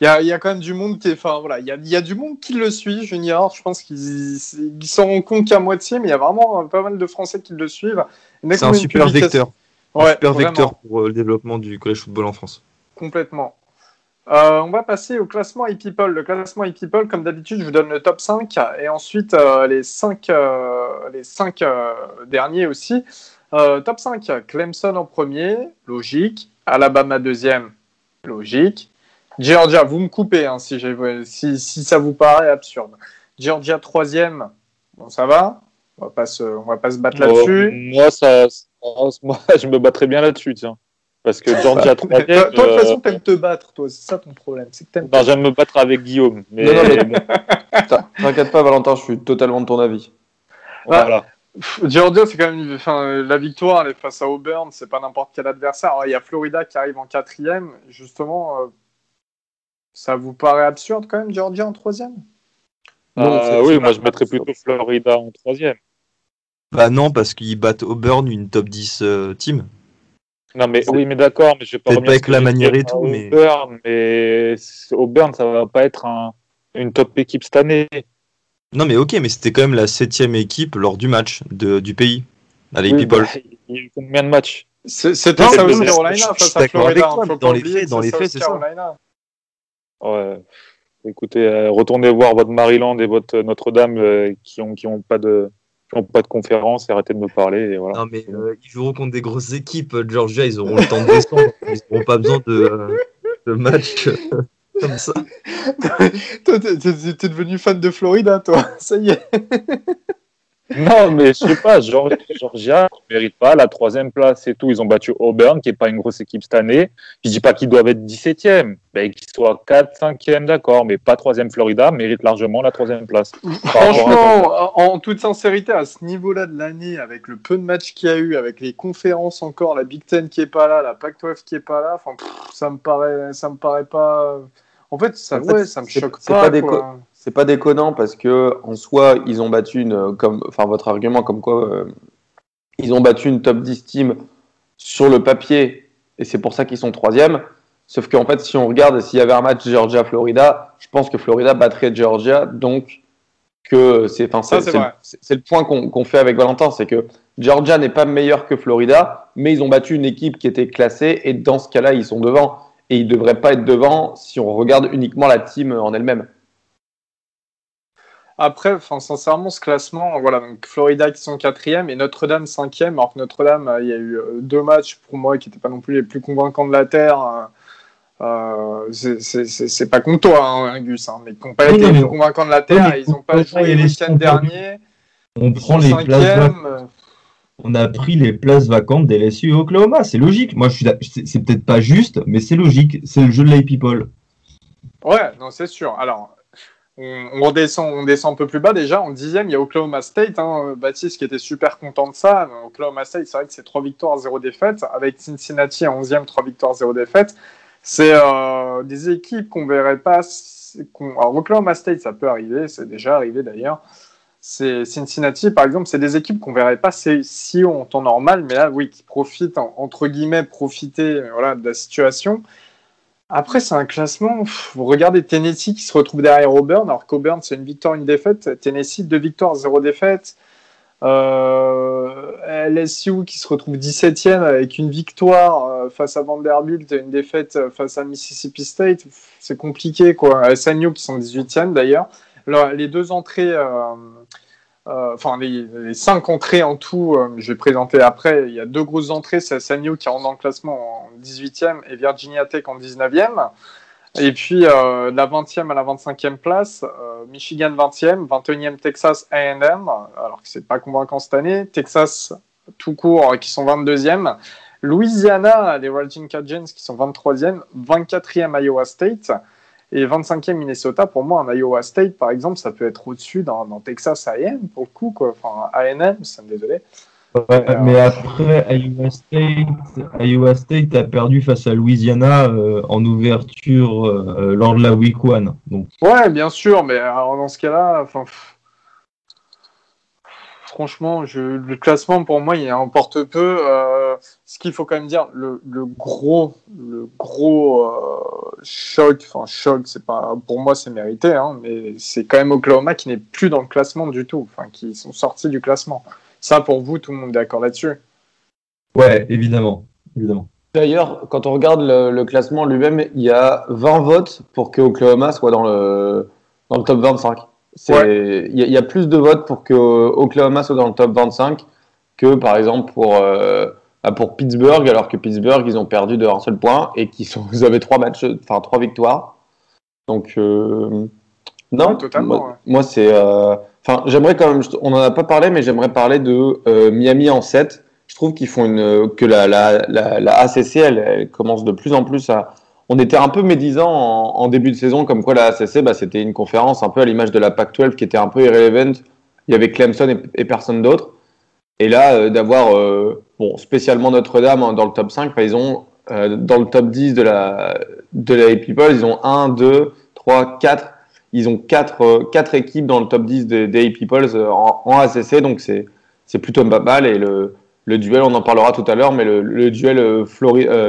Il y a quand même du monde qui est, il y a du monde qui le suit Junior, je pense qu'ils s'en rendent compte qu'à moitié, mais il y a vraiment pas mal de Français qui le suivent. C'est un super vecteur. Ouais, un super vecteur pour le développement du college football en France. Complètement. On va passer au classement ePeople. Le classement ePeople, comme d'habitude, je vous donne le top 5 et ensuite les 5 derniers aussi. Top 5, Clemson en premier, logique. Alabama deuxième, logique. Georgia, vous me coupez hein, si ça vous paraît absurde. Georgia troisième, bon ça va, on va pas se battre là-dessus. Moi, je me battrais bien là-dessus, tiens. Parce que Georgia 3e... Toi, de toute façon, t'aimes te battre, toi. C'est ça ton problème. C'est que non, j'aime me battre avec Guillaume. Mais... Non. T'inquiète pas, Valentin, je suis totalement de ton avis. Voilà. Georgia, c'est quand même... la victoire, elle est face à Auburn. C'est pas n'importe quel adversaire. Alors, il y a Florida qui arrive en 4e. Justement, ça vous paraît absurde quand même, Georgia en 3e? Oui, moi, je mettrais plutôt Florida en 3e. Bah non, parce qu'ils battent Auburn, une top 10 team. Non mais c'est... oui mais d'accord, mais je vais pas revenir avec la manière et tout, mais Auburn, ça va pas être une top équipe cette année. Non mais ok, mais c'était quand même la 7e équipe lors du match du pays. Allez people. Il y a eu combien de matchs? C'était ça aussi Carolina face à Florida, dans les faits c'est ça. Ouais. Écoutez, retournez voir votre Maryland et votre Notre-Dame qui ont pas de conférence, arrêtez de me parler. Et voilà. Non, mais ils joueront contre des grosses équipes. Georgia, ils auront le temps de descendre. Ils n'auront pas besoin de matchs comme ça. Toi, t'es devenu fan de Florida, toi. Ça y est. Non, mais je sais pas. Georgia ne mérite pas la 3e place et tout. Ils ont battu Auburn, qui n'est pas une grosse équipe cette année. Je dis pas qu'ils doivent être 17e. Ben, qu'ils soient 4, 5e, d'accord. Mais pas 3e. Florida mérite largement la 3e place. Franchement, en toute sincérité, à ce niveau-là de l'année, avec le peu de matchs qu'il y a eu, avec les conférences encore, la Big Ten qui n'est pas là, la Pac-12 qui n'est pas là, ça me paraît pas... En fait, ça me choque pas. C'est pas déconnant parce que en soi, ils ont battu votre argument comme quoi ils ont battu une top 10 team sur le papier et c'est pour ça qu'ils sont 3e. Sauf qu'en fait, si on regarde, s'il y avait un match Georgia-Florida, je pense que Florida battrait Georgia. Donc, c'est le point qu'on fait avec Valentin, c'est que Georgia n'est pas meilleur que Florida, mais ils ont battu une équipe qui était classée et dans ce cas-là, ils sont devant. Et ils ne devraient pas être devant si on regarde uniquement la team en elle-même. Après, sincèrement, ce classement, voilà, donc Florida qui sont 4e et Notre-Dame 5e. Alors que Notre-Dame, il y a eu 2 matchs pour moi qui n'étaient pas non plus les plus convaincants de la Terre. C'est pas contre toi, hein, Gus, hein, mais qui n'ont pas été les convaincants de la Terre. Ils n'ont pas joué les week-ends derniers. On prend les places. On a pris les places vacantes des LSU et Oklahoma. C'est logique. Moi, c'est peut-être pas juste, mais c'est logique. C'est le jeu de l'ePeople. Ouais, non, c'est sûr. Alors. On redescend un peu plus bas déjà. En 10e, il y a Oklahoma State. Hein. Baptiste qui était super content de ça. Oklahoma State, c'est vrai que c'est 3 victoires, 0 défaites. Avec Cincinnati à 11e, 3 victoires, 0 défaites. C'est des équipes qu'on ne verrait pas. Alors, Oklahoma State, ça peut arriver. C'est déjà arrivé d'ailleurs. C'est Cincinnati, par exemple, c'est des équipes qu'on ne verrait pas si haut en temps normal. Mais là, oui, qui profitent, entre guillemets, de la situation. Après, c'est un classement. Vous regardez Tennessee qui se retrouve derrière Auburn, alors qu'Auburn, c'est une victoire, une défaite. Tennessee, 2 victoires, 0 défaite. LSU qui se retrouve 17e avec une victoire face à Vanderbilt et une défaite face à Mississippi State. C'est compliqué, quoi. SMU qui sont 18e, d'ailleurs. Alors, les 2 entrées... les 5 entrées en tout, je vais présenter après. Il y a 2 grosses entrées, c'est Samuel qui rentre dans le classement en 18e et Virginia Tech en 19e. Et puis de la 20e à la 25e place, Michigan 20e, 21e Texas A&M, alors que c'est pas convaincant cette année, Texas tout court qui sont 22e, Louisiana, les Raging Cajuns qui sont 23e, 24e Iowa State. Et 25e Minnesota, pour moi, un Iowa State, par exemple, ça peut être au-dessus d'un Texas A&M, pour le coup, quoi. Enfin, A&M, ça me désolait. Ouais, mais après, Iowa State a perdu face à Louisiana en ouverture lors de la Week 1. Donc. Ouais, bien sûr, mais alors, dans ce cas-là, enfin... Franchement, le classement, pour moi, il importe peu. Ce qu'il faut quand même dire, le gros choc, c'est pas, pour moi, c'est mérité, hein, mais c'est quand même Oklahoma qui n'est plus dans le classement du tout, enfin, qui sont sortis du classement. Ça, pour vous, tout le monde est d'accord là-dessus? Ouais, évidemment. D'ailleurs, quand on regarde le classement lui-même, il y a 20 votes pour que Oklahoma soit dans le top 25. Il y a plus de votes pour que Oklahoma soit dans le top 25 que par exemple pour Pittsburgh, alors que Pittsburgh ils ont perdu de un seul point et ils avaient trois victoires. Donc non, ouais, totalement. Moi c'est j'aimerais quand même, on en a pas parlé, mais j'aimerais parler de Miami en 7. Je trouve qu'ils font que la ACC elle commence de plus en plus à... On était un peu médisant en début de saison, comme quoi la ACC, c'était une conférence un peu à l'image de la Pac-12 qui était un peu irrelevant. Il y avait Clemson et personne d'autre. Et là, d'avoir spécialement Notre-Dame dans le top 5, ils ont dans le top 10 de la People, ils ont 1, 2, 3, 4. Ils ont 4 équipes dans le top 10 des People en ACC, donc c'est plutôt pas mal. Et le duel, on en parlera tout à l'heure, mais le duel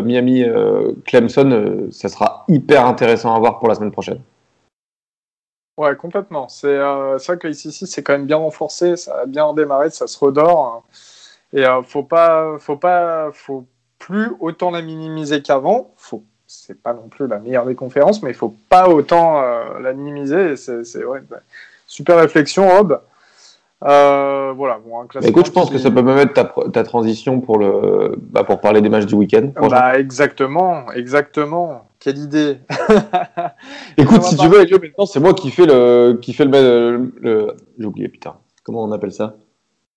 Miami-Clemson, ça sera hyper intéressant à voir pour la semaine prochaine. Ouais, complètement. C'est vrai que l'ACC, c'est quand même bien renforcé, ça a bien redémarré, ça se redore. Et il faut plus autant la minimiser qu'avant. C'est pas non plus la meilleure des conférences, mais il faut pas autant la minimiser. C'est super réflexion, Rob. Voilà, bon, un classement. Écoute, je pense que ça peut me mettre ta transition pour pour parler des matchs du week-end. Exactement. Quelle idée. Écoute, si tu veux, Elio, maintenant c'est moi qui fais le j'ai oublié, putain. Comment on appelle ça ?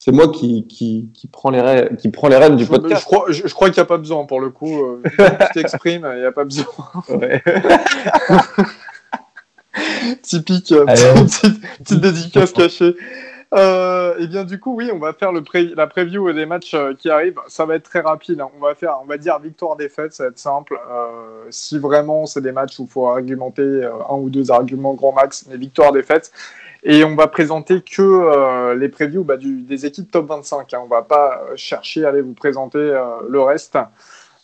C'est moi qui prend les rênes du podcast. Je crois qu'il n'y a pas besoin pour le coup. Tu t'exprimes, il n'y a pas besoin. Ouais. Typique. Petite dédicace cachée. Et bien du coup oui, on va faire la preview des matchs qui arrivent. Ça va être très rapide, hein. On va dire victoire-défaite, ça va être simple. Si vraiment c'est des matchs où il faut argumenter un ou deux arguments grand max, mais victoire-défaite. Et on va présenter que les previews des équipes top 25, hein. On va pas chercher à aller vous présenter le reste.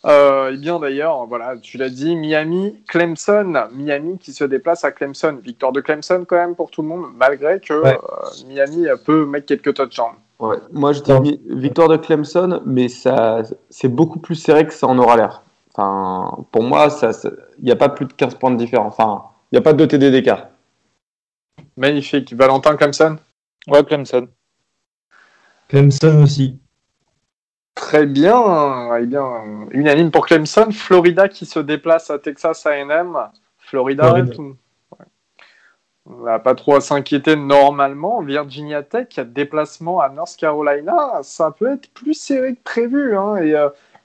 Et bien d'ailleurs, voilà, tu l'as dit, Miami qui se déplace à Clemson, victoire de Clemson quand même pour tout le monde, malgré que Miami peut mettre quelques touchdowns. Ouais. Moi je dis victoire de Clemson, mais ça c'est beaucoup plus serré que ça en aura l'air. Enfin, pour moi, il n'y a pas plus de 15 points de différence. Enfin, il n'y a pas de 2 TD d'écart. Magnifique. Valentin, Clemson ? Ouais, Clemson. Clemson aussi. Très bien, eh bien, unanime pour Clemson. Florida qui se déplace à Texas A&M. Florida. Ouais. On n'a pas trop à s'inquiéter normalement. Virginia Tech, déplacement à North Carolina, ça peut être plus serré que prévu, hein. Et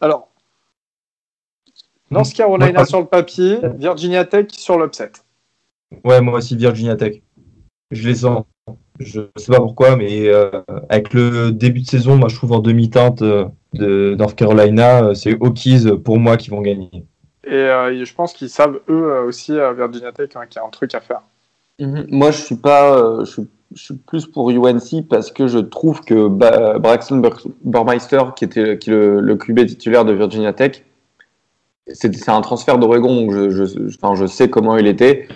alors, North Carolina sur le papier, Virginia Tech sur l'upset. Ouais, moi aussi Virginia Tech. Je les sens. Je sais pas pourquoi, mais avec le début de saison, moi je trouve en demi-teinte de North Carolina, c'est Hokies pour moi qui vont gagner. Et je pense qu'ils savent eux aussi Virginia Tech, hein, qu'il y a un truc à faire. Mm-hmm. Moi je suis pas, je suis plus pour UNC parce que je trouve que Braxton Burmeister, qui est le QB titulaire de Virginia Tech, c'est un transfert d'Oregon, donc je sais comment il était.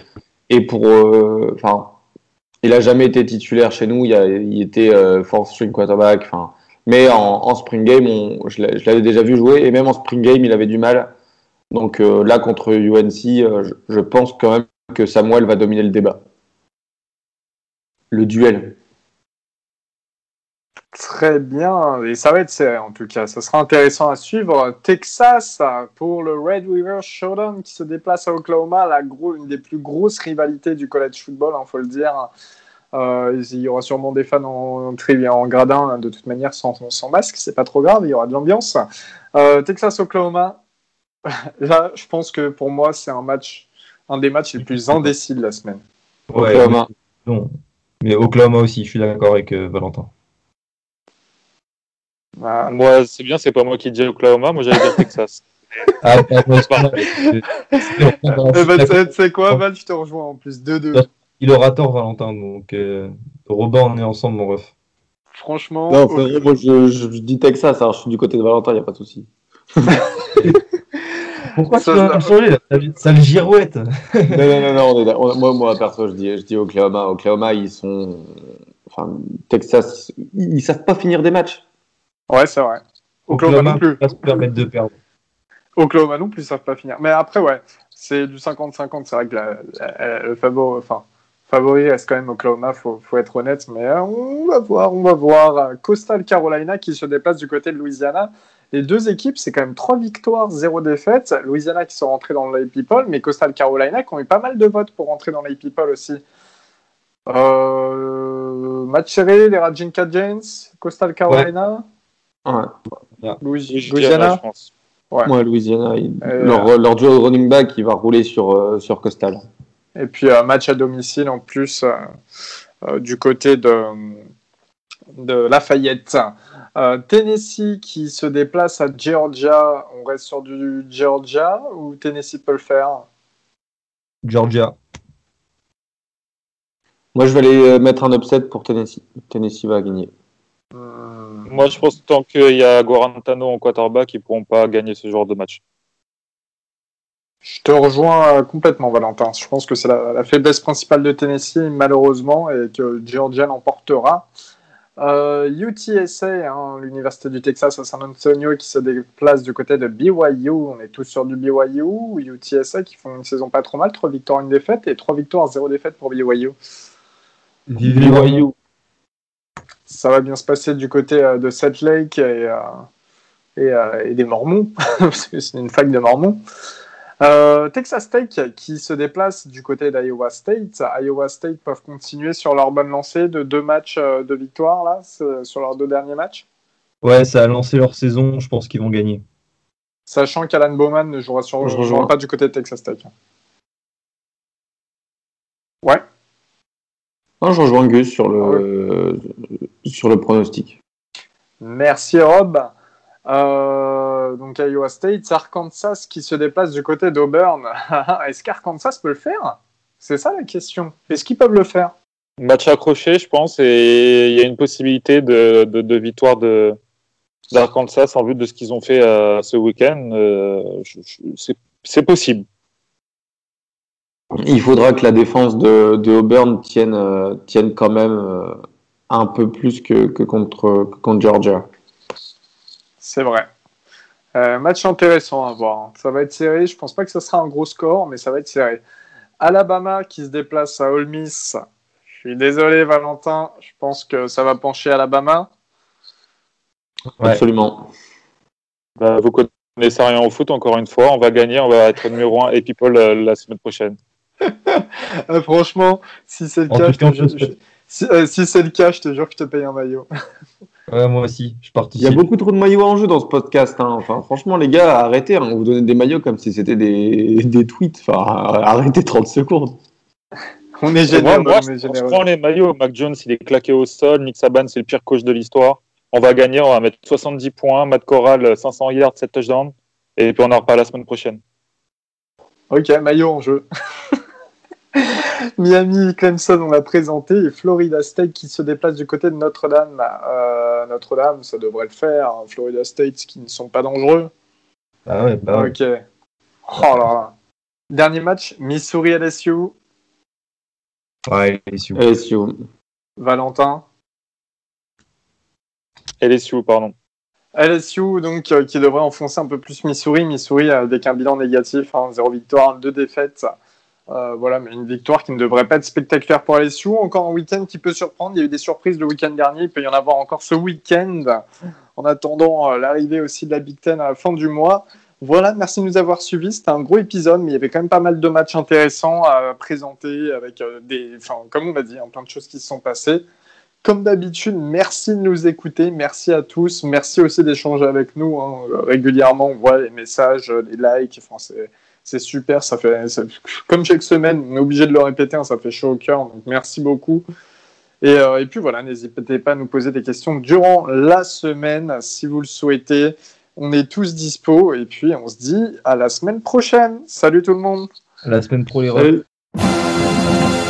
Et pour, il n'a jamais été titulaire chez nous. Il était fourth string quarterback. Mais en spring game, je l'avais déjà vu jouer. Et même en spring game, il avait du mal. Donc là, contre UNC, je pense quand même que Samuel va dominer le débat. Le duel. Très bien. Et ça va être serré, en tout cas. Ça sera intéressant à suivre. Texas, pour le Red River Showdown, qui se déplace à Oklahoma, une des plus grosses rivalités du college football, il faut le dire. Il y aura sûrement des fans en gradin, de toute manière, sans masque. C'est pas trop grave, il y aura de l'ambiance. Texas-Oklahoma, là, je pense que pour moi, c'est un match un des matchs les plus indécis de la semaine. Ouais, Oklahoma. Non. Mais Oklahoma aussi, je suis d'accord avec Valentin. Ah, moi, c'est bien, c'est pas moi qui dis Oklahoma, moi j'avais dit Texas. Ah, c'est quoi, Val, je te rejoins en plus, 2-2. Il aura tort, Valentin, donc Robin, on est ensemble, mon ref. Franchement... Non, c'est vrai, moi, je dis Texas, alors je suis du côté de Valentin, il n'y a pas de souci. Pourquoi ça, tu vas changer là, sale girouette? Non, on est là. Moi, perso, je dis Oklahoma. Oklahoma, ils sont... Enfin, Texas, ils savent pas finir des matchs. Ouais, c'est vrai. Oklahoma non plus. Ils ne peuvent pas se permettre de perdre. Oklahoma non plus, ils savent pas finir. Mais après, ouais, c'est du 50-50. C'est vrai que le favori... Enfin, favori reste quand même Oklahoma, faut être honnête, mais on va voir. Coastal Carolina qui se déplace du côté de Louisiana. Les deux équipes, c'est quand même 3 victoires, 0 défaites. Louisiana qui sont rentrés dans l'IP Poll, mais Coastal Carolina qui ont eu pas mal de votes pour rentrer dans l'IP Poll aussi. Match serré, les Ragin' Cajuns, Coastal Carolina, ouais. Louisiana. Ouais, Louisiana, leur duo running back, il va rouler sur Coastal. Et puis match à domicile en plus du côté de Lafayette. Tennessee qui se déplace à Georgia. On reste sur du Georgia ou Tennessee peut le faire? Georgia. Moi, je vais aller mettre un upset pour Tennessee. Tennessee va gagner. Moi, je pense que tant qu'il y a Guarantano en quarterback, ils ne pourront pas gagner ce genre de match. Je te rejoins complètement, Valentin. Je pense que c'est la faiblesse principale de Tennessee, malheureusement, et que Georgia l'emportera. UTSA, l'Université du Texas à San Antonio, qui se déplace du côté de BYU. On est tous sur du BYU. UTSA qui font une saison pas trop mal, 3 victoires, 1 défaite, et 3 victoires, 0 défaite pour BYU. BYU. Ça va bien se passer du côté de Salt Lake et des Mormons. C'est une fac de Mormons. Texas Tech qui se déplace du côté d'Iowa State. Iowa State peuvent continuer sur leur bonne lancée de 2 matchs de victoire là, sur leurs 2 derniers matchs. Ouais, ça a lancé leur saison, je pense qu'ils vont gagner. Sachant qu'Alan Bowman ne jouera pas du côté de Texas Tech. Ouais. Non, je rejoins Gus sur le pronostic. Merci Rob. Donc Iowa State, Arkansas qui se déplace du côté d'Auburn. Est-ce qu'Arkansas peut le faire? C'est ça la question. Est-ce qu'ils peuvent le faire? Match accroché, je pense, et il y a une possibilité de victoire d'Arkansas en vue de ce qu'ils ont fait ce week-end. C'est possible. Il faudra que la défense de Auburn tienne quand même un peu plus que contre Georgia. C'est vrai. Match intéressant à voir. Ça va être serré. Je pense pas que ce sera un gros score, mais ça va être serré. Alabama qui se déplace à Ole Miss. Je suis désolé, Valentin. Je pense que ça va pencher Alabama. Ouais. Absolument. Bah, vous connaissez rien au foot, encore une fois. On va gagner. On va être numéro 1 et people la semaine prochaine. Franchement, si c'est le cas, je te jure que je te paye un maillot. Ouais, moi aussi, je participe. Il y a beaucoup trop de maillots en jeu dans ce podcast. Hein. Enfin, franchement, les gars, arrêtez. On vous donnait des maillots comme si c'était des tweets. Enfin, arrêtez 30 secondes. On est généreux. On prend les maillots. Mac Jones, il est claqué au sol. Nick Saban, c'est le pire coach de l'histoire. On va gagner. On va mettre 70 points. Matt Corral, 500 yards, 7 touchdowns. Et puis, on en reparle la semaine prochaine. Ok, maillot en jeu. Miami, Clemson, on l'a présenté, et Florida State qui se déplace du côté de Notre-Dame. Notre-Dame, ça devrait le faire. Florida State qui ne sont pas dangereux. Ah ouais, bah ok. Ouais. Oh là là. Dernier match, Missouri LSU. Ouais, LSU. Valentin. LSU, pardon. LSU, donc, qui devrait enfoncer un peu plus Missouri. Missouri avec un bilan négatif, 0 victoire, 2 défaites. Voilà, mais une victoire qui ne devrait pas être spectaculaire pour LSU. Encore un week-end qui peut surprendre. Il y a eu des surprises le week-end dernier. Il peut y en avoir encore ce week-end. En attendant l'arrivée aussi de la Big Ten à la fin du mois. Voilà, merci de nous avoir suivis. C'était un gros épisode, mais il y avait quand même pas mal de matchs intéressants à présenter. Avec comme on l'a dit, plein de choses qui se sont passées. Comme d'habitude, merci de nous écouter. Merci à tous. Merci aussi d'échanger avec nous. Régulièrement, on voit les messages, les likes. Enfin, c'est super, ça, comme chaque semaine, on est obligé de le répéter, hein, ça fait chaud au cœur, donc merci beaucoup. Et puis voilà, n'hésitez pas à nous poser des questions durant la semaine, si vous le souhaitez. On est tous dispo, et puis on se dit à la semaine prochaine. Salut tout le monde. À la semaine pro, les rois.